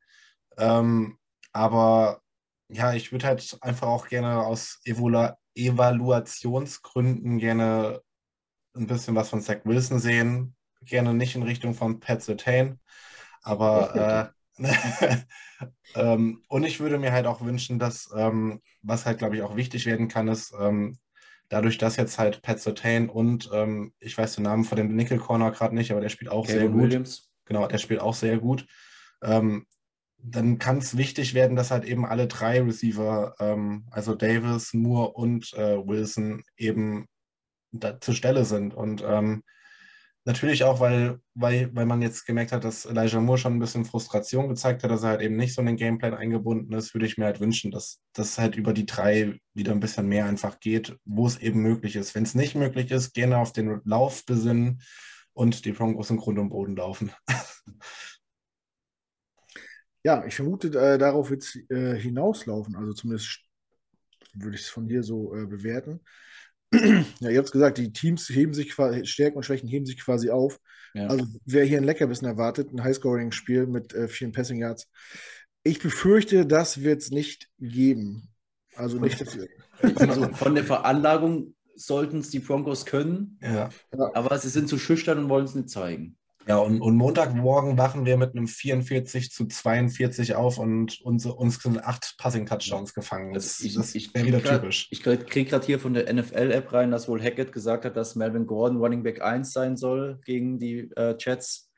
Ähm, aber ja, ich würde halt einfach auch gerne aus Evalu- Evaluationsgründen gerne ein bisschen was von Zach Wilson sehen. Gerne nicht in Richtung von Pat Surtain. Aber äh, ähm, und ich würde mir halt auch wünschen, dass, ähm, was halt, glaube ich, auch wichtig werden kann, ist, ähm, dadurch, dass jetzt halt Pat Surtain und ähm, ich weiß den Namen von dem Nickel Corner gerade nicht, aber der spielt auch Garett sehr gut. Williams. Genau, der spielt auch sehr gut. Ähm, dann kann es wichtig werden, dass halt eben alle drei Receiver, ähm, also Davis, Moore und äh, Wilson, eben da, zur Stelle sind. Und ähm, natürlich auch, weil, weil, weil man jetzt gemerkt hat, dass Elijah Moore schon ein bisschen Frustration gezeigt hat, dass er halt eben nicht so in den Gameplan eingebunden ist, würde ich mir halt wünschen, dass das halt über die drei wieder ein bisschen mehr einfach geht, wo es eben möglich ist. Wenn es nicht möglich ist, gerne auf den Lauf besinnen und die Broncos im Grund und Boden laufen. Ja, ich vermute, äh, darauf wird es äh, hinauslaufen, also zumindest würde ich es von dir so äh, bewerten. Ja, ihr habt es gesagt, die Teams heben sich quasi, Stärken und Schwächen heben sich quasi auf. Ja. Also wer hier ein Leckerbissen erwartet, ein Highscoring-Spiel mit äh, vielen Passing Yards. Ich befürchte, das wird es nicht geben. Also nicht, dass wir, also von der Veranlagung sollten es die Broncos können, ja. aber sie sind zu schüchtern und wollen es nicht zeigen. Ja, und, und Montagmorgen wachen wir mit einem vierundvierzig zu zweiundvierzig auf und uns, uns sind acht Passing-Touchdowns gefangen. Das, ich, das ich, wäre wieder grad, typisch. Ich kriege gerade hier von der N F L-App rein, dass wohl Hackett gesagt hat, dass Melvin Gordon Running Back eins sein soll gegen die äh, Jets.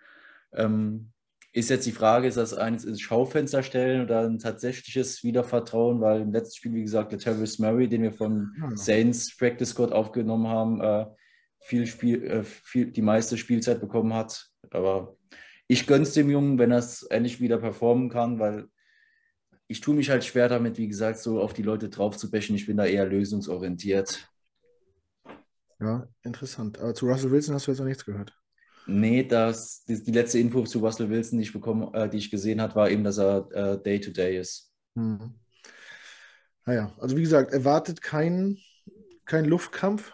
Ähm, ist jetzt die Frage, ist das eins ins Schaufenster stellen oder ein tatsächliches Wiedervertrauen, weil im letzten Spiel, wie gesagt, der Latavius Murray, den wir von ja. Saints Practice Squad aufgenommen haben, äh, viel Spiel, äh, viel, die meiste Spielzeit bekommen hat. Aber ich gönn's dem Jungen, wenn er es endlich wieder performen kann, weil ich tue mich halt schwer damit, wie gesagt, so auf die Leute drauf zu bashen. Ich bin da eher lösungsorientiert. Ja, interessant. Aber zu Russell Wilson hast du jetzt noch nichts gehört? Nee, das, die, die letzte Info zu Russell Wilson, die ich, bekommen, äh, die ich gesehen habe, war eben, dass er äh, Day-to-Day ist. Hm. Naja, also wie gesagt, erwartet keinen kein Luftkampf.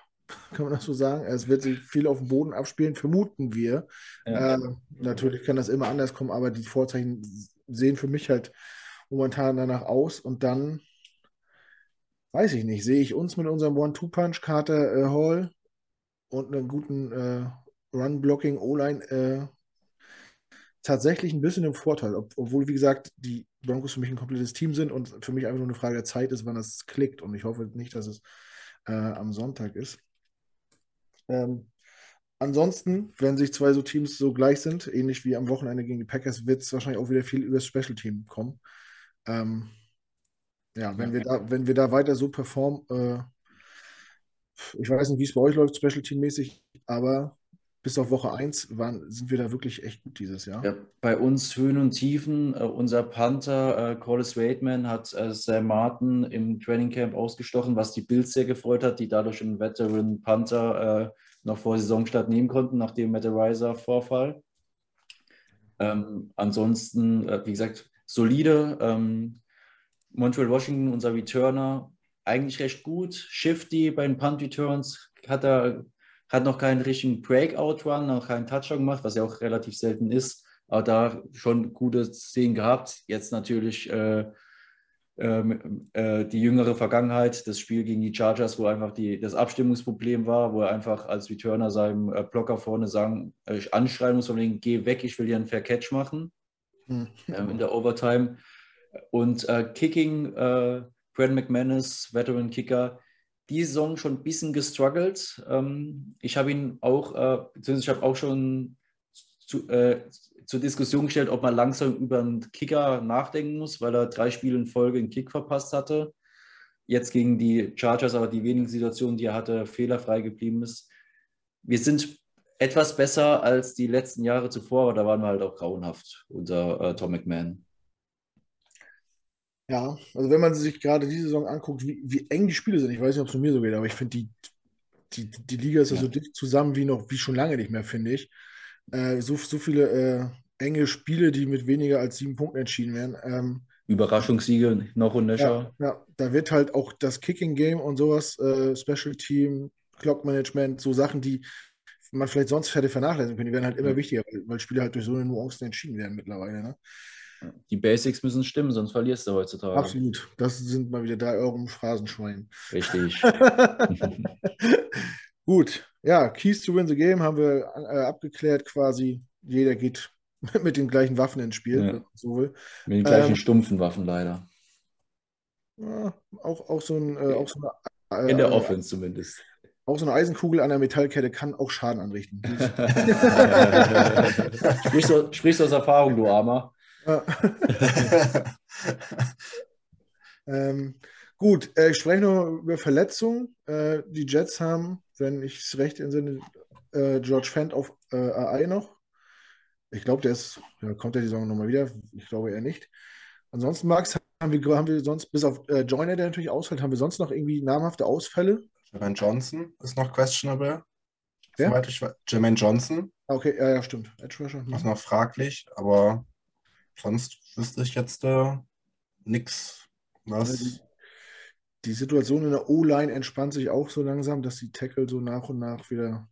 Kann man das so sagen? Es wird sich viel auf dem Boden abspielen, vermuten wir. Ja. Äh, natürlich kann das immer anders kommen, aber die Vorzeichen sehen für mich halt momentan danach aus. Und dann, weiß ich nicht, sehe ich uns mit unserem One-Two-Punch, Carter äh, Hall und einem guten äh, Run-Blocking O-Line äh, tatsächlich ein bisschen im Vorteil. Ob, obwohl, wie gesagt, die Broncos für mich ein komplettes Team sind und für mich einfach nur eine Frage der Zeit ist, wann das klickt. Und ich hoffe nicht, dass es äh, am Sonntag ist. Ähm, ansonsten, wenn sich zwei so Teams so gleich sind, ähnlich wie am Wochenende gegen die Packers, wird es wahrscheinlich auch wieder viel über das Special Team kommen. Ähm, ja, wenn wir da, wenn wir da weiter so performen, äh, ich weiß nicht, wie es bei euch läuft, Special Team mäßig, aber bis auf Woche eins waren, sind wir da wirklich echt gut dieses Jahr. Ja, bei uns Höhen und Tiefen. Äh, unser Panther, äh, Corliss Waitman, hat äh, Sam Martin im Training Camp ausgestochen, was die Bills sehr gefreut hat, die dadurch einen Veteran Panther äh, noch vor Saisonstart nehmen konnten, nach dem Matt Reiser-Vorfall. Ähm, ansonsten, äh, wie gesagt, solide. Ähm, Montrell Washington, unser Returner, eigentlich recht gut. Shifty bei den Punt-Returns hat er... Hat noch keinen richtigen Breakout-Run, noch keinen Touchdown gemacht, was ja auch relativ selten ist. Aber da schon gute Szenen gehabt. Jetzt natürlich äh, äh, äh, die jüngere Vergangenheit, das Spiel gegen die Chargers, wo einfach die, das Abstimmungsproblem war, wo er einfach als Returner seinem äh, Blocker vorne sagen, äh, anschreien muss, von wegen, geh weg, ich will dir einen Fair Catch machen. Mhm. Ähm, in der Overtime. Und äh, Kicking, äh, Brad McManus, Veteran Kicker, die Saison schon ein bisschen gestruggelt. Ich habe ihn auch, beziehungsweise ich habe auch schon zu, äh, zur Diskussion gestellt, ob man langsam über einen Kicker nachdenken muss, weil er drei Spiele in Folge einen Kick verpasst hatte. Jetzt gegen die Chargers, aber die wenigen Situationen, die er hatte, fehlerfrei geblieben ist. Wir sind etwas besser als die letzten Jahre zuvor, aber da waren wir halt auch grauenhaft unter äh, Tom McMahon. Ja, also wenn man sich gerade diese Saison anguckt, wie, wie eng die Spiele sind, ich weiß nicht, ob es mir so geht, aber ich finde, die, die, die Liga ist ja so dicht zusammen wie noch wie schon lange nicht mehr, finde ich. Äh, so, so viele äh, enge Spiele, die mit weniger als sieben Punkten entschieden werden. Ähm, Überraschungssiege noch und nöcher. Ja, ja, da wird halt auch das Kicking-Game und sowas, äh, Special Team, Clock-Management, so Sachen, die man vielleicht sonst hätte vernachlässigen können, die werden halt immer mhm. wichtiger, weil, weil Spiele halt durch so eine Nuancen entschieden werden mittlerweile, ne? Die Basics müssen stimmen, sonst verlierst du heutzutage. Absolut. Das sind mal wieder drei Euro im Phrasenschwein. Richtig. Gut. Ja, Keys to win the game haben wir äh, abgeklärt quasi. Jeder geht mit den gleichen Waffen ins Spiel. Ja. So will. Mit den gleichen ähm, stumpfen Waffen leider. Ja, auch, auch so ein... Äh, auch so eine, äh, In der äh, Offense zumindest. Auch so eine Eisenkugel an der Metallkette kann auch Schaden anrichten. sprichst, du, sprichst du aus Erfahrung, du Armer. ähm, gut, äh, ich spreche noch über Verletzungen. Äh, die Jets haben, wenn ich es recht entsinne, äh, George Fant auf äh, A I noch. Ich glaube, der ist, ja, kommt der die Saison nochmal wieder? Ich glaube eher nicht. Ansonsten, Max, haben wir, haben wir sonst, bis auf äh, Joyner, der natürlich ausfällt, haben wir sonst noch irgendwie namhafte Ausfälle? Jermaine Johnson ist noch questionable. Wer? Jermaine Johnson. Okay, ja, ja, stimmt. Ist noch fraglich, aber sonst wüsste ich jetzt äh, nichts. Die, die Situation in der O-Line entspannt sich auch so langsam, dass die Tackle so nach und nach wieder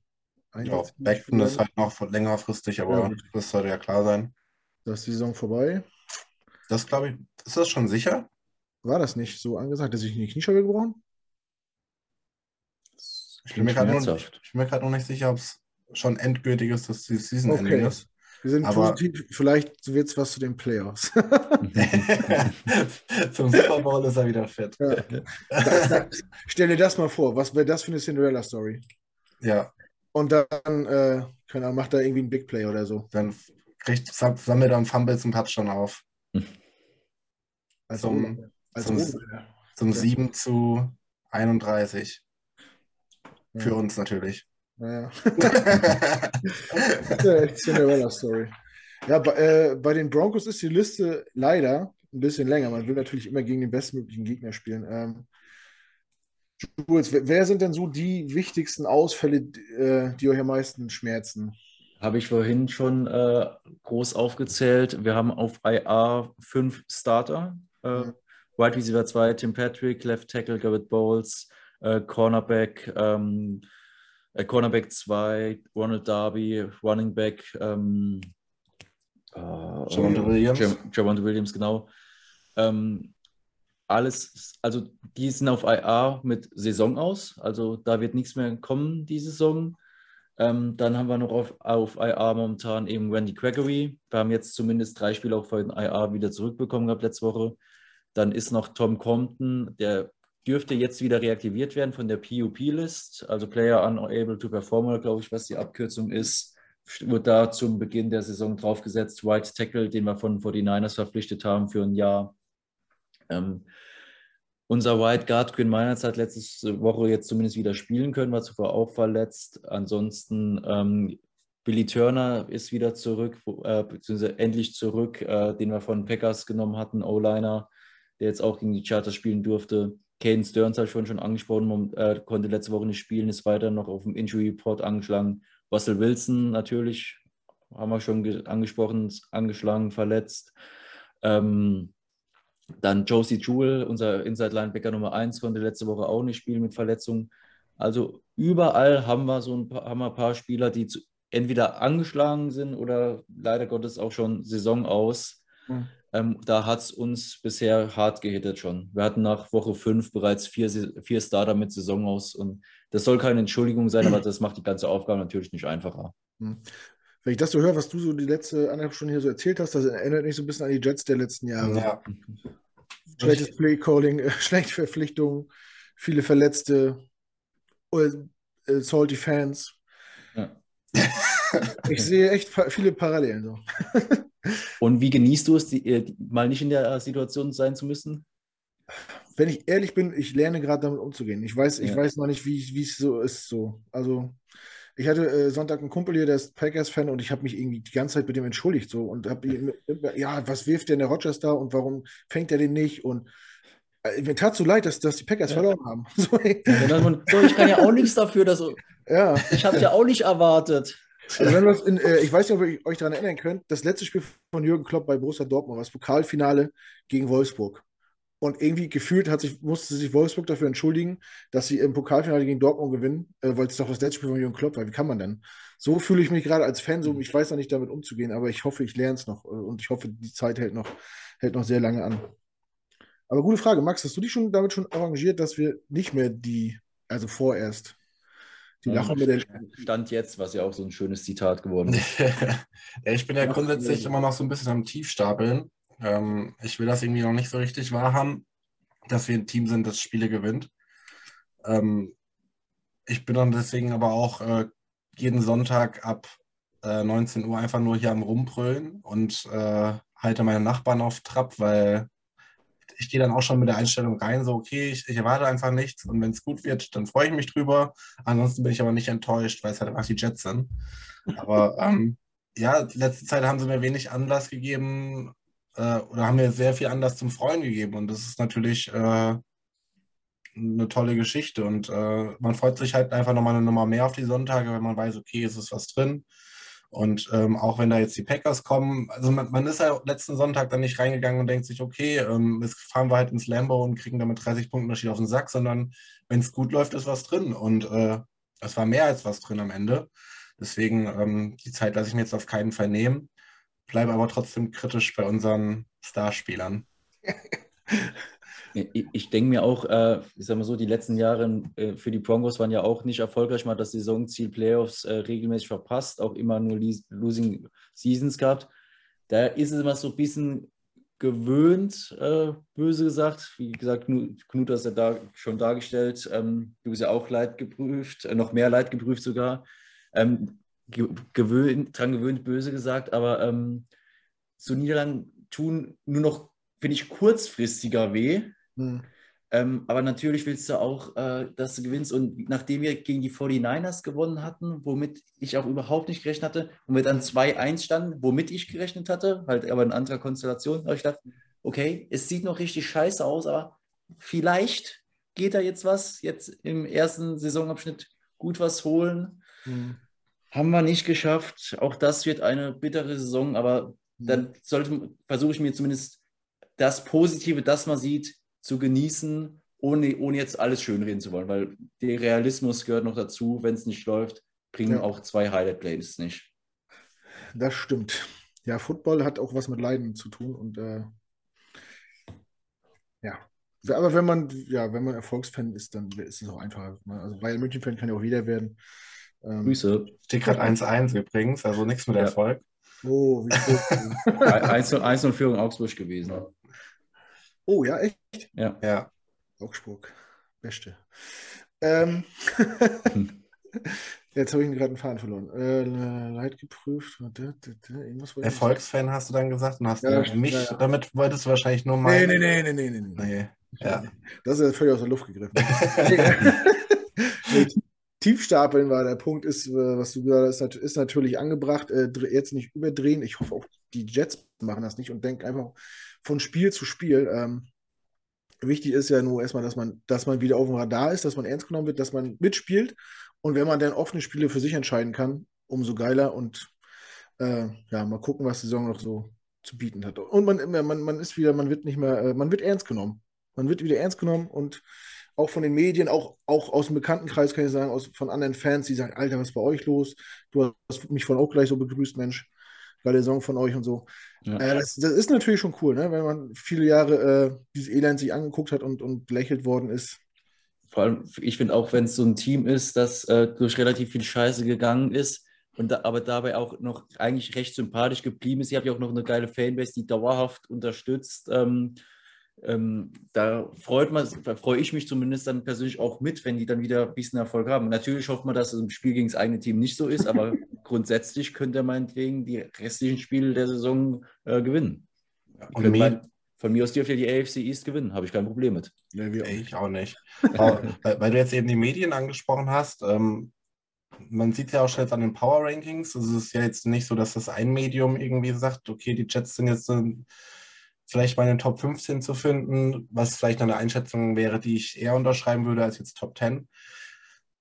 einsetzen. Ja, Backton ist halt noch längerfristig, aber ja, das sollte ja klar sein. Das ist die Saison vorbei. Das glaube ich, ist das schon sicher? War das nicht so angesagt, dass ich eine Kniescheibe gebrochen? Ich bin mir gerade nur, nur nicht sicher, ob es schon endgültig ist, dass die Season-Ending okay. ist. Wir sind aber positiv, vielleicht wird es was zu den Playoffs. Zum Super Bowl ist er wieder fit. Ja. Das, das, stell dir das mal vor, was wäre das für eine Cinderella-Story? Ja. Und dann äh, können, macht er irgendwie einen Big Play oder so. Dann kriegt, sammelt er einen Fumble zum Touchdown auf. Also zum als zum, zum ja. sieben zu einunddreißig. Ja. Für uns natürlich. Naja. Cinderella-Story. Ja, bei, äh, bei den Broncos ist die Liste leider ein bisschen länger. Man will natürlich immer gegen den bestmöglichen Gegner spielen. Ähm, Jules, wer sind denn so die wichtigsten Ausfälle, äh, die euch am meisten schmerzen? Habe ich vorhin schon äh, groß aufgezählt. Wir haben auf I R fünf Starter. Äh, ja. Wide Receiver zwei, Tim Patrick, Left Tackle, Garett Bolles, äh, Cornerback, ähm, Cornerback zwei, Ronald Darby, Running Back, ähm, äh, Javonte Williams. Javonte Williams, genau. Ähm, alles, also die sind auf I R mit Saison aus, also da wird nichts mehr kommen, die Saison. Ähm, dann haben wir noch auf, auf I R momentan eben Randy Gregory. Wir haben jetzt zumindest drei Spieler auch von I R wieder zurückbekommen gehabt letzte Woche. Dann ist noch Tom Compton, der dürfte jetzt wieder reaktiviert werden von der P U P-List, also Player Unable to Perform, glaube ich, was die Abkürzung ist, wird da zum Beginn der Saison draufgesetzt. Right Tackle, den wir von forty-niners verpflichtet haben für ein Jahr. Ähm, unser Right Guard, Quinn Williams, hat letzte Woche jetzt zumindest wieder spielen können, war zuvor auch verletzt. Ansonsten ähm, Billy Turner ist wieder zurück, äh, beziehungsweise endlich zurück, äh, den wir von Packers genommen hatten, O-Liner, der jetzt auch gegen die Chargers spielen durfte. Caden Stearns hat schon schon angesprochen, äh, konnte letzte Woche nicht spielen, ist weiter noch auf dem Injury Report angeschlagen. Russell Wilson natürlich, haben wir schon ge- angesprochen, angeschlagen, verletzt. Ähm, dann Josie Jewell, unser Inside Linebacker Nummer eins, konnte letzte Woche auch nicht spielen mit Verletzungen. Also überall haben wir so ein paar, haben wir ein paar Spieler, die zu, entweder angeschlagen sind oder leider Gottes auch schon Saison aus. Mhm. Ähm, da hat es uns bisher hart gehittet schon. Wir hatten nach Woche fünf bereits vier, vier Starter mit Saison aus und das soll keine Entschuldigung sein, aber das macht die ganze Aufgabe natürlich nicht einfacher. Wenn ich das so höre, was du so die letzte anderthalb Stunden hier so erzählt hast, das erinnert mich so ein bisschen an die Jets der letzten Jahre. Ja. Schlechtes Play-Calling, schlechte Verpflichtungen, viele Verletzte, salty Fans. Ja. Ich sehe echt viele Parallelen so. Und wie genießt du es, die, mal nicht in der Situation sein zu müssen? Wenn ich ehrlich bin, ich lerne gerade damit umzugehen. Ich weiß, ich ja. weiß noch nicht, wie es so ist. So. Also ich hatte äh, Sonntag einen Kumpel hier, der ist Packers-Fan und ich habe mich irgendwie die ganze Zeit mit dem entschuldigt. So, und habe ihm, ja, was wirft denn der Rodgers da und warum fängt er den nicht? Und äh, mir tat so leid, dass, dass die Packers ja. verloren haben. So, so, ich kann ja auch nichts dafür. Dass, ja. Ich habe es ja auch nicht erwartet. Also wenn was in, äh, ich weiß nicht, ob ihr euch daran erinnern könnt, das letzte Spiel von Jürgen Klopp bei Borussia Dortmund war das Pokalfinale gegen Wolfsburg. Und irgendwie gefühlt hat sich, musste sich Wolfsburg dafür entschuldigen, dass sie im Pokalfinale gegen Dortmund gewinnen, äh, weil es doch das letzte Spiel von Jürgen Klopp war. Wie kann man denn? So fühle ich mich gerade als Fan, so, ich weiß noch nicht, damit umzugehen, aber ich hoffe, ich lerne es noch. Und ich hoffe, die Zeit hält noch, hält noch sehr lange an. Aber gute Frage, Max, hast du dich schon damit schon arrangiert, dass wir nicht mehr die, also vorerst... Die lachen mit der Stand jetzt, was ja auch so ein schönes Zitat geworden ist. Ich bin ja grundsätzlich immer noch so ein bisschen am Tiefstapeln. Ähm, ich will das irgendwie noch nicht so richtig wahrhaben, dass wir ein Team sind, das Spiele gewinnt. Ähm, ich bin dann deswegen aber auch äh, jeden Sonntag ab äh, neunzehn Uhr einfach nur hier am Rumbrüllen und äh, halte meine Nachbarn auf Trab, weil ich gehe dann auch schon mit der Einstellung rein, so okay, ich, ich erwarte einfach nichts und wenn es gut wird, dann freue ich mich drüber. Ansonsten bin ich aber nicht enttäuscht, weil es halt einfach die Jets sind. Aber ähm, ja, letzte Zeit haben sie mir wenig Anlass gegeben äh, oder haben mir sehr viel Anlass zum Freuen gegeben und das ist natürlich äh, eine tolle Geschichte und äh, man freut sich halt einfach nochmal eine Nummer mehr auf die Sonntage, wenn man weiß, okay, es ist was drin. Und ähm, auch wenn da jetzt die Packers kommen, also man, man ist ja letzten Sonntag dann nicht reingegangen und denkt sich, okay, ähm, jetzt fahren wir halt ins Lambo und kriegen damit dreißig Punkte Unterschied auf den Sack, sondern wenn es gut läuft, ist was drin. Und äh, es war mehr als was drin am Ende. Deswegen, ähm, die Zeit lasse ich mir jetzt auf keinen Fall nehmen, bleibe aber trotzdem kritisch bei unseren Starspielern. Ich, ich denke mir auch, äh, ich sag mal so, die letzten Jahre äh, für die Broncos waren ja auch nicht erfolgreich. Man hat das Saisonziel Playoffs äh, regelmäßig verpasst, auch immer nur Losing Seasons gehabt. Da ist es immer so ein bisschen gewöhnt, äh, böse gesagt. Wie gesagt, Knut hat es ja da schon dargestellt. Ähm, du bist ja auch leidgeprüft, äh, noch mehr leidgeprüft sogar. Ähm, ge- gewöhnt, dran gewöhnt, böse gesagt. Aber ähm, so Niederlagen tun nur noch, finde ich, kurzfristiger weh. Hm. Ähm, aber natürlich willst du auch, äh, dass du gewinnst. Und nachdem wir gegen die forty-niners gewonnen hatten, womit ich auch überhaupt nicht gerechnet hatte, und wir dann zwei eins standen, womit ich gerechnet hatte, halt aber in anderer Konstellation, habe ich gedacht, okay, es sieht noch richtig scheiße aus, aber vielleicht geht da jetzt was, jetzt im ersten Saisonabschnitt gut was holen. Hm. Haben wir nicht geschafft. Auch das wird eine bittere Saison, aber hm. dann sollte, versuche ich mir zumindest das Positive, das man sieht, zu genießen, ohne, ohne jetzt alles schönreden zu wollen, weil der Realismus gehört noch dazu. Wenn es nicht läuft, bringen ja. auch zwei Highlight-Plays nicht. Das stimmt. Ja, Football hat auch was mit Leiden zu tun und äh, ja, aber wenn man ja, wenn man Erfolgsfan ist, dann ist es auch einfacher. Also Bayern München-Fan kann ja auch jeder werden. Ähm, Grüße. Steht gerade eins eins übrigens, also nichts mit ja. Erfolg. Oh, wie eins null Führung Augsburg gewesen. Ja. Oh, ja, echt? Ja. ja. Augsburg. Beste. Ähm, jetzt habe ich gerade einen Faden verloren. Äh, Leid geprüft. Erfolgsfan sagen. Hast du dann gesagt und hast ja, ja, mich, ja. damit wolltest du wahrscheinlich nur meinen. Nee, nee, nee, nee, nee, nee. nee. Ja. Das ist ja völlig aus der Luft gegriffen. Tiefstapeln war der Punkt, ist, was du gesagt hast, ist natürlich angebracht. Jetzt nicht überdrehen. Ich hoffe auch, die Jets machen das nicht und denken einfach von Spiel zu Spiel. Ähm, wichtig ist ja nur erstmal, dass man, dass man wieder auf dem Radar ist, dass man ernst genommen wird, dass man mitspielt. Und wenn man dann offene Spiele für sich entscheiden kann, umso geiler. Und äh, ja, mal gucken, was die Saison noch so zu bieten hat. Und man, man, man ist wieder, man wird nicht mehr, man wird ernst genommen. Man wird wieder ernst genommen und auch von den Medien, auch, auch aus dem Bekanntenkreis, kann ich sagen, aus, von anderen Fans, die sagen, Alter, was ist bei euch los? Du hast mich von auch gleich so begrüßt, Mensch. Geile Saison von euch und so. Ja. Äh, das, das ist natürlich schon cool, ne? Wenn man viele Jahre äh, dieses Elend sich angeguckt hat und, und belächelt worden ist. Vor allem, ich finde auch, wenn es so ein Team ist, das äh, durch relativ viel Scheiße gegangen ist, und da, aber dabei auch noch eigentlich recht sympathisch geblieben ist. Ich habe ja auch noch eine geile Fanbase, die dauerhaft unterstützt. Ähm, Ähm, da freut man, da freue ich mich zumindest dann persönlich auch mit, wenn die dann wieder ein bisschen Erfolg haben. Natürlich hofft man, dass es im Spiel gegen das eigene Team nicht so ist, aber grundsätzlich könnte er meinetwegen die restlichen Spiele der Saison äh, gewinnen. Und man, von mir aus dürfte ja die A F C East gewinnen, habe ich kein Problem mit. Nee, wir auch. Ich auch nicht. Aber, weil du jetzt eben die Medien angesprochen hast, ähm, man sieht ja auch schon jetzt an den Power Rankings, es ist ja jetzt nicht so, dass das ein Medium irgendwie sagt, okay, die Jets sind jetzt so vielleicht mal in den Top fünfzehn zu finden, was vielleicht eine Einschätzung wäre, die ich eher unterschreiben würde als jetzt Top zehn.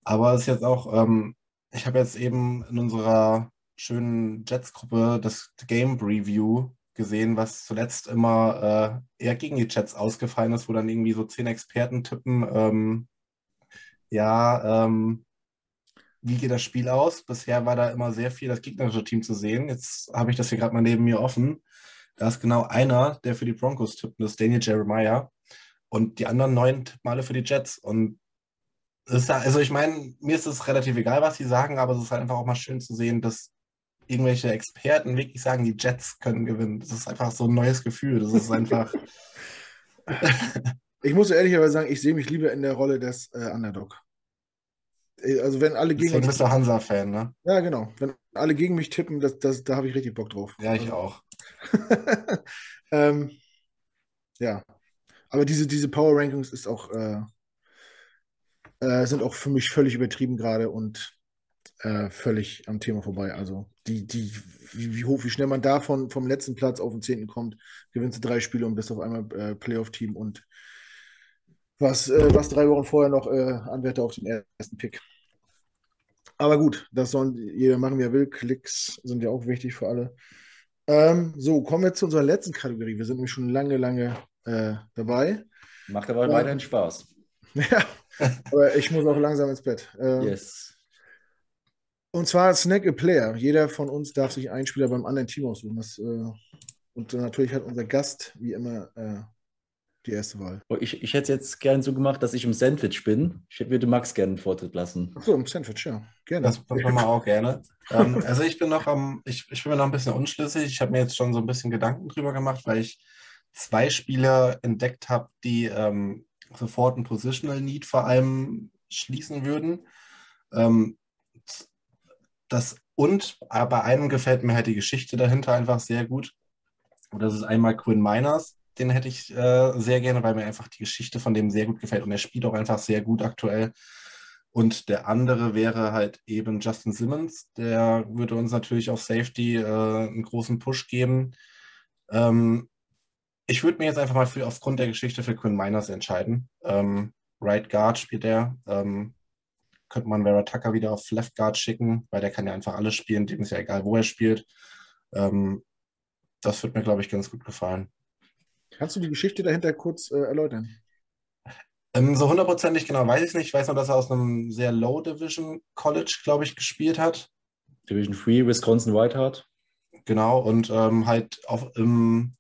Aber es ist jetzt auch, ähm, ich habe jetzt eben in unserer schönen Jets-Gruppe das Game Review gesehen, was zuletzt immer äh, eher gegen die Jets ausgefallen ist, wo dann irgendwie so zehn Experten tippen, ähm, ja, ähm, wie geht das Spiel aus? Bisher war da immer sehr viel das gegnerische Team zu sehen. Jetzt habe ich das hier gerade mal neben mir offen. Da ist genau einer, der für die Broncos tippt, das ist Daniel Jeremiah. Und die anderen neun tippen alle für die Jets. Und ist da, also ich meine, mir ist es relativ egal, was sie sagen, aber es ist halt einfach auch mal schön zu sehen, dass irgendwelche Experten wirklich sagen, die Jets können gewinnen. Das ist einfach so ein neues Gefühl. Das ist einfach... Ich muss ehrlicherweise sagen, ich sehe mich lieber in der Rolle des äh, Underdog. Also wenn alle gegen... Du bist ein Hansa-Fan, ne? Ja, genau. Wenn alle gegen mich tippen, das, das, da habe ich richtig Bock drauf. Ja, ich auch. ähm, ja, aber diese, diese Power Rankings ist auch, äh, äh, sind auch für mich völlig übertrieben gerade und äh, völlig am Thema vorbei. Also die, die, wie, wie hoch, wie schnell man davon vom letzten Platz auf den zehnten kommt, gewinnst du drei Spiele und bist auf einmal äh, Playoff-Team und was, äh, was drei Wochen vorher noch äh, Anwärter auf den ersten Pick. Aber gut, das soll jeder machen, wie er will. Klicks sind ja auch wichtig für alle. Ähm, so, kommen wir zu unserer letzten Kategorie. Wir sind nämlich schon lange, lange äh, dabei. Macht aber ähm, weiterhin Spaß. Ja, aber ich muss auch langsam ins Bett. Ähm, yes. Und zwar Snack a Player. Jeder von uns darf sich einen Spieler beim anderen Team aussuchen. Das, äh, und natürlich hat unser Gast, wie immer, äh, die erste Wahl. Ich, ich hätte es jetzt gern so gemacht, dass ich im Sandwich bin. Ich hätte, würde Max gerne einen Vortritt lassen. Ach so, im Sandwich, ja. Gerne. Das machen wir auch gerne. ähm, also ich bin noch am, ich, ich bin mir noch ein bisschen unschlüssig. Ich habe mir jetzt schon so ein bisschen Gedanken drüber gemacht, weil ich zwei Spieler entdeckt habe, die ähm, sofort ein Positional Need vor allem schließen würden. Ähm, das und bei einem gefällt mir halt die Geschichte dahinter einfach sehr gut. Und das ist einmal Quinn Miners, den hätte ich äh, sehr gerne, weil mir einfach die Geschichte von dem sehr gut gefällt und er spielt auch einfach sehr gut aktuell. Und der andere wäre halt eben Justin Simmons, der würde uns natürlich auf Safety äh, einen großen Push geben. Ähm, ich würde mir jetzt einfach mal für, aufgrund der Geschichte für Quinn Miners entscheiden. Ähm, Right Guard spielt er, ähm, könnte man Vera-Tucker wieder auf Left Guard schicken, weil der kann ja einfach alles spielen, dem ist ja egal, wo er spielt. Ähm, Das wird mir, glaube ich, ganz gut gefallen. Kannst du die Geschichte dahinter kurz äh, erläutern? Ähm, so hundertprozentig genau weiß ich es nicht. Ich weiß nur, dass er aus einem sehr Low-Division-College, glaube ich, gespielt hat. Division drei, Wisconsin Whitehart. Genau, und ähm, halt auch im,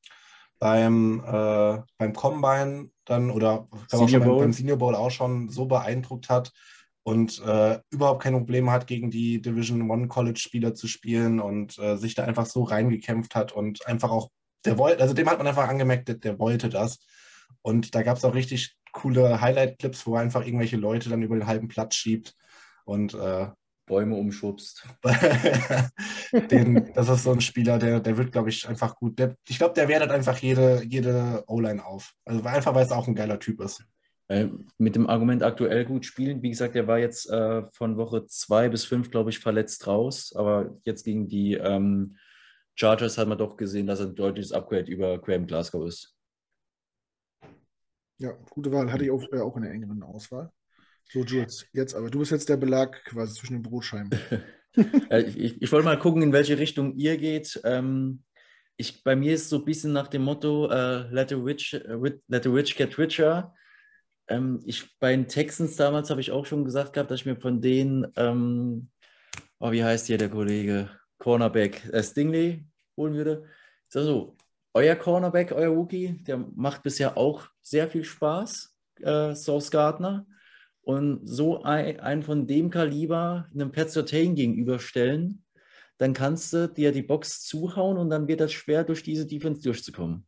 beim, äh, beim Combine dann oder glaub, Senior beim, beim Senior Bowl auch schon so beeindruckt hat und äh, überhaupt kein Problem hat, gegen die Division eins College Spieler zu spielen und äh, sich da einfach so reingekämpft hat und einfach auch, der wollte, also dem hat man einfach angemerkt, der, der wollte das. Und da gab es auch richtig coole Highlight-Clips, wo er einfach irgendwelche Leute dann über den halben Platz schiebt und äh, Bäume umschubst. den, das ist so ein Spieler, der, der wird, glaube ich, einfach gut. Der, ich glaube, der wertet einfach jede, jede O-Line auf. Also einfach, weil es auch ein geiler Typ ist. Mit dem Argument aktuell gut spielen. Wie gesagt, er war jetzt äh, von Woche zwei bis fünf, glaube ich, verletzt raus. Aber jetzt gegen die ähm, Chargers hat man doch gesehen, dass er ein deutliches Upgrade über Graham Glasgow ist. Ja, gute Wahl. Hatte ich auch, äh, auch in der engeren Auswahl. So, Jules, jetzt aber. Du bist jetzt der Belag quasi zwischen den Brotscheiben. ich ich, ich wollte mal gucken, in welche Richtung ihr geht. Ähm, ich, bei mir ist so ein bisschen nach dem Motto äh, let, the rich, uh, let the rich get richer. Ich, bei den Texans damals habe ich auch schon gesagt gehabt, dass ich mir von denen, ähm, oh, wie heißt hier der Kollege, Cornerback, äh, Stingley holen würde. Ich sage so, euer Cornerback, euer Rookie, der macht bisher auch sehr viel Spaß, äh, Sauce Gardner. Und so ein, einen von dem Kaliber einem Pat Surtain gegenüberstellen, dann kannst du dir die Box zuhauen und dann wird das schwer, durch diese Defense durchzukommen.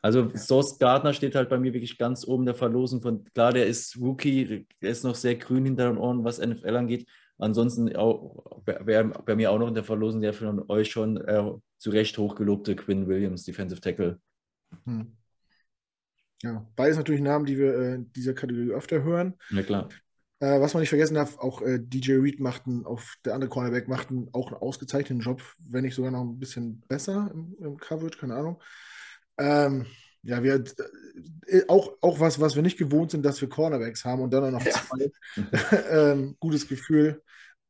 Also Sauce Gardner steht halt bei mir wirklich ganz oben der Verlosung von, klar, der ist Rookie, der ist noch sehr grün hinter den Ohren, was N F L angeht. Ansonsten wäre bei mir auch noch in der Verlosung der von euch schon äh, zu Recht hochgelobte Quinn Williams, Defensive Tackle. Hm. Ja, beides natürlich Namen, die wir äh, in dieser Kategorie öfter hören. Na klar. Äh, was man nicht vergessen darf, auch äh, D J Reed machten, auf der andere Cornerback machten auch einen ausgezeichneten Job, wenn nicht sogar noch ein bisschen besser im, im Coverage, keine Ahnung. Ähm, ja, wir äh, auch, auch was, was wir nicht gewohnt sind, dass wir Cornerbacks haben und dann auch noch ja. zwei. ähm, gutes Gefühl.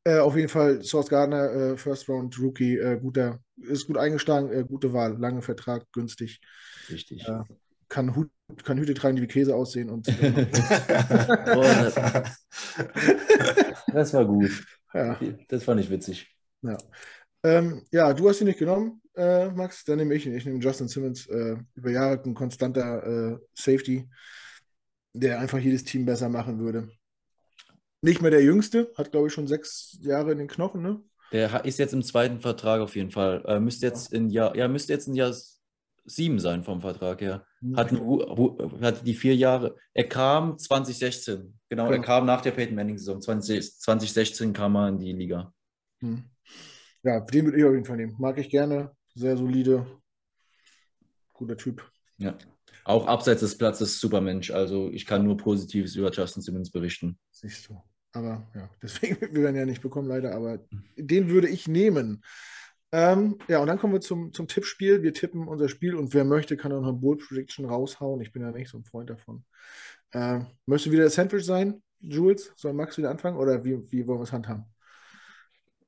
Äh, auf jeden Fall Sauce Gardner, äh, First Round Rookie, äh, guter, ist gut eingeschlagen, äh, gute Wahl, lange Vertrag, günstig. Richtig. Äh, kann, Hut, kann Hüte tragen, die wie Käse aussehen und. Äh, oh, das, war, das war gut. Ja. Das fand ich witzig. Ja. Ähm, ja, du hast ihn nicht genommen, äh, Max, dann nehme ich ihn. Ich nehme Justin Simmons, äh, über Jahre ein konstanter äh, Safety, der einfach jedes Team besser machen würde. Nicht mehr der Jüngste, hat glaube ich schon sechs Jahre in den Knochen, ne? Der ist jetzt im zweiten Vertrag auf jeden Fall. Äh, müsste jetzt in Jahr, ja, müsste jetzt in Jahr sieben sein vom Vertrag her. Hat, ein, hat die vier Jahre. Er kam zwanzig sechzehn, genau, genau. Er kam nach der Peyton Manning-Saison. zwanzig sechzehn kam er in die Liga. Hm. Ja, den würde ich auf jeden Fall nehmen. Mag ich gerne. Sehr solide. Guter Typ. Ja. Auch abseits des Platzes Supermensch. Also ich kann nur Positives über Justin Simmons berichten. Siehst du. Aber ja, deswegen wir werden ja nicht bekommen, leider. Aber den würde ich nehmen. Ähm, ja, und dann kommen wir zum, zum Tippspiel. Wir tippen unser Spiel und wer möchte, kann auch noch eine Bold Prediction raushauen. Ich bin ja nicht so ein Freund davon. Ähm, möchtest du wieder der Sandwich sein, Jules? Soll Max wieder anfangen? Oder wie, wie wollen wir es handhaben?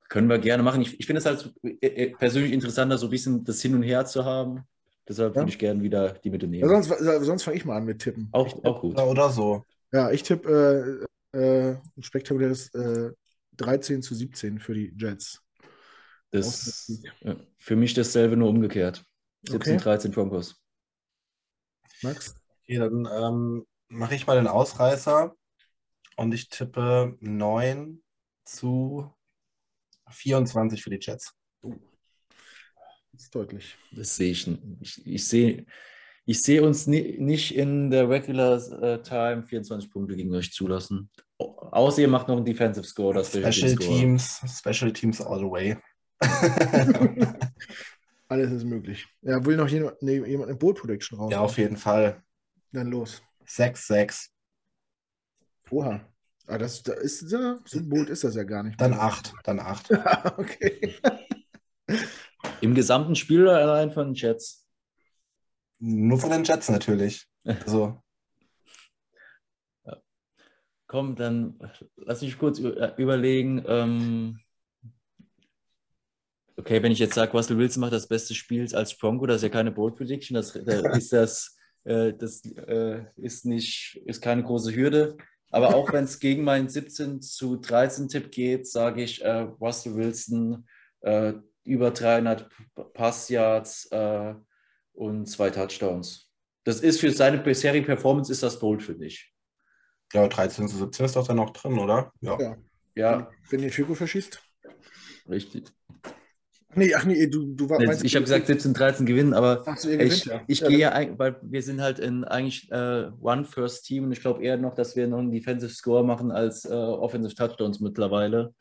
Können wir gerne machen. Ich, ich finde es halt persönlich interessanter, so ein bisschen das Hin und Her zu haben. Deshalb ja. würde ich gerne wieder die Mitte nehmen. Ja, sonst sonst fange ich mal an mit Tippen. Auch, tipp, auch gut. Oder so. Ja, ich tippe äh, äh, ein spektakuläres äh, dreizehn zu siebzehn für die Jets. Das, für mich dasselbe, nur umgekehrt. siebzehn zu dreizehn Broncos. Max? Okay, dann ähm, mache ich mal den Ausreißer und ich tippe neun zu vierundzwanzig für die Jets. Uh, das ist deutlich. Das sehe ich nicht. Ich sehe ich seh uns ni- nicht in der Regular Time vierundzwanzig Punkte gegen euch zulassen. Außer ihr macht noch einen Defensive Score. Das Special Teams, Score. Special Teams all the way. Alles ist möglich. Ja, will noch jemand, ne, jemand eine Bowl-Prediction raus? Ja, auf jeden Fall. Dann los. sechs sechs. Oha. Ah, das, das ist ja, so ein Boot ist das ja gar nicht. Dann acht. Dann acht. Okay. Im gesamten Spiel oder allein von den Jets? Nur von den Jets natürlich. Also. Komm, dann lass mich kurz überlegen. Ähm, okay, wenn ich jetzt sage, Russell Wilson macht das beste Spiel als Bronco, das ist ja keine Bold Prediction, das, das ist das, äh, das äh, ist nicht, ist keine große Hürde. Aber auch wenn es gegen meinen siebzehn zu dreizehn Tipp geht, sage ich äh, Russell Wilson äh, über dreihundert Passyards äh, und zwei Touchdowns. Das ist für seine bisherige Performance ist das bold für dich. Ja, dreizehn zu siebzehn ist doch dann noch drin, oder? Ja. Ja. ja. Wenn ihr Fico verschießt. Richtig. Nee, ach nee, du, du warst. Nee, ich habe gesagt siebzehn dreizehn gewinnen, aber ach, gewinnt, ich, ja. ich ja, gehe ja, ein, weil wir sind halt in eigentlich äh, One First Team und ich glaube eher noch, dass wir noch einen Defensive Score machen als äh, Offensive Touchdowns mittlerweile.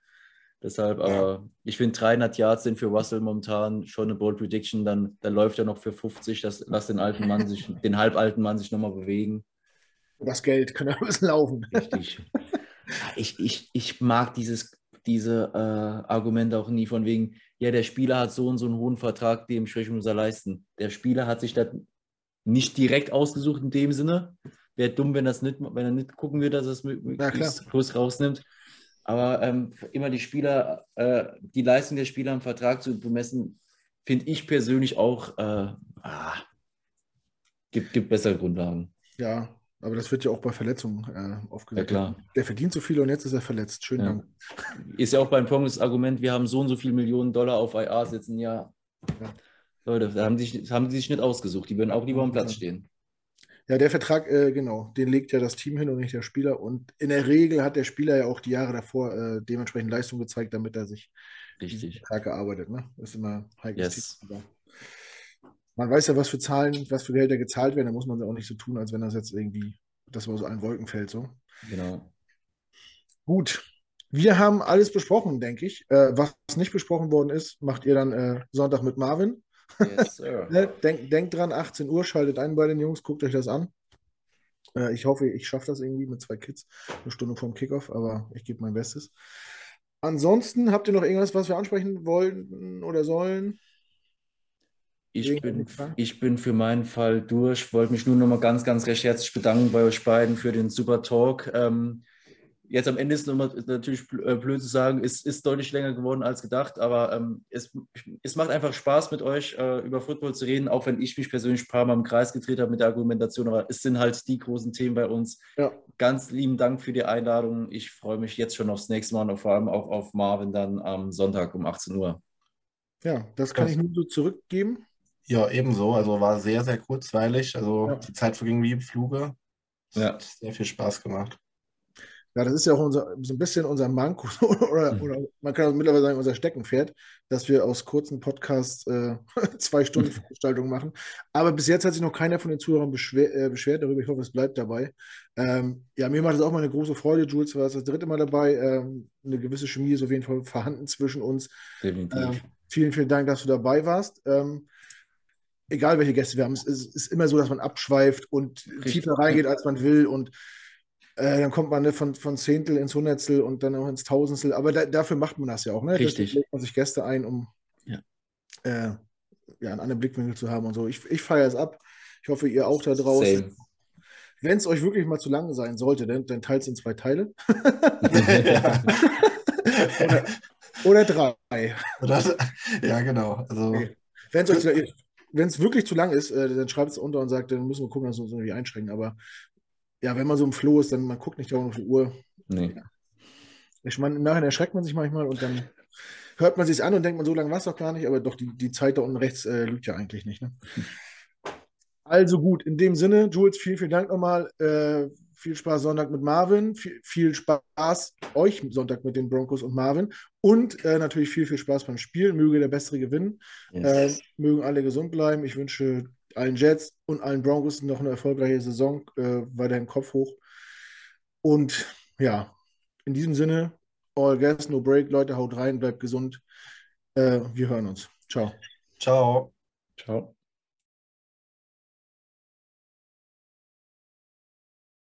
Deshalb, ja. aber ich finde dreihundert Yards sind für Russell momentan schon eine Bold Prediction, dann, dann läuft er noch für fünfzig, das, lass den alten Mann sich, den halbalten Mann sich nochmal bewegen. Das Geld kann ein bisschen laufen. Richtig. Ich, ich, ich mag dieses diese äh, Argumente auch nie von wegen, ja, der Spieler hat so und so einen hohen Vertrag, dementsprechend muss er leisten. Der Spieler hat sich das nicht direkt ausgesucht in dem Sinne. Wäre dumm, wenn, das nicht, wenn er nicht gucken würde, dass er es möglichst groß rausnimmt. Aber ähm, immer die Spieler, äh, die Leistung der Spieler im Vertrag zu bemessen, finde ich persönlich auch, äh, ah, gibt, gibt bessere Grundlagen. Ja. Aber das wird ja auch bei Verletzungen äh, aufgesetzt. Ja, klar. Der verdient so viel und jetzt ist er verletzt. Schönen ja. Dank. Ist ja auch beim Pong das Argument, wir haben so und so viele Millionen Dollar auf I R sitzen. Ja, ja. Leute, da haben die, haben die sich nicht ausgesucht. Die würden auch lieber am Platz ja. stehen. Ja, der Vertrag, äh, genau, den legt ja das Team hin und nicht der Spieler. Und in der Regel hat der Spieler ja auch die Jahre davor äh, dementsprechend Leistung gezeigt, damit er sich richtig Tag gearbeitet. Ne? Das ist immer heikles yes. Team. Man weiß ja, was für Zahlen, was für Gelder gezahlt werden, da muss man es auch nicht so tun, als wenn das jetzt irgendwie, das war so ein Wolkenfeld so. Genau. Gut, wir haben alles besprochen, denke ich. Äh, was nicht besprochen worden ist, macht ihr dann äh, Sonntag mit Marvin. Yes, sir. Denkt denk dran, achtzehn Uhr, schaltet ein bei den Jungs, guckt euch das an. Äh, ich hoffe, ich schaffe das irgendwie mit zwei Kids, eine Stunde vorm Kickoff, aber ich gebe mein Bestes. Ansonsten, habt ihr noch irgendwas, was wir ansprechen wollen oder sollen? Ich bin, ich bin für meinen Fall durch. Wollte mich nur nochmal ganz, ganz recht herzlich bedanken bei euch beiden für den super Talk. Ähm, jetzt am Ende ist nochmal natürlich blöd zu sagen, es ist deutlich länger geworden als gedacht, aber ähm, es, es macht einfach Spaß mit euch äh, über Football zu reden, auch wenn ich mich persönlich ein paar Mal im Kreis gedreht habe mit der Argumentation, aber es sind halt die großen Themen bei uns. Ja. Ganz lieben Dank für die Einladung. Ich freue mich jetzt schon aufs nächste Mal und vor allem auch auf Marvin dann am Sonntag um achtzehn Uhr. Ja, das kann ich nur so zurückgeben. Ja, ebenso. Also war sehr, sehr kurzweilig. Also ja. Die Zeit verging wie im Fluge. Das ja. hat sehr viel Spaß gemacht. Ja, das ist ja auch unser, so ein bisschen unser Manko oder, oder man kann auch mittlerweile sagen, unser Steckenpferd, dass wir aus kurzen Podcasts äh, zwei Stunden Veranstaltungen machen. Aber bis jetzt hat sich noch keiner von den Zuhörern beschwer, äh, beschwert darüber. Ich hoffe, es bleibt dabei. Ähm, ja, mir macht es auch mal eine große Freude. Jules war das, das dritte Mal dabei. Ähm, eine gewisse Chemie ist auf jeden Fall vorhanden zwischen uns. Definitiv. Ähm, vielen, vielen Dank, dass du dabei warst. Ähm, Egal welche Gäste wir haben, es ist, ist immer so, dass man abschweift und Richtig. tiefer reingeht, als man will und äh, dann kommt man ne, von, von Zehntel ins Hundertstel und dann auch ins Tausendstel, aber da, dafür macht man das ja auch, ne? Richtig. Da legt man sich Gäste ein, um ja. Äh, ja, einen anderen Blickwinkel zu haben und so. Ich, ich feiere es ab, ich hoffe, ihr auch da draußen. Wenn es euch wirklich mal zu lang sein sollte, dann, dann teilt es in zwei Teile. oder, oder drei. Oder, ja, genau. Also, okay. Wenn es euch... Wenn es wirklich zu lang ist, äh, dann schreibt es unter und sagt, dann müssen wir gucken, dass wir uns irgendwie einschränken. Aber ja, wenn man so im Flow ist, dann man guckt nicht dauernd auf die Uhr. Nee. Ja. Ich meine, im Nachhinein erschreckt man sich manchmal und dann hört man sich an und denkt man, so lange war es doch gar nicht. Aber doch, die, die Zeit da unten rechts äh, lügt ja eigentlich nicht. Ne? Also gut, in dem Sinne, Jules, vielen, vielen Dank nochmal. Äh, viel Spaß Sonntag mit Marvin. Viel, viel Spaß euch Sonntag mit den Broncos und Marvin. Und äh, natürlich viel, viel Spaß beim Spiel. Möge der Bessere gewinnen. Yes. Äh, mögen alle gesund bleiben. Ich wünsche allen Jets und allen Broncos noch eine erfolgreiche Saison. Äh, weiterhin Kopf hoch. Und ja, in diesem Sinne, all gas, no break. Leute, haut rein, bleibt gesund. Äh, wir hören uns. Ciao. Ciao. Ciao.